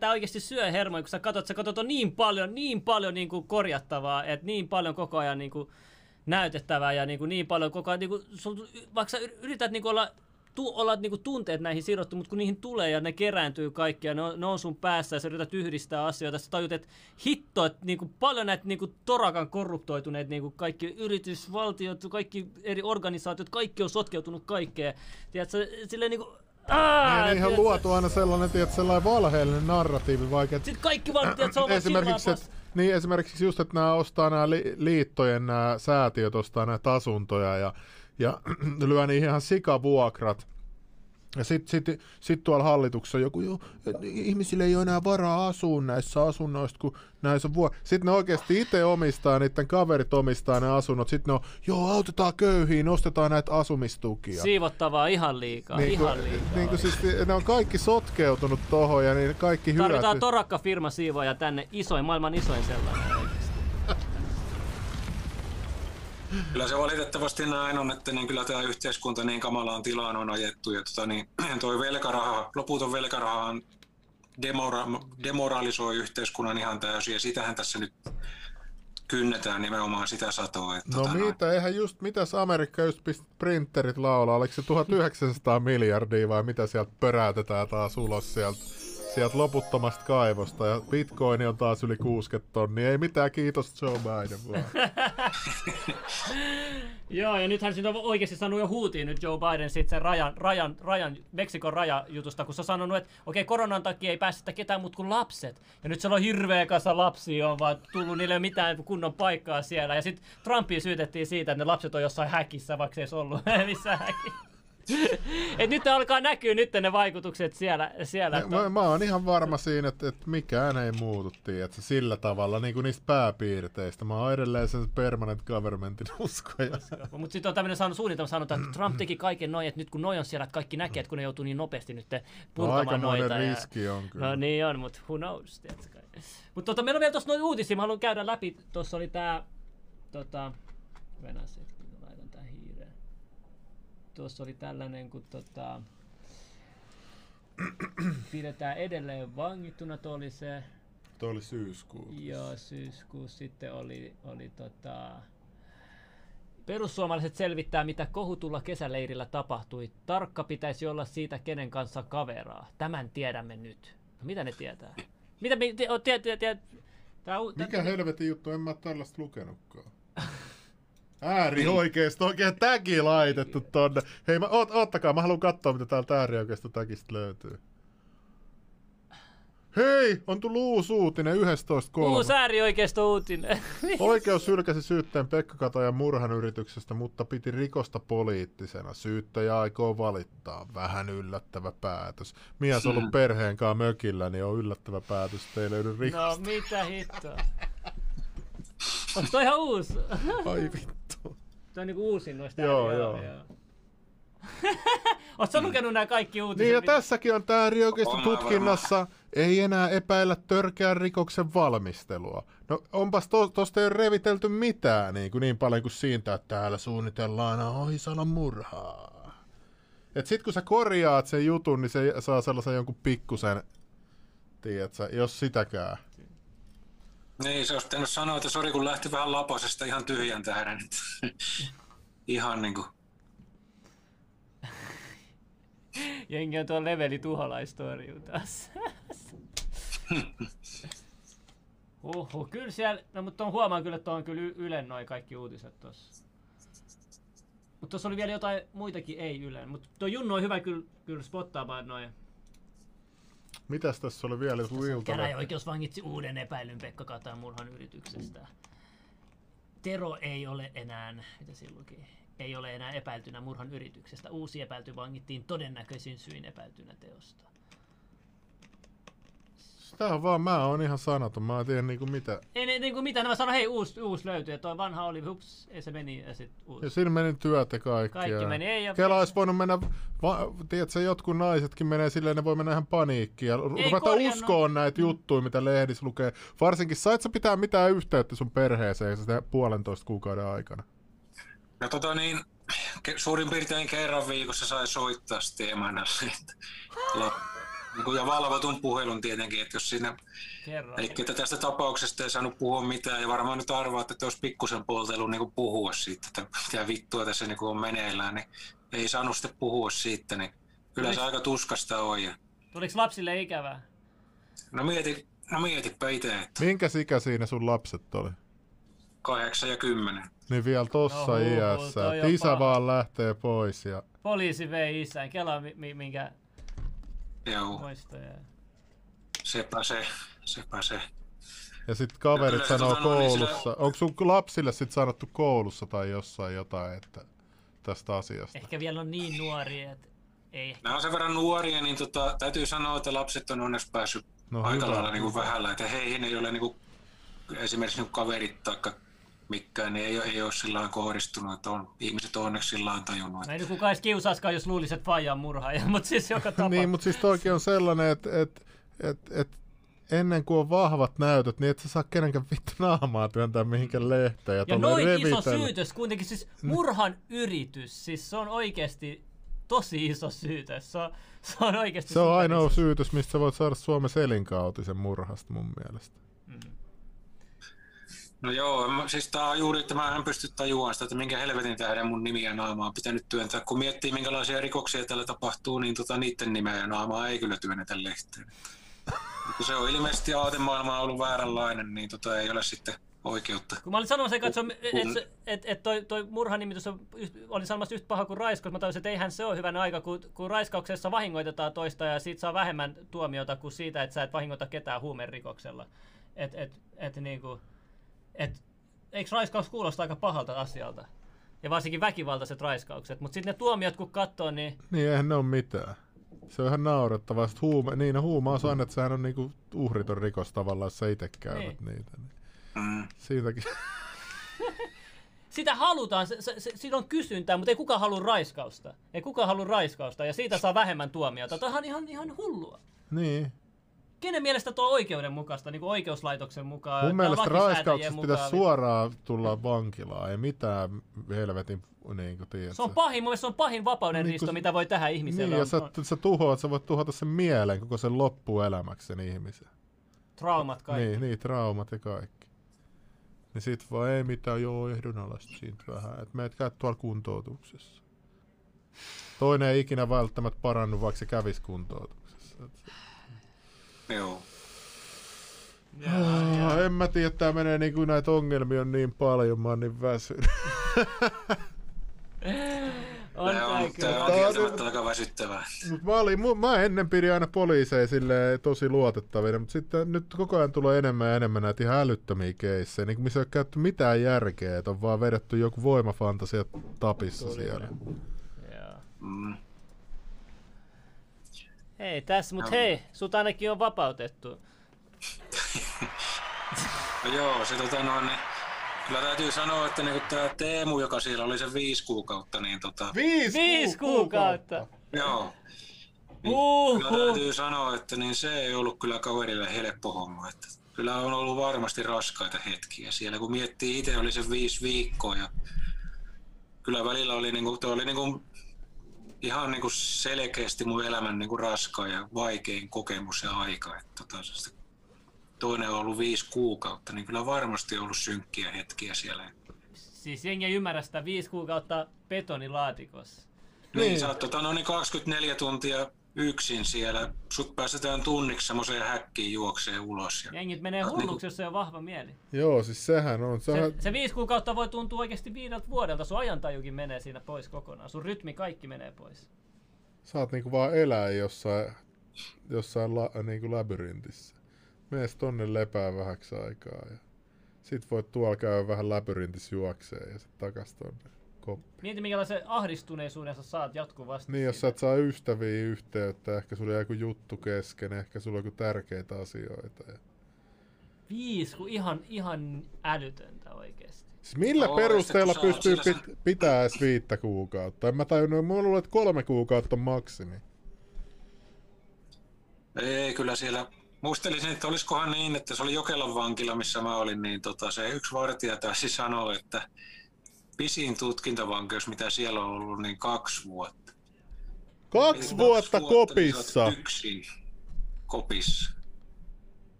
tää oikeasti syö hermoja, kun sä katot on niin paljon niinku korjattavaa, että niin paljon koko ajan niinku näytettävää ja niin paljon koko ajan, vaikka sä yrität olla niinku tunteet näihin sidottu, mutta kun niihin tulee ja ne kerääntyy kaikkia, ne on sun päässä ja sä yrität yhdistää asioita, sä tajut, että hitto, että niinku paljon näitä niinku torakan korruptoituneet, niinku kaikki yritysvaltiot, kaikki eri organisaatiot, kaikki on sotkeutunut kaikkeen. Tiedätkö, silleen niinku... Niinhän luotu aina sellainen valheellinen narratiivi, vaikka... Sitten kaikki vaan, tiedätkö, ovat silmää Niin esimerkiksi just, että nämä ostaa nämä liittojen nämä säätiöt, ostaa näitä asuntoja ja lyö niihin ihan sikavuokrat. Ja sitten tuolla hallituksessa joku, ihmisille ei ole enää varaa asua näissä asunnoissa, kun näissä on Sitten ne oikeasti itse omistaa, niiden kaverit omistaa ne asunnot. Sitten ne on, autetaan köyhiin, nostetaan näitä asumistukia. Siivottavaa ihan liikaa, Siis, ne on kaikki sotkeutunut tohon ja niin kaikki hylätty. Tarvitaan torakkafirma siivoja tänne, maailman isoin sellainen oikeasti. Kyllä se valitettavasti näin on, että niin kyllä tämä yhteiskunta niin kamalaan tilaan on ajettu. Ja toi velkaraha, loputon velkaraha demoralisoi yhteiskunnan ihan täysin. Ja sitähän tässä nyt kynnetään nimenomaan sitä satoa. Että mitäs Amerikka just printerit laulaa? Oliko se 1900 miljardia vai mitä sieltä pöräytetään taas ulos sieltä loputtomasta kaivosta, ja bitcoini on taas yli 60 tonnia. Ei mitään, kiitos Joe Biden vaan. Joo, ja nythän siitä on oikeasti sanonut jo huutiin nyt Joe Biden siitä sen Meksikon rajajutusta, kun se on sanonut, että okei, koronan takia ei päästetä ketään mut kuin lapset. Ja nyt se on hirveä kasa lapsia, on vaan tullut niille mitään kunnon paikkaa siellä. Ja sitten Trumpia syytettiin siitä, että ne lapset on jossain häkissä, vaikka se ei ollut missään häkissä. Et nyt alkaa näkyä nyt ne vaikutukset siellä. Mä oon ihan varma siinä, että mikään ei muutu, että sillä tavalla niin kuin niistä pääpiirteistä. Mä oon edelleen sen permanent governmentin uskoja. Mutta sitten on tämmöinen suunnitelma sanotaan, että Trump teki kaiken noin, että nyt kun noin on siellä, että kaikki näkee, että kun ne joutuu niin nopeasti nyt purkamaan noita. Aikamoinen riski on kyllä. No niin on, mutta who knows. Mutta meillä on vielä tuossa noin uutisia, mä haluan käydä läpi. Tuossa oli tää, laitan tää hiireen. Tuossa oli tällainen, kun pidetään edelleen vangittuna, Tuo oli syyskuussa. Joo, syyskuussa sitten oli Perussuomalaiset selvittää, mitä kohutulla kesäleirillä tapahtui. Tarkka pitäisi olla siitä, kenen kanssa kaveraa. Tämän tiedämme nyt. No, mitä ne tietää? Mikä helvetin juttu, en mä tällaista lukenutkaan. Äärioikeisto oikein täki laitettu tonne. Hei, ottakaa, mä haluan katsoa, mitä täältä äärioikeisto täkistä löytyy. Hei, on tullut uusi uutinen 11.3. Uusi äärioikeisto uutinen. Oikeus hylkäsi syytteen Pekka Katajan murhan yrityksestä, mutta piti rikosta poliittisena. Syyttäjä aikoo valittaa. Vähän yllättävä päätös. Mies on ollut perheenkaan mökillä, niin on yllättävä päätös, että ei löydy rikosta. No mitä hittoa. Onko toi ihan uusi? Ai vittu. Toi on niinku uusin noista ääriä. Ootko sä lukenut nää kaikki uutiset? Niin ja tässäkin on tää äärioikeiston tutkinnassa. Ei enää epäillä törkeän rikoksen valmistelua. No onpas tosta ei ole revitelty mitään niin paljon kuin siitä, että täällä suunnitellaan Ohisalon murhaa. Et sit kun sä korjaat sen jutun, niin se saa sellaisen jonkun pikkusen, tiedätkö, jos sitäkään. Niin, se olisi pitänyt sanoa, että sori kun lähti vähän lapasesta ihan tyhjän tähden. Ihan niinku. Jengi on tuo leveli tuholaistorjuu taas. Oho, kyllä siellä, no mutta huomaan kyllä, että on kyllä Ylen noi kaikki uutiset tossa. Mutta tuossa oli vielä jotain muitakin ei Ylen, mutta tuo Junno on hyvä kyllä spottaamaan noin. Mitäs tässä oli vielä joku ilta? Käräjäoikeus vangitsi uuden epäilyn Pekka Katajan murhan yrityksestä. Tero ei ole enää, ei ole enää epäiltynä murhan yrityksestä. Uusi epäilty vangittiin todennäköisin syyn epäiltynä teosta. Tää on vaan, mä oon ihan sanaton, mä en tiedä niinku mitä. Ei niinku mitä, mä sanon hei uusi löytyy, ja toi vanha oli, hups, ei se meni ja sit uusi. Ja siinä meni työt ja kaikki meni, ei oo. Kela ois voinut mennä, tiedätkö, jotkut naisetkin menee silleen, ne voi mennä ihan paniikkiin ja ruveta uskoon näitä juttuja, mitä lehdissä lukee. Varsinkin, sait sä pitää mitään yhteyttä sun perheeseen sitä 1,5 kuukauden aikana? No suurin piirtein kerran viikossa sai soittaa sitten emänälle. Ja valvotun puhelun tietenkin, että jos siinä, eli että tästä tapauksesta ei saanut puhua mitään, ja varmaan nyt arvaa, että olisi pikkusen poltellut niin puhua siitä, että mitä vittua tässä niin on meneillään, niin ei saanut sitten puhua siitä, niin kyllä se aika tuskasta on. Ja tuliko lapsille ikävää? No mietipä itse, että minkäs ikä siinä sun lapset oli? 8 ja 10. Niin vielä tossa iässä, että isä vaan lähtee pois. Ja poliisi vei isän, kelaa minkä. Joo. Sepä se. Ja sitten kaverit sanoo koulussa. Onko sun lapsille sitten sanottu koulussa tai jossain jotain että tästä asiasta? Ehkä vielä on niin nuoria, että ei. Nämä on sen verran nuoria, niin täytyy sanoa, että lapset on onneksi päässyt aika lailla niin kuin vähällä. Että heihin ei ole niin kuin, esimerkiksi niin kaverit tai mikään, niin ei ole sillä kohdistunut. Että on, ihmiset on onneksi sillä tajunnut. Että... Ei nyt kukaan edes kiusaiskaan, jos luulisi, että faija on murhaaja, mutta siis joka tapauksessa. Niin, mutta siis toikin on sellainen, että ennen kuin on vahvat näytöt, niin et sä saa kenenkään vittu naamaa työntää mihinkään lehteen. Ja noin iso syytös kuitenkin, siis murhan yritys, siis se on oikeasti tosi iso syytös. Se on oikeasti... Se on ainoa iso syytös, mistä sä voit saada Suomessa elinkautisen murhasta mun mielestä. Mm. No joo, siis tää on juuri, että mä en pysty tajuamaan sitä, että minkä helvetin tähden mun nimiä naamaa on pitänyt työntää. Kun miettii minkälaisia rikoksia täällä tapahtuu, niin niiden nimeä ja naamaa ei kyllä työnnetä lehteen. Se on ilmeisesti aatemaailma ollut vääränlainen, niin ei ole sitten oikeutta. Kun mä olin sanomassa, että toi murhanimitys oli sanomassa yhtä paha kuin raiskaus. Mä tajusin, että eihän se ole hyvän aika, kun raiskauksessa vahingoitetaan toista ja siitä saa vähemmän tuomiota kuin siitä, että sä et vahingoita ketään huumerikoksella. Eikö raiskaus kuulosta aika pahalta asialta? Ja varsinkin väkivaltaiset raiskaukset, mutta sitten ne tuomiot kun katsoo, niin... Niin eihän ne ole mitään. Se on ihan naurettavaa, että huumausaineet, että sehän on niinku uhriton rikos tavallaan, jos sä itse käyvät niitä. Niin. Siitäkin. Sitä halutaan, siitä on kysyntää, mutta ei kukaan halua raiskausta. Ja siitä saa vähemmän tuomiota. Tämä on ihan hullua. Niin. Kenen mielestä tuo on oikeudenmukaista, niin kuin oikeuslaitoksen mukaan? Mun mielestä raiskauksesta pitäisi suoraan tulla vankilaan, ei mitään helvetin, niin kuin tiedät. Se on pahin, mun mielestä se on pahin vapauden riisto, niin mitä voi tähän ihmiselle. Niin, on. Ja sä voit tuhota sen mielen, koko sen loppuelämäksi sen ihmisen. Traumat kaikki. Niin, traumat ja kaikki. Niin sit vaan ei mitään, joo, ehdonalaista siitä vähän, että meidät käy tuolla kuntoutuksessa. Toinen ei ikinä välttämättä parannu, vaikka se kävisi kuntoutuksessa. Joo. Ja. En mä tiedä, että tää menee niin kuin näitä ongelmia on niin paljon, mä oon niin väsynyt. on aika väsyttävää. Mä ennen pidin aina poliiseja silleen tosi luotettavina, mutta sitten nyt koko ajan tulee enemmän ja enemmän näitä ihan älyttömiä keissejä, niin missä ei ole käytetty mitään järkeä, että on vaan vedetty joku voimafantasia tapissa siellä. Joo. Mm. Hei, tässä, mut hei, sut ainakin on vapautettu. No joo, se niin, kyllä täytyy sanoa, että niinku tää Teemu, joka siellä oli se 5 kuukautta, niin 5 kuukautta? Joo. Niin, kyllä täytyy sanoa, että niin se ei ollut kyllä kaverille helppo homma. Että kyllä on ollut varmasti raskaita hetkiä siellä, kun miettii itse, oli se 5 viikkoa ja kyllä välillä oli niinku ihan niin kuin selkeästi mun elämän niin kuin raskaan ja vaikein kokemus ja aika. Että toinen on ollut 5 kuukautta, niin kyllä varmasti on ollut synkkiä hetkiä siellä. Siis jengi ei ymmärrä sitä 5 kuukautta betonilaatikossa. Niin, sä oot 24 tuntia yksin siellä. Sut päästetään tunniksi semmoiseen häkkiin juokseen ulos. Ja jengit menee hulluksi, jos se on vahva mieli. Joo, siis sehän on. Se 5 kuukautta voi tuntua oikeasti 5 vuodelta. Sun ajantajukin menee siinä pois kokonaan. Sun rytmi kaikki menee pois. Saat niinku vaan elää jossain niinku labyrintissä. Mees tonne lepää vähäksi aikaa. Ja sit voit tuolla käydä vähän labyrintissä juokseen ja sit takas tonne. Mieti minkälaisen ahdistuneisuudensa saat jatkuvasti. Niin, jos sä et saa ystäviä yhteyttä, ehkä sulla on joku juttu kesken, ehkä sulla on joku tärkeitä asioita. 5, kun ihan älytöntä oikeesti. Siis millä perusteella pystyy pitää edes 5 kuukautta? En mä tajunnut, mä luulen, että 3 kuukautta on maksimi. Ei, kyllä siellä... Muistelisin, että olisikohan niin, että se oli Jokelan vankila, missä mä olin, niin se yksi vartija taisi sanoi, että pisin tutkintavankeus, mitä siellä on ollut, niin 2 vuotta. 2 vuotta kopissa? Niin yksin kopissa.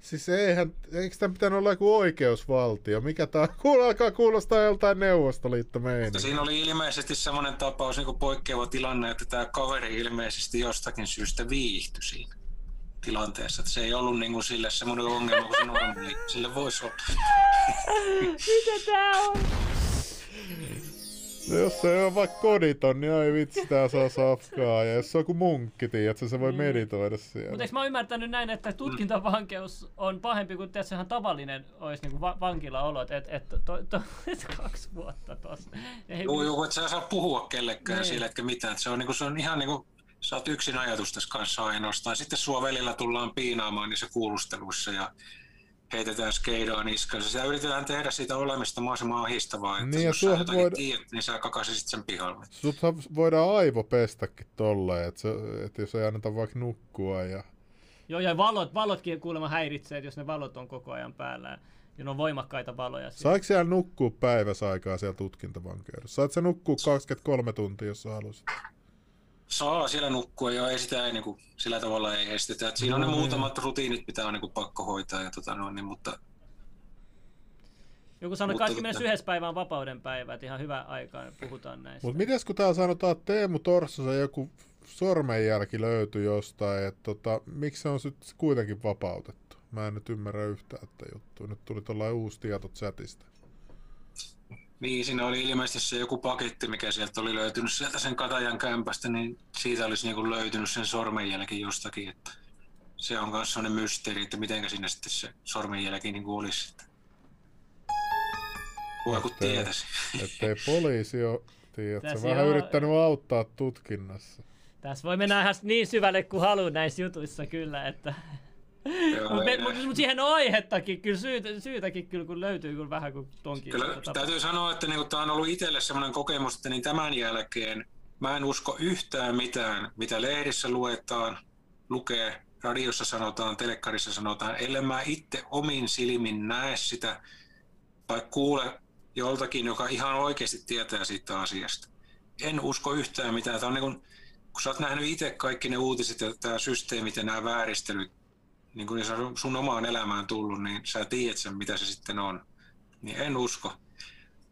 Siis eikö tämän pitänyt olla joku oikeusvaltio? Mikä tämä alkaa kuulostaa joltain Neuvostoliitto-meininkiä? Siinä oli ilmeisesti semmoinen tapaus, niin kuin poikkeava tilanne, että tämä kaveri ilmeisesti jostakin syystä viihtyi siinä tilanteessa. Että se ei ollut niin kuin sille semmoinen ongelma kuin se normaali. Sille voisi olla. Mitä tämä on? Jos se on vaikka koditon, niin ai vitsi, tää saa safkaa. Ja jos se on kuin munkki, tiiätkö, se voi meditoida siellä. Mutta eikö mä ymmärtänyt näin, että tutkintavankeus on pahempi kuin tiiätkö, sehän tavallinen olisi niin vankilaolot, että et 2 vuotta tossa. Joo, et sä saa puhua kellekään siellä, etkä mitään. Se on, niin kuin, se on ihan niinku... Sä oot yksin ajatus tässä kanssa ainoastaan. Sitten sua välillä tullaan piinaamaan niissä kuulusteluissa ja heitetään skeidaa niskansa. Sitä yritetään tehdä siitä olemista mahdollisimman ahistavaa. Että niin, jos sä jotakin tiedät, niin sä kakasisit sen pihalle. Sut voidaan aivopestäkin tolleen, että jos ei anneta vaikka nukkua. Ja... Joo, ja valotkin kuulemma häiritsee, että jos ne valot on koko ajan päällä. Ja ne on voimakkaita valoja. Saiko siellä nukkua päiväsaikaa siellä tutkintavankeudessa? Saat sä nukkua 23 tuntia, jos sä haluaisit? Saa siellä nukkua ja ei sitä niin kuin, sillä tavalla ei estetä. Et siinä on ne muutamat rutiinit, mitä on niin kuin, pakko hoitaa. Ja, mutta... Joku sanoi, että kaikki myös yhdessä päivään vapauden päivä, että ihan hyvä aikaa puhutaan näistä. Mutta mites kun täällä sanotaan, että Teemu Torsossa joku sormenjälki löytyi jostain, että miksi se on sitten kuitenkin vapautettu? Mä en nyt ymmärrä yhtään tätä juttua. Nyt tuli tuollainen uusi tieto chatista. Niin, siinä oli ilmeisesti se joku paketti, mikä sieltä oli löytynyt sieltä sen Katajan kämpästä, niin siitä olisi niin kuin löytynyt sen sormenjälki jostakin. Että se on myös sellainen mysteeri, että miten siinä sitten se sormenjälki niin kuin olisi. Voi kun tietäisi. Ettei poliisi ole, tiedätkö, vähän yrittänyt auttaa tutkinnassa. Tässä voi mennä ihan niin syvälle kuin haluaa näissä jutuissa kyllä, että... Mutta siihen on aihettakin, kyllä syytäkin kyllä, kun löytyy kyllä vähän kuin tonkin. Kyllä, täytyy sanoa, että niinku, tämä on ollut itselle sellainen kokemus, että niin tämän jälkeen mä en usko yhtään mitään, mitä lehdissä lukee, radiossa sanotaan, telekkarissa sanotaan, ellei mä itse omin silmin näe sitä tai kuule joltakin, joka ihan oikeasti tietää siitä asiasta. En usko yhtään mitään. Tämä on niin kun sä oot nähnyt itse kaikki ne uutiset ja tämä systeemit ja nämä vääristelyt, niin kun se on sun omaan elämään tullut, niin sä tiedät sen, mitä se sitten on. Niin en usko.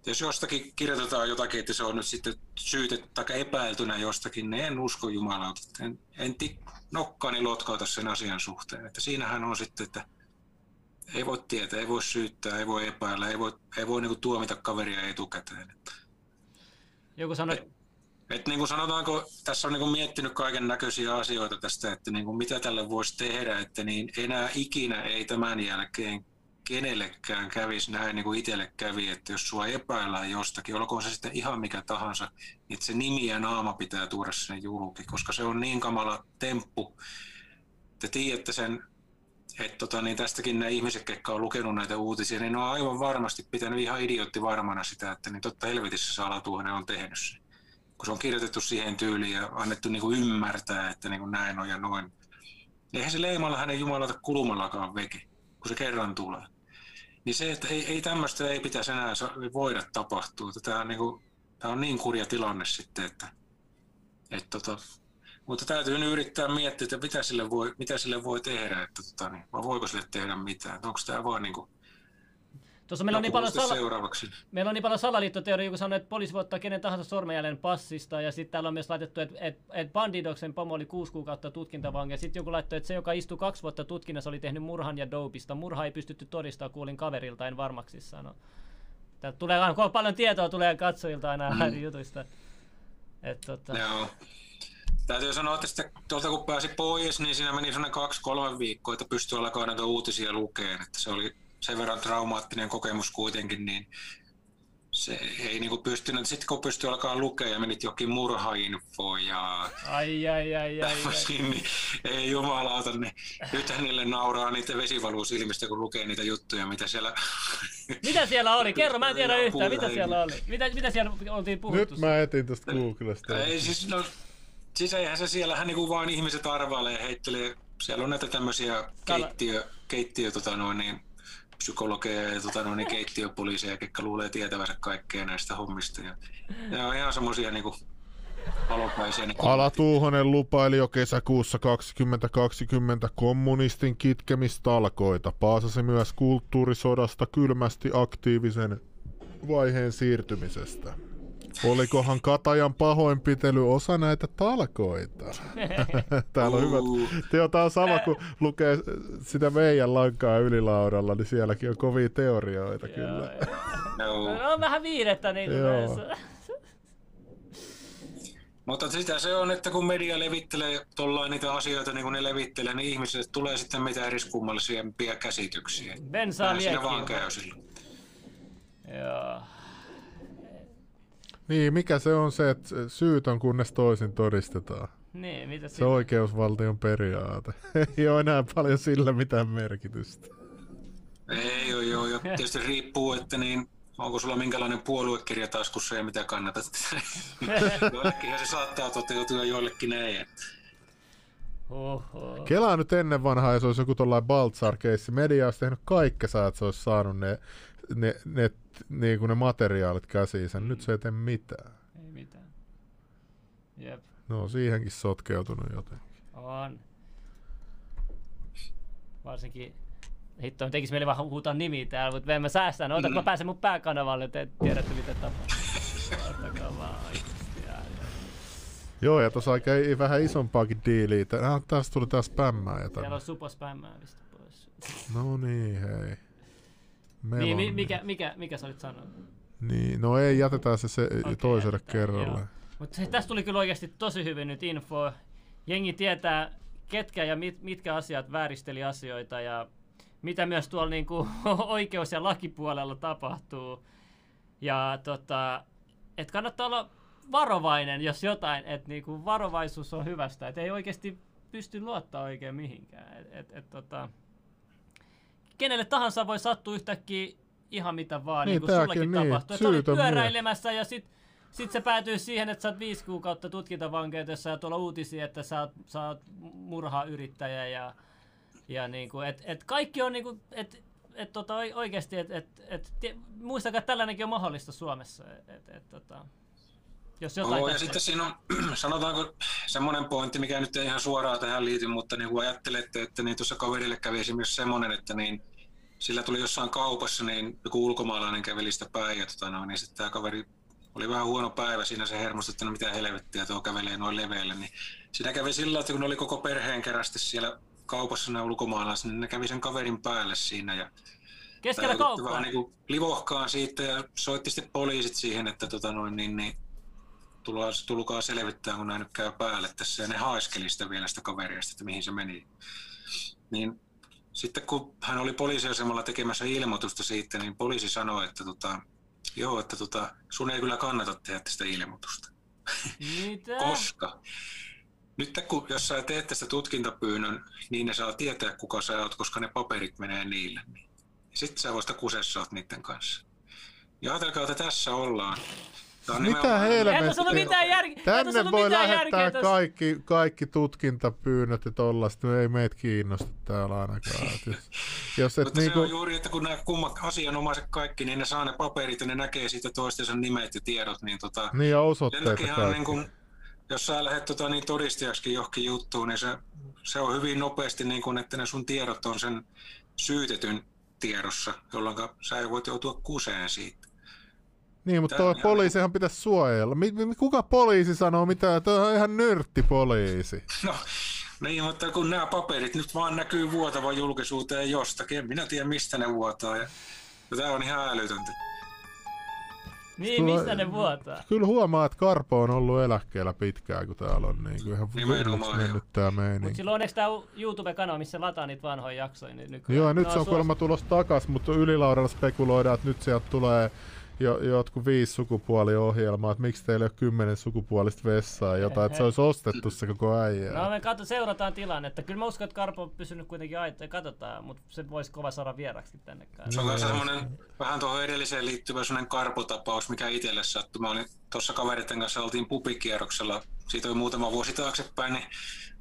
Jos jostakin kirjoitetaan jotakin, että se on nyt sitten syytetty tai epäiltynä jostakin, niin en usko jumalauta. En nokkaani lotkauta sen asian suhteen. Että siinähän on sitten, että ei voi tietää, ei voi syyttää, ei voi epäillä, ei voi niin kuin tuomita kaveria etukäteen. Joku sanoi... Et niin kuin sanotaanko, tässä on niin kuin miettinyt kaiken näköisiä asioita tästä, että niin kuin mitä tälle voisi tehdä, että niin enää ikinä ei tämän jälkeen kenellekään kävisi näin niin kuin itselle kävi, että jos sua epäillään jostakin, olkoon se sitten ihan mikä tahansa, niin se nimi ja naama pitää tuoda sinne julki, koska se on niin kamala temppu, te tiedätte sen, että niin tästäkin nämä ihmiset, jotka on lukenut näitä uutisia, niin ne on aivan varmasti pitänyt ihan idiootti varmana sitä, että niin totta helvetissä se Ala-Tuuhonen on tehnyt sen. Kun se on kirjoitettu siihen tyyliin ja annettu niin kuin ymmärtää, että niin kuin näin on ja noin. Eihän se leimalla hänen jumalalta kulumallakaan veke, kun se kerran tulee. Niin se, että ei tämmöistä ei pitäisi enää voida tapahtua. Tämä on niin kurja tilanne sitten, että mutta täytyy nyt yrittää miettiä, että mitä sille voi tehdä, että niin, vai voiko sille tehdä mitään. Onko tämä vaan niin kuin... Meillä on niin paljon salaliittoteoria, kun sanoo, että poliisi voi ottaa kenen tahansa sormenjäljen passista, ja sitten täällä on myös laitettu, että Bandidoksen pomo oli 6 kuukautta tutkintavankia. Sitten joku laittoi, että se, joka istui 2 vuotta tutkinnassa, oli tehnyt murhan ja dopista. Murha ei pystytty todistamaan, kuulin kaverilta, en varmaksi sano. Täältä tulee paljon tietoa tulee katsojilta aina jutuista. Joo. Täytyy sanoa, että sitten, tuolta kun pääsi pois, niin siinä meni sellainen 2-3 viikkoa, että pystyi alkaa näitä uutisia lukeen. Että se oli... sen verran traumaattinen kokemus kuitenkin, niin se ei niinku pystynyt, sitten kun pystyi alkaa lukea ja menit jokin murhainfoon ja niin ei jumalauta, niin nythän niille nauraa niitä vesivaluusilmistä, kun lukee niitä juttuja, mitä siellä... Mitä siellä oli? Kerro, mä en tiedä yhtään, mitä siellä oli? Mitä siellä oltiin puhuttu? Nyt mä etin tuosta Googlesta. Ei siis, eihän se siellähän niinku vaan ihmiset arvailee ja heittelee, siellä on näitä tämmöisiä keittiö psykologeja ja keittiöpoliiseja, jotka luulee tietävänsä kaikkea näistä hommista. Ne on ihan semmoisia niinku palopäisiä. Niin Ala-Tuuhonen lupaili jo kesäkuussa 2020 kommunistin kitkemistalkoita. Paasasi myös kulttuurisodasta kylmästi aktiivisen vaiheen siirtymisestä. Olikohan Katajan pahoinpitely osa näitä talkoita? Täällä on hyvät. Tämä on sama, kun lukee sitä meidän lankaa Ylilaudalla, niin sielläkin on kovia teorioita kyllä. No. On vähän viihdettä niitä. Mutta sitä se on, että kun media levittelee tuollain niitä asioita, niin kun ne levittelee, niin ihmisille tulee sitten mitään eriskummallisempia käsityksiä. Bensaa liekin. Joo. Niin, mikä se on se, että syyt on kunnes toisin todistetaan. Niin, mitä se oikeusvaltion periaate. Ei ole enää paljon sillä mitään merkitystä. Ei oo, joo, ja tietysti riippuu, että niin, onko sulla minkälainen puoluekirja taskussa ja mitä kannatat. Joillekinhan se saattaa toteutua, joillekin ei. Oho. Kelaa nyt ennen vanhaa, ja se olisi joku tollainen Baltzar-keissi. Media olisi tehnyt kaikkensa, että se olisi saanut ne materiaalit käsiinsä. Nyt se ei tee mitään. Ei mitään. Jep. No, siihenkin sotkeutunut jotenkin. On. Varsinkin... Hitto, tekis meille vaan huutaa nimiä täällä, mutta me emme säästää. No, kun mä pääsen mun pääkanavalle, te tiedätte mitä tapahtuu. Joo, ja tuossa ei vähän isompaakin diiliä. Tässä tuli taas spämmää ja täällä on supo spämmää vistä pois. No niin, hei. Niin, mikä sä olit sanonut? Niin, no ei, jätetään se okay, toiselle kerralle. Mutta tässä tuli kyllä oikeasti tosi hyvin nyt info. Jengi tietää, ketkä ja mitkä asiat vääristeli asioita ja mitä myös tuolla niinku oikeus- ja lakipuolella tapahtuu. Ja et kannattaa olla varovainen, jos jotain, että niinku varovaisuus on hyvästä. Et ei oikeasti pysty luottaa oikein mihinkään. Kenelle tahansa voi sattua yhtäkkiä ihan mitä vaan, niin kuin sullakin tapahtuu. Sä olit pyöräilemässä ja sit se päätyy siihen, että sä oot 5 kuukautta tutkintavankeudessa ja tuolla uutisia, että sä oot murhayrittäjä ja niinku, et kaikki on niinku, oikeesti, muistakaa, että tällainenkin on mahdollista Suomessa, jos jotain. Ja sitten siinä on, sanotaanko, semmoinen pointti, mikä nyt ei ihan suoraan tähän liity, mutta niin kuin ajattelette, että niin tuossa kaverille kävi esimerkiksi semmoinen, että niin sillä tuli jossain kaupassa, niin joku ulkomaalainen käveli sitä päin, ja niin sitten tämä kaveri oli vähän huono päivä, siinä se hermostui, että no mitä helvettiä tuo kävelee noin leveille, niin siinä kävi sillä, että kun oli koko perheen kerrasti siellä kaupassa nämä ulkomaalaiset, niin ne kävi sen kaverin päälle siinä ja keskellä kauppaa vähän niin kuin livohkaan siitä ja soitti sitten poliisit siihen, että tulkaa selvittää, kun nämä nyt käy päälle tässä, ja ne haiskeli sitä vielä sitä kaveria, että mihin se meni. Niin sitten kun hän oli poliisiasemalla tekemässä ilmoitusta siitä, niin poliisi sanoi, että sun ei kyllä kannata tehdä tästä ilmoitusta. Mitä? Koska nyt kun, jos sä teet tästä tutkintapyynnön, niin ne saa tietää, kuka sä oot, koska ne paperit menee niille. Sitten sä voista kusessa oot niiden kanssa. Ja ajatelkaa, että tässä ollaan. Mitä helvettiä? Tänne voi lähettää kaikki tutkintapyynnöt ja tollaista. Ei meitä kiinnosta täällä ainakaan. Jos et niinku... Se on juuri, että kun nämä kummat asianomaiset kaikki, niin ne saa ne paperit ja ne näkee siitä toistensa nimet ja tiedot. Niin ja osoitteita kaikki. Jos sä lähdet niin todistajaksikin johonkin juttuun, niin se on hyvin nopeasti, niin kun, että ne sun tiedot on sen syytetyn tiedossa, jolloin sä voit joutua kuseen siitä. Niin, mutta tuo poliisihan pitäisi suojella. Kuka poliisi sanoo mitään? Tuo on ihan nörttipoliisi. No niin, mutta kun nämä paperit nyt vaan näkyy vuotavan julkisuuteen jostakin, en minä tiedä mistä ne vuotaa. Ja tämä on ihan älytöntä. Niin, mistä ne vuotaa? Kyllä huomaa, että Karpo on ollut eläkkeellä pitkään, kun täällä on niin kuin ihan vuodeksi mennyt tää meininki. Mut silloin onneksi tää YouTube-kanava, missä lataa niitä vanhoja jaksoja niin nykyään. Joo, nyt se on kuulemma tulossa takas, mutta Ylilaudalla spekuloidaan, että nyt sieltä tulee jotkut 5 sukupuoliohjelmaa, että miksi teillä ei ole 10 sukupuolista vessaa jotain, että se olisi ostettu se koko äijää. No me seurataan tilannetta. Kyllä mä uskon, että Karpo on pysynyt kuitenkin aitoja, katsotaan, mutta se voisi kova saada vieraksi tänne kanssa. Se on semmoinen vähän tuohon edelliseen liittyvä semmoinen Karpo-tapaus, mikä itselle sattui. Mä olin tuossa kavereiden kanssa, oltiin pubikierroksella, siitä oli muutama vuosi taaksepäin, niin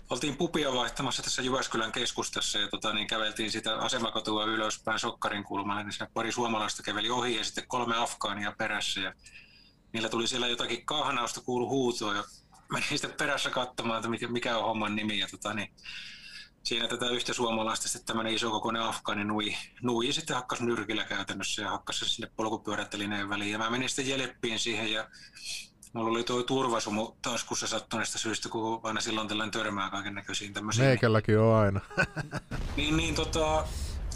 oltiin pubia vaihtamassa tässä Jyväskylän keskustassa ja niin käveltiin sitä asemakatua ylöspäin Sokkarin kulmalle, niin pari suomalaista käveli ohi ja sitten 3 afgaania perässä. Ja niillä tuli siellä jotakin kahnausta, kuului huutoa ja menin sitten perässä katsomaan, että mikä on homman nimi. Ja niin siinä tätä yhtä suomalaista sitten tämmöinen isokokoinen afgaani nui sitten hakkasi nyrkillä käytännössä ja hakkasi sinne polkupyörätelineen väliin. Ja mä menin sitten jeleppiin siihen ja... Mulla oli tuo turvasumu taskussa sattuneesta syystä, kun aina silloin tällään törmää kaiken näköisiin tämmöisiin. Meikälläkin on aina.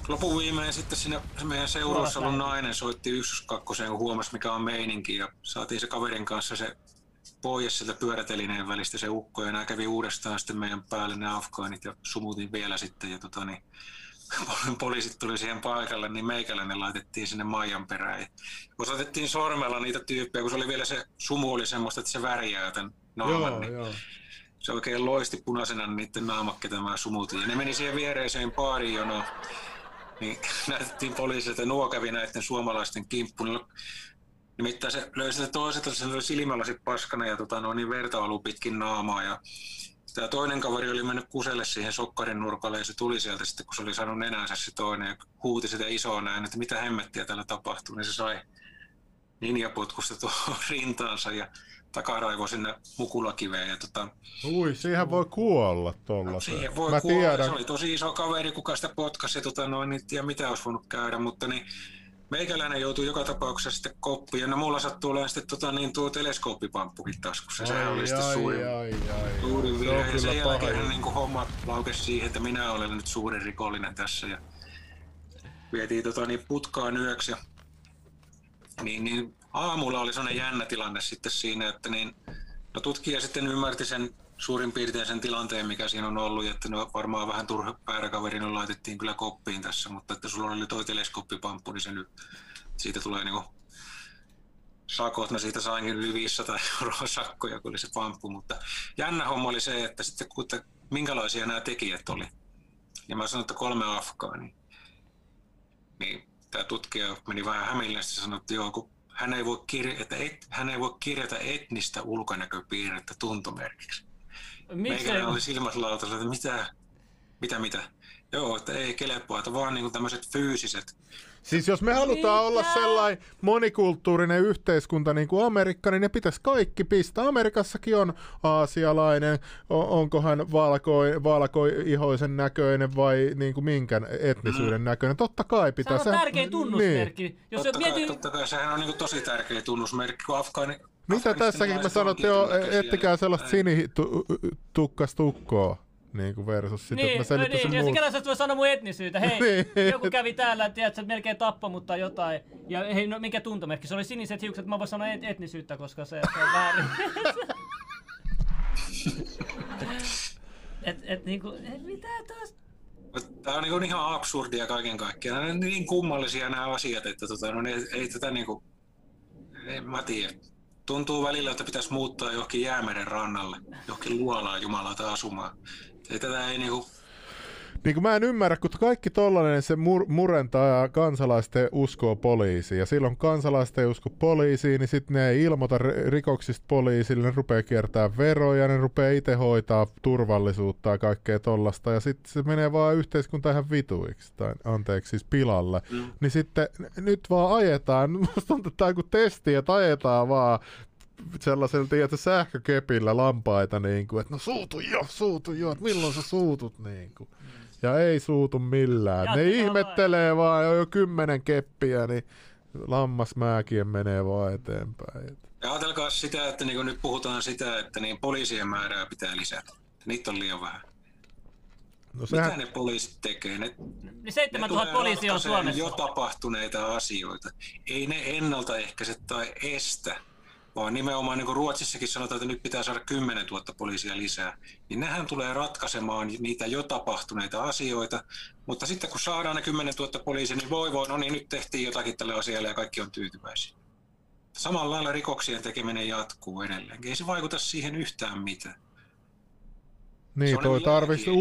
Lopuviimein sitten siinä meidän seurassa ollut nainen soitti 112, kun huomasi mikä on meininki ja saatiin se kaverin kanssa se pois sieltä pyörätelineen välistä se ukko, ja nämä kävi uudestaan sitten meidän päälle ne afgaanit, ja sumutin vielä sitten, ja poliisit tuli siihen paikalle, niin meikäläinen laitettiin sinne maijan perään, ja osoitettiin sormella niitä tyyppejä, kun se oli vielä se sumu oli semmoista, että se värjää tämän naaman, niin se oikein loisti punaisena niiden naamakkeita mä sumutin, ja ne meni siihen viereiseen baariin jonoon, niin näytettiin poliisille, että nuo kävi näiden suomalaisten kimppuun. Nimittäin se löysi sitä toiselta, se oli silmälasit paskana ja verta ollut pitkin naamaa. Ja tämä toinen kaveri oli mennyt kuselle siihen sokkarin nurkalle ja se tuli sieltä sitten, kun se oli saanut nenänsä se toinen ja huuti sitä isoa näin, että mitä hemmettiä täällä tapahtuu, niin se sai ninjapotkusta tuohon rintaansa ja takaraivo sinne mukulakiveen. Ja siihen voi kuolla tuolla. Siihen voi mä kuolla, tiedän. Se oli tosi iso kaveri, kuka sitä potkasi ja en tiedä mitä olisi voinut käydä, mutta niin meikäläinen joutuu joka tapauksessa sitten koppiin, ja mulla sattuu olemaan sitten tuo teleskooppipamppukin taskussa. Sehän oli sitten suurin virhe, ja sen jälkeen niin homma laukesi siihen, että minä olen nyt suurin rikollinen tässä. Ja vietiin putkaan yöksi. Ja niin aamulla oli sellainen jännä tilanne sitten siinä, että tutkija sitten ymmärti sen suurin piirtein sen tilanteen, mikä siinä on ollut, että varmaan vähän turha pääräkaverina laitettiin kyllä koppiin tässä, mutta että sulla oli toi teleskooppipamppu, niin se nyt siitä tulee niinku sakot. Mä siitä sainkin yli 500 € sakkoja, kun oli se pamppu, mutta jännä homma oli se, että sitten minkälaisia nämä tekijät oli. Ja mä sanoin, että 3 afgaania. Niin tämä tutkija meni vähän hämille ja sanoi, että joo, kun hän ei voi kirjata etnistä ulkonäköpiirrettä tuntomerkiksi. Meikäläinen oli silmät lautalla, että mitä? Joo, että ei kelepaa, että vaan niinku tämmöiset fyysiset. Siis jos me halutaan olla sellainen monikulttuurinen yhteiskunta niin kuin Amerikka, niin ne pitäisi kaikki pistää. Amerikassakin on aasialainen, onkohan valkoihoisen näköinen vai niin kuin minkä etnisyyden näköinen. Totta kai pitää. Se on tärkeä tunnusmerkki. Niin. Jos totta kai, sehän on niin kuin tosi tärkeä tunnusmerkki, kun afgaani... Mitä tässäkin mä sanon, että joo, ettikää sellaista sinitukkastukkoa niin versus sitten, että mä selittäisin mulle. Niin, ja se kerran sanoa mun etnisyyttä. Hei, joku kävi täällä, että melkein tappoi, mutta jotain. Ja hei, no mikä tuntomerkki? Se oli siniset hiukset, mä voin sanoa etnisyyttä, koska se on väärin. Mitä tosta? Tämä on niin ihan absurdia kaiken kaikkiaan. Nämä on niin kummallisia nämä asiat, että ei tätä niinku... Mä tiedän. Tuntuu välillä, että pitäisi muuttaa johonkin Jäämeren rannalle, johonkin luolaan jumalata asumaan. Tätä ei niinku... Niin kuin mä en ymmärrä, kun kaikki tollainen se murentaa kansalaisten uskoa poliisiin. Ja silloin kansalaisten ei usko poliisiin, niin sitten ne ei ilmoita rikoksista poliisille. Ne rupeaa kiertämään veroja, ne rupeaa itse hoitaa turvallisuutta ja kaikkea tollasta. Ja sitten se menee vaan yhteiskuntaan ihan vituiksi, tai anteeksi, siis pilalle. Niin sitten nyt vaan ajetaan, musta tuntuu, että tämä on kuin testi, että ajetaan vaan sellaisella sähkökepillä lampaita, niin kuin, että no suutu jo, että milloin sä suutut niin kuin. Ja ei suutu millään. Jatketaan ne ihmettelee vaan, jo 10 keppiä, niin lammasmääkien menee vaan eteenpäin. Ja ajatelkaa sitä, että niin nyt puhutaan sitä, että niin poliisien määrää pitää lisätä. Niitä on liian vähän. No mitä ne poliisit tekee? Ne 7000 poliisia on Suomessa. Jo tapahtuneita asioita. Ei ne ennaltaehkäise tai estä. Vaan nimenomaan niin kuin Ruotsissakin sanotaan, että nyt pitää saada 10 000 poliisia lisää, niin nehän tulee ratkaisemaan niitä jo tapahtuneita asioita, mutta sitten kun saadaan ne 10 000 poliisia, niin voi, no niin nyt tehtiin jotakin tälle asialle ja kaikki on tyytyväisiä. Samalla lailla rikoksien tekeminen jatkuu edelleen, ei se vaikuta siihen yhtään mitään. Niin, toi tarvitsisi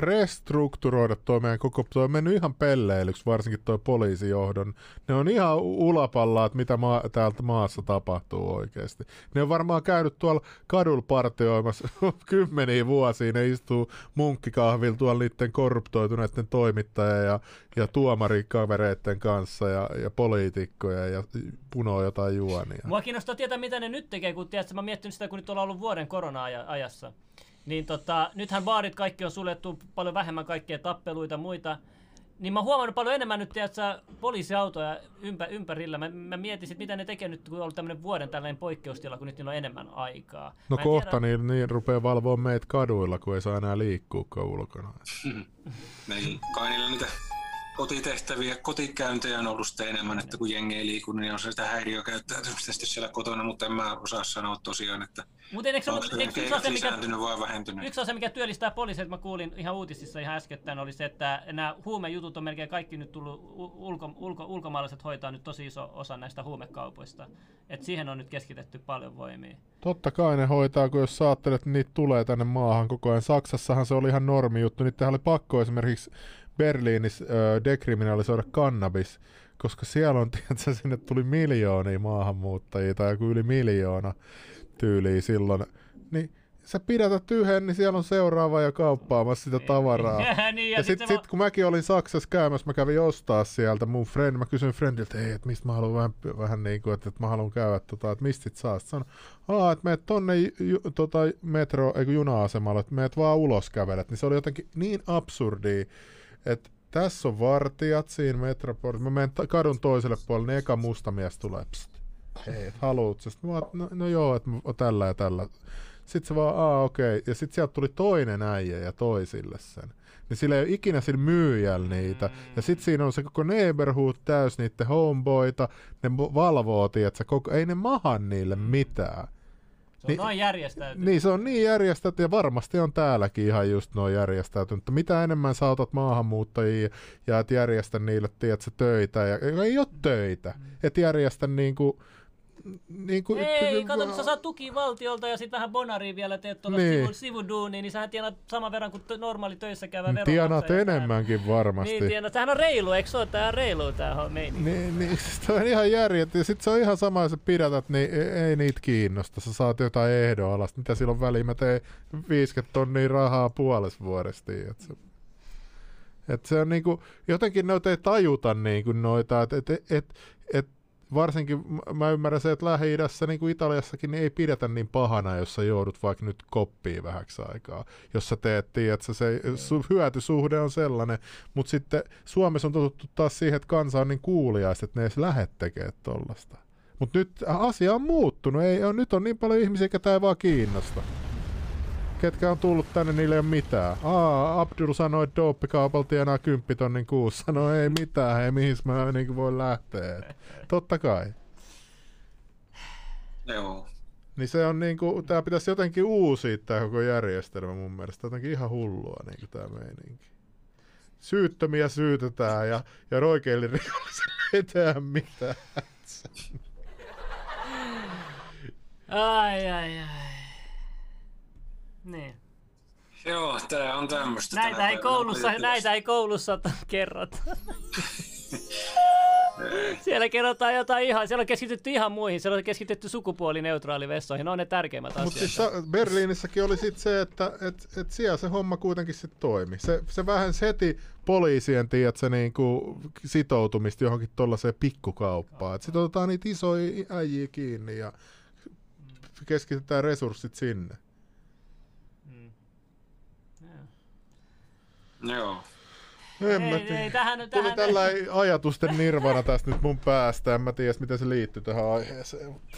restrukturoida toi meidän koko... Toi on mennyt ihan pelleilyksi, varsinkin toi poliisijohdon. Ne on ihan ulapalla, että mitä täältä maassa tapahtuu oikeasti. Ne on varmaan käynyt tuolla kadulla partioimassa 10 vuosia. Ne istuu munkkikahvilla tuolla niiden korruptoituneiden toimittajien ja tuomarikavereiden kanssa ja poliitikkoja ja punoo jotain juonia. Mua kiinnostaa tietää, mitä ne nyt tekee, kun tiedätkö, mä oon miettinyt sitä, kun nyt ollaan ollut vuoden korona-ajassa. Niin nythän baarit kaikki on suljettu, paljon vähemmän kaikkea tappeluita muita. Niin mä oon huomannut paljon enemmän nyt poliisiautoja ympärillä. Mä mietin sit, mitä ne tekee nyt, kun on ollut tämmönen vuoden tällainen poikkeustila, kun nyt niillä on enemmän aikaa. No kohta tiedä... niin rupeaa valvoa meitä kaduilla, kun ei saa enää liikkuukaan ulkona. Kai niillä niitä kotitehtäviä, kotikäyntejä on ollut sitä enemmän, että kun jengi ei liiku, niin on sitä häiriökäyttäytymistä sitten siellä kotona, mutta en mä osaa sanoa tosiaan, että onko se keikat lisääntynyt vai vähentynyt. Yksi asia, mikä työllistää poliisia, että mä kuulin ihan uutisissa ihan äskettäin, oli se, että nämä huumejutut on melkein kaikki nyt tullut, ulkomaalaiset hoitaa nyt tosi iso osa näistä huumekaupoista, että siihen on nyt keskitetty paljon voimia. Totta kai ne hoitaa, kun jos sä ajattelet, että niitä tulee tänne maahan koko ajan. Saksassahan se oli ihan normijuttu, niitähän oli pakko esimerkiksi Berliinissä dekriminalisoida kannabis, koska siellä on, tiedätkö, sinne tuli miljoonia maahanmuuttajia tai joku yli 1 miljoona tyyliä silloin, niin sä pidätät yhden, niin siellä on seuraava ja kauppaamassa sitä tavaraa. Niin, ja sit kun mäkin olin Saksassa käymässä, mä kävin ostaa sieltä mun friend, mä kysyin friendiltä, että mistä mä haluan vähän niin kuin, että mä haluan käydä, että mistä sit saa. Sano, että meet tonne juna-asemalle, että meet vaan ulos kävelet, niin se oli jotenkin niin absurdia, että tässä on vartijat siinä metropolissa. Mä menen kadun toiselle puolelle, niin eka musta mies tulee. Pst. Hei, et haluut sä? No joo, että tällä ja tällä. Sitten se vaan, okei. Ja sitten sieltä tuli toinen äijä ja toisille sen. Niin sillä ei ole ikinä sillä myyjällä niitä. Ja sitten siinä on se koko neighborhood täys niitten homeboita. Ne valvoo, tiiätsä, ei ne maha niille mitään. Se on niin, noin järjestäytynyt. Niin, se on niin järjestäytynyt, ja varmasti on täälläkin ihan just noin järjestäytynyt. Mitä enemmän sä otat maahanmuuttajia ja et järjestä niille, tiedätkö, töitä, ja ei ole töitä, et järjestä niinku... Ei, kato, sä saat tuki valtiolta ja sit vähän bonaria vielä teet tuolla niin. sivuduunia, niin sähän tienaat saman verran kuin normaali töissä käyvä veronmaksaja. Tienaat enemmänkin varmasti. Niin, tienaat. Tämähän on reilu, eikö se ole? Tämä on reilu tämä meininki. Niin, se on ihan järjet. Ja sit se on ihan sama, jos sä pidätät, niin ei niitä kiinnosta. Sä saat jotain ehdoalasta. Mitä silloin väliin? Mä tein 50 tonnia rahaa puolessa vuodesta. Että se on niinku, jotenkin noita ei tajuta niinku noita, että varsinkin mä ymmärrän se, että Lähi-idässä, niin kuin Italiassakin, niin ei pidetä niin pahana, jos sä joudut vaikka nyt koppiin vähäksi aikaa. Jos sä teet, että se hyötysuhde on sellainen. Mutta sitten Suomessa on totuttu taas siihen, että kansa on niin kuuliaista, että ne edes lähde tekemään tollaista. Mutta nyt asia on muuttunut. Nyt on niin paljon ihmisiä, ketä ei vaan kiinnosta. Ketkä on tullut tänne, niillä ei ole mitään. Abdul sanoi, että dooppikaupalta tienaa 10 000 kuussa. Sanoi, ei mitään, hei, mihin mä niin voin lähteä. Totta kai. Joo. Niin se on niinku, tää pitäisi jotenkin uusia tää koko järjestelmä mun mielestä. Jotenkin ihan hullua niinku tää meininki. Syyttömiä syytetään ja roikeille rikollisille ei tehdä mitään. Ai. Niin. Joo, tää on tämmöstä. Näitä ei koulussa kerrota. Siellä kerrotaan jotain ihan, siellä on keskitytty ihan muihin, siellä on keskitytty sukupuolineutraalivessoihin, ne on ne tärkeimmät asiat. Mutta siis Berliinissäkin oli sitten se, että siellä se homma kuitenkin sitten toimi. Se vähensi heti poliisien niinku sitoutumista johonkin tollaiseen pikkukauppaan. Sitten otetaan niitä isoja äijiä kiinni ja keskitetään resurssit sinne. Joo. Tuli tällainen ajatusten nirvana tästä nyt mun päästä. En mä tiedä, miten se liittyy tähän aiheeseen. Mutta...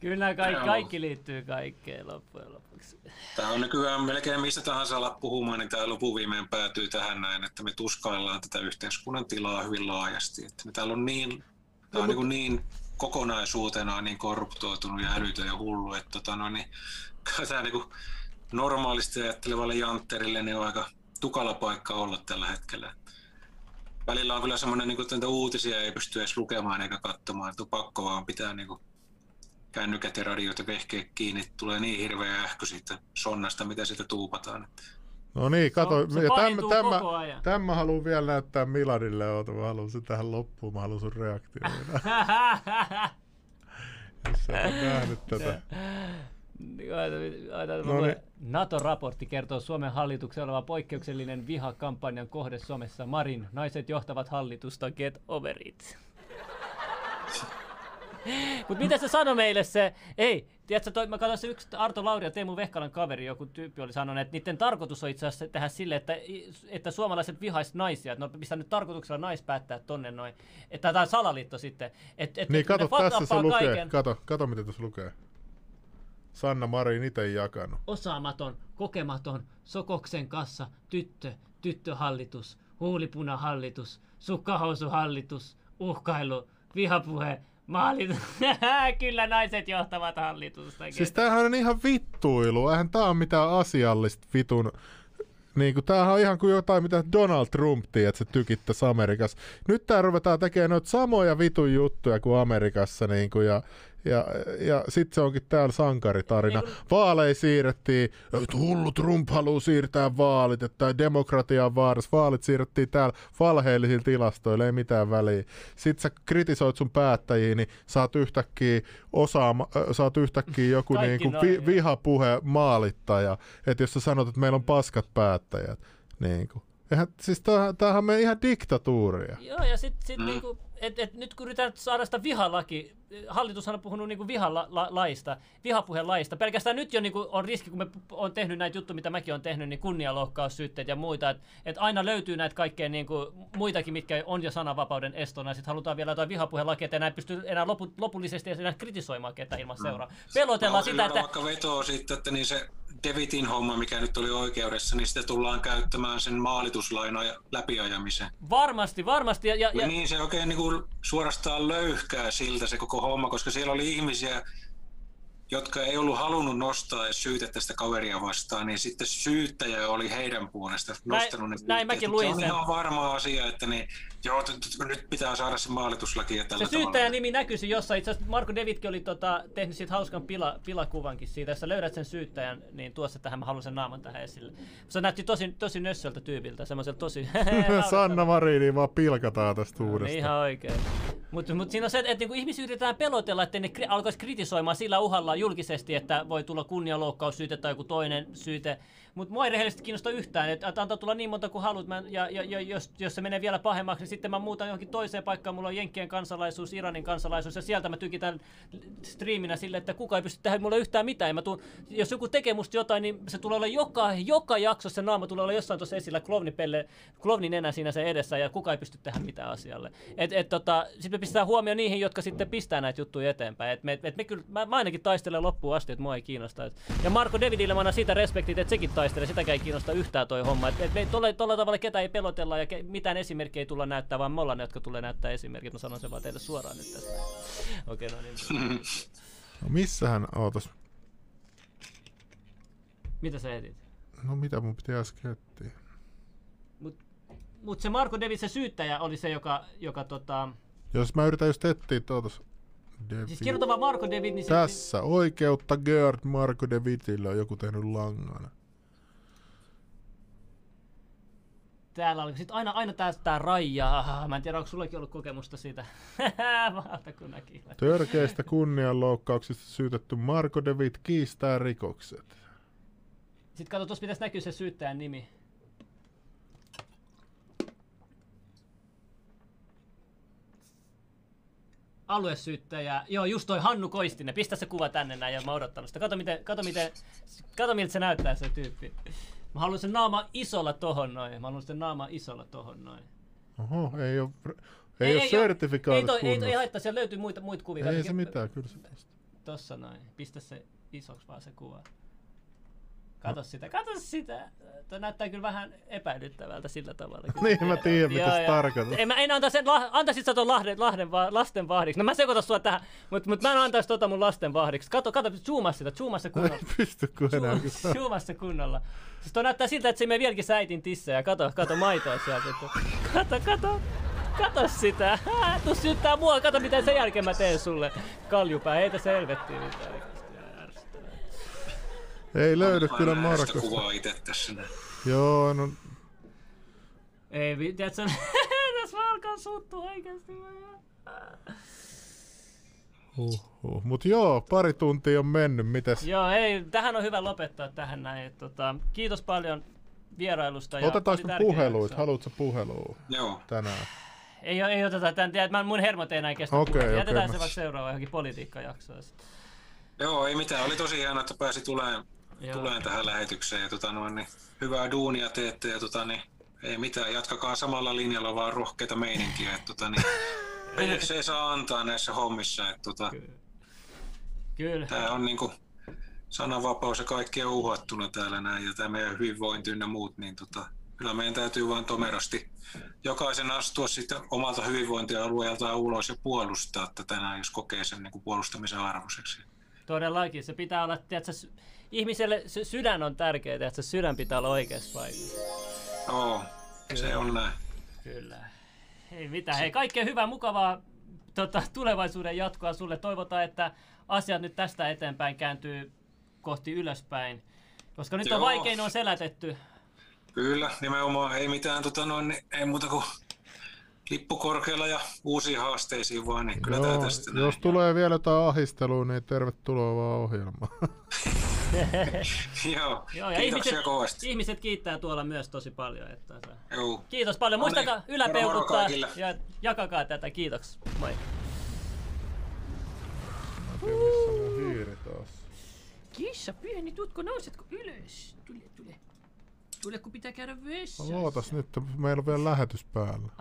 Kyllä kaikki liittyy kaikkeen loppujen lopuksi. Tää on nykyään melkein mistä tahansa ala puhumaan, niin tää lopuviimeen päätyy tähän näin, että me tuskaillaan tätä yhteiskunnan tilaa hyvin laajasti. Että me täällä on niin kokonaisuutena niin korruptoitunut ja älytön ja hullu, että tää niin kuin normaalisti ajattelevalle jantterille niin on aika tukala paikka olla tällä hetkellä. Välillä on kyllä semmoinen, niin että uutisia ei pysty edes lukemaan eikä katsomaan. Pakko vaan pitää niin kännykät ja radioita vehkeä kiinni. Tulee niin hirveä ähky siitä sonnasta, mitä siitä tuupataan. No niin, kato. Tämän mä haluan vielä näyttää Miladille. Mä haluan sen tähän loppuun. Mä haluan sun reaktion. Jos sä oot nähnyt tätä. NATO-raportti kertoo Suomen hallituksen olevan poikkeuksellinen vihakampanjan kohde Suomessa. Marin, naiset johtavat hallitusta, get over it. Mutta mitä se sanoi meille se, ei, tiedätkö, mä katsoin se yksi Arto Lauri ja Teemu Vehkalan kaveri, joku tyyppi oli sanonut, että niiden tarkoitus on itse asiassa tehdä sille, että suomalaiset vihais naisia, että no pistää nyt tarkoituksella naispäättää tonne noin, että tämä on salaliitto sitten. Niin kato, tässä se lukee, kato mitä tässä lukee. Sanna Marin itse jakanut. Osaamaton, kokematon, sokoksen kassa, tyttöhallitus, huulipunahallitus, sukkahousuhallitus, uhkailu, vihapuhe, maalit. Kyllä naiset johtavat hallitustakin. Siis tämähän on ihan vittuilu. Eihän tää on mitään asiallista vitun. Niin tämähän on ihan kuin jotain, mitä Donald Trump tiedät, että se tykittäisi Amerikassa. Nyt tää ruvetaan tekemään noita samoja vitun juttuja kuin Amerikassa. Niin kuin, ja sitten se onkin täällä sankaritarina. Vaaleja siirrettiin, hullu Trump haluaa siirtää vaalit, että demokratia on vaarassa. Vaalit siirrettiin täällä valheellisilla tilastoilla, ei mitään väliä. Sitten sä kritisoit sun päättäjiä, niin saat yhtäkkiä joku niinku vihapuhe maalittaja. Että jos sä sanot, että meillä on paskat päättäjät. Niinku. Siis tämähän menee ihan diktatuuria. Joo, ja sitten niinku... Et nyt kun yritetään saada sitä vihalaki, hallitushan on puhunut niinku vihalaista, vihapuhelaista. Pelkästään nyt jo niinku on riski, kun me on tehnyt näitä juttuja, mitä mäkin on tehnyt, niin kunnianloukkaussyytteet ja muita. Et aina löytyy näitä kaikkea niinku muitakin, mitkä on jo sananvapauden estona. Sitten halutaan vielä jotain vihapuhelakia, että enää pystyy enää lopullisesti enää kritisoimaan ketään ilman seuraa. Pelotellaan sitä, että... Vaikka vetoo sitten, että niin se de Wittin homma, mikä nyt oli oikeudessa, niin sitä tullaan käyttämään sen maalituslaina läpiajamiseen. Varmasti. Ja... Niin se oikein niinku... suorastaan löyhkää siltä se koko homma, koska siellä oli ihmisiä, jotka ei ollut halunnut nostaa ja syytettä sitä kaveria vastaan, niin sitten syyttäjä oli heidän puolesta nostanut näin ne syytteet. Se on ihan varma asia, että niin, joo, nyt pitää saada se maalituslaki ja tällä se tavalla. Se syyttäjän nimi näkyisi jossain. Itse asiassa Marko de Wittkin oli tehnyt siitä hauskan pilakuvankin siitä. Jos sä löydät sen syyttäjän, niin tuossa tähän mä haluan sen naaman tähän esille. Se näytti tosi nössöltä tyypiltä, semmoiselta tosi... Sanna Mariniin vaan pilkataan tästä uudestaan. Ihan oikein. Mutta siinä on se, että niinku ihmisiä yritetään pelotella, ettei ne alkaisi kritisoimaan sillä uhalla julkisesti, että voi tulla kunnianloukkaussyyte tai joku toinen syyte. Mutta mua ei rehellisesti kiinnosta yhtään, että antaa tulla niin monta kuin haluat. Jos se menee vielä pahemmaksi, niin sitten mä muutan johonkin toiseen paikkaan. Mulla on Jenkkien kansalaisuus, Iranin kansalaisuus ja sieltä mä tykitän striiminä sille, että kuka ei pysty tähän mulle yhtään mitään. Jos joku tekee musta jotain, niin se tulee olla joka jaksossa, se naama tulee olla jossain tuossa esillä, klovnin enää siinä sen edessä ja kuka ei pysty tähän mitään asialle. Sitten me pistetään huomioon niihin, jotka sitten pistää näitä juttuja eteenpäin. Mä ainakin taistelen loppuun asti, että mua ei kiinnosta. Ja Marko de Wittille mä annan siitä respektit, että sekin taistelee. Sitäkään ei kiinnosta yhtään toi homma. Me ei tolla tavalla ketään ei pelotella ja mitään esimerkkejä ei tulla näyttää, vaan me ollaan ne, jotka tulee näyttää esimerkit. Mä sanon sen vaan teille suoraan nyt tästä. Okei, no niin. No missähän ootas? Mitä sä etit? No mitä mun piti äsken etsiä? Mut se Marko de Witt, se syyttäjä, oli se, joka jos mä yritän just etsiä tuotos... Siis kirjoita vaan Marko de Witt, niin... Tässä, oikeutta Gerd Marko de Wittille on joku tehnyt langan. Täällä oli sit aina tää raija. Mä en tiedä, onko sullekin ollut kokemusta siitä. Valtakunnakilä. Törkeistä kunnianloukkauksista syytetty Marko de Witt kiistää rikokset. Sit kato, tuossa pitäis näkyä se syyttäjän nimi. Aluesyyttäjä. Joo, just toi Hannu Koistinen. Pistä se kuva tänne näin ja mä oon odottanut sitä. Kato miltä se näyttää se tyyppi. Mä haluan sen naama isolla tohon noin. Oho, ei oo sertifikaatit kunnossa. Ei haittaa, siellä löytyy muita kuvia. Ei se mitään, kyllä se tosta. Tossa noin. Pistä se isoksi vaan se kuva. Kato sitä. Tuo näyttää kyllä vähän epäilyttävältä sillä tavalla. Niin mä tiedän, mitä se tarkoittaa. En mä antaisit sä tuon lasten vahdiksi. No mä sekoitan sua tähän, mutta mä en antais tota mun lasten vahdiksi. Kato, zoomas se kunnolla. Ei pysty kun enää. Zoomas se kunnolla. Siis tuo näyttää siltä, että se ei mene vieläkin säitin tissejä. Kato maitoa sieltä. Kato sitä. Tuu syyttää mua. Kato mitä sen jälkeen mä teen sulle. Kaljupää. Heitä se helvettiin mitään. Ei löydy kyllä Markosta. Kuvaa itse tässä näin. Joo, no... Ei, tiedätkö, tässä vaan alkaa suuttua oikeasti. Mut joo, pari tuntia on mennyt, mitäs? Joo, ei, tähän on hyvä lopettaa tähän näin. Kiitos paljon vierailusta. Otetaanko puheluita? Haluatko puhelua? Joo. Tänään? Ei oteta tämän, tiedät, mun hermot ei enää kestä puheluita. Jätetään se vaikka seuraavaan johonkin politiikkajaksoon. Joo, ei mitään. Oli tosi hienoa, että pääsi tuleen tähän lähetykseen. Ja, niin, hyvää duunia teette ja ei mitään. Jatkakaa samalla linjalla, vaan rohkeita meininkiä. Se ei saa antaa näissä hommissa. Kyllä. Tämä on niinku sananvapaus ja kaikkea uhattuna täällä näin. Ja tämä meidän hyvinvointi ja muut. Niin, Kyllä meidän täytyy vain tomerasti jokaisen astua sitä omalta hyvinvointialueeltaan ulos ja puolustaa tätä näin, jos kokee sen niin kuin puolustamisen arvoiseksi. Todellakin. Se pitää olla, tiedätkö, ihmiselle sydän on tärkeää, että sydän pitää olla oikeassa paikassa. Joo, se on näin. Kyllä. Ei mitään. Hei, kaikkea hyvää, mukavaa tulevaisuuden jatkoa sulle. Toivotaan, että asiat nyt tästä eteenpäin kääntyy kohti ylöspäin, koska nyt on vaikein on selätetty. Kyllä, nimenomaan. Ei mitään, ei muuta kuin lippu korkealla ja uusiin haasteisiin vaan, niin kyllä tämä tästä. Jos tulee vielä jotain ahistelua, niin tervetuloa vaan ohjelmaan. Joo, kiitoksia kovasti. Ihmiset kiittää tuolla myös tosi paljon. Että kiitos paljon. Muistakaa yläpeukuttaa ja jakakaa tätä. Kiitos. Moi. Missä mun hiiri taas? Kissa, pieni tutko, nousetko ylös? Tule, kun pitää käydä vessassa. Ootas nyt, meillä on vielä lähetys päällä.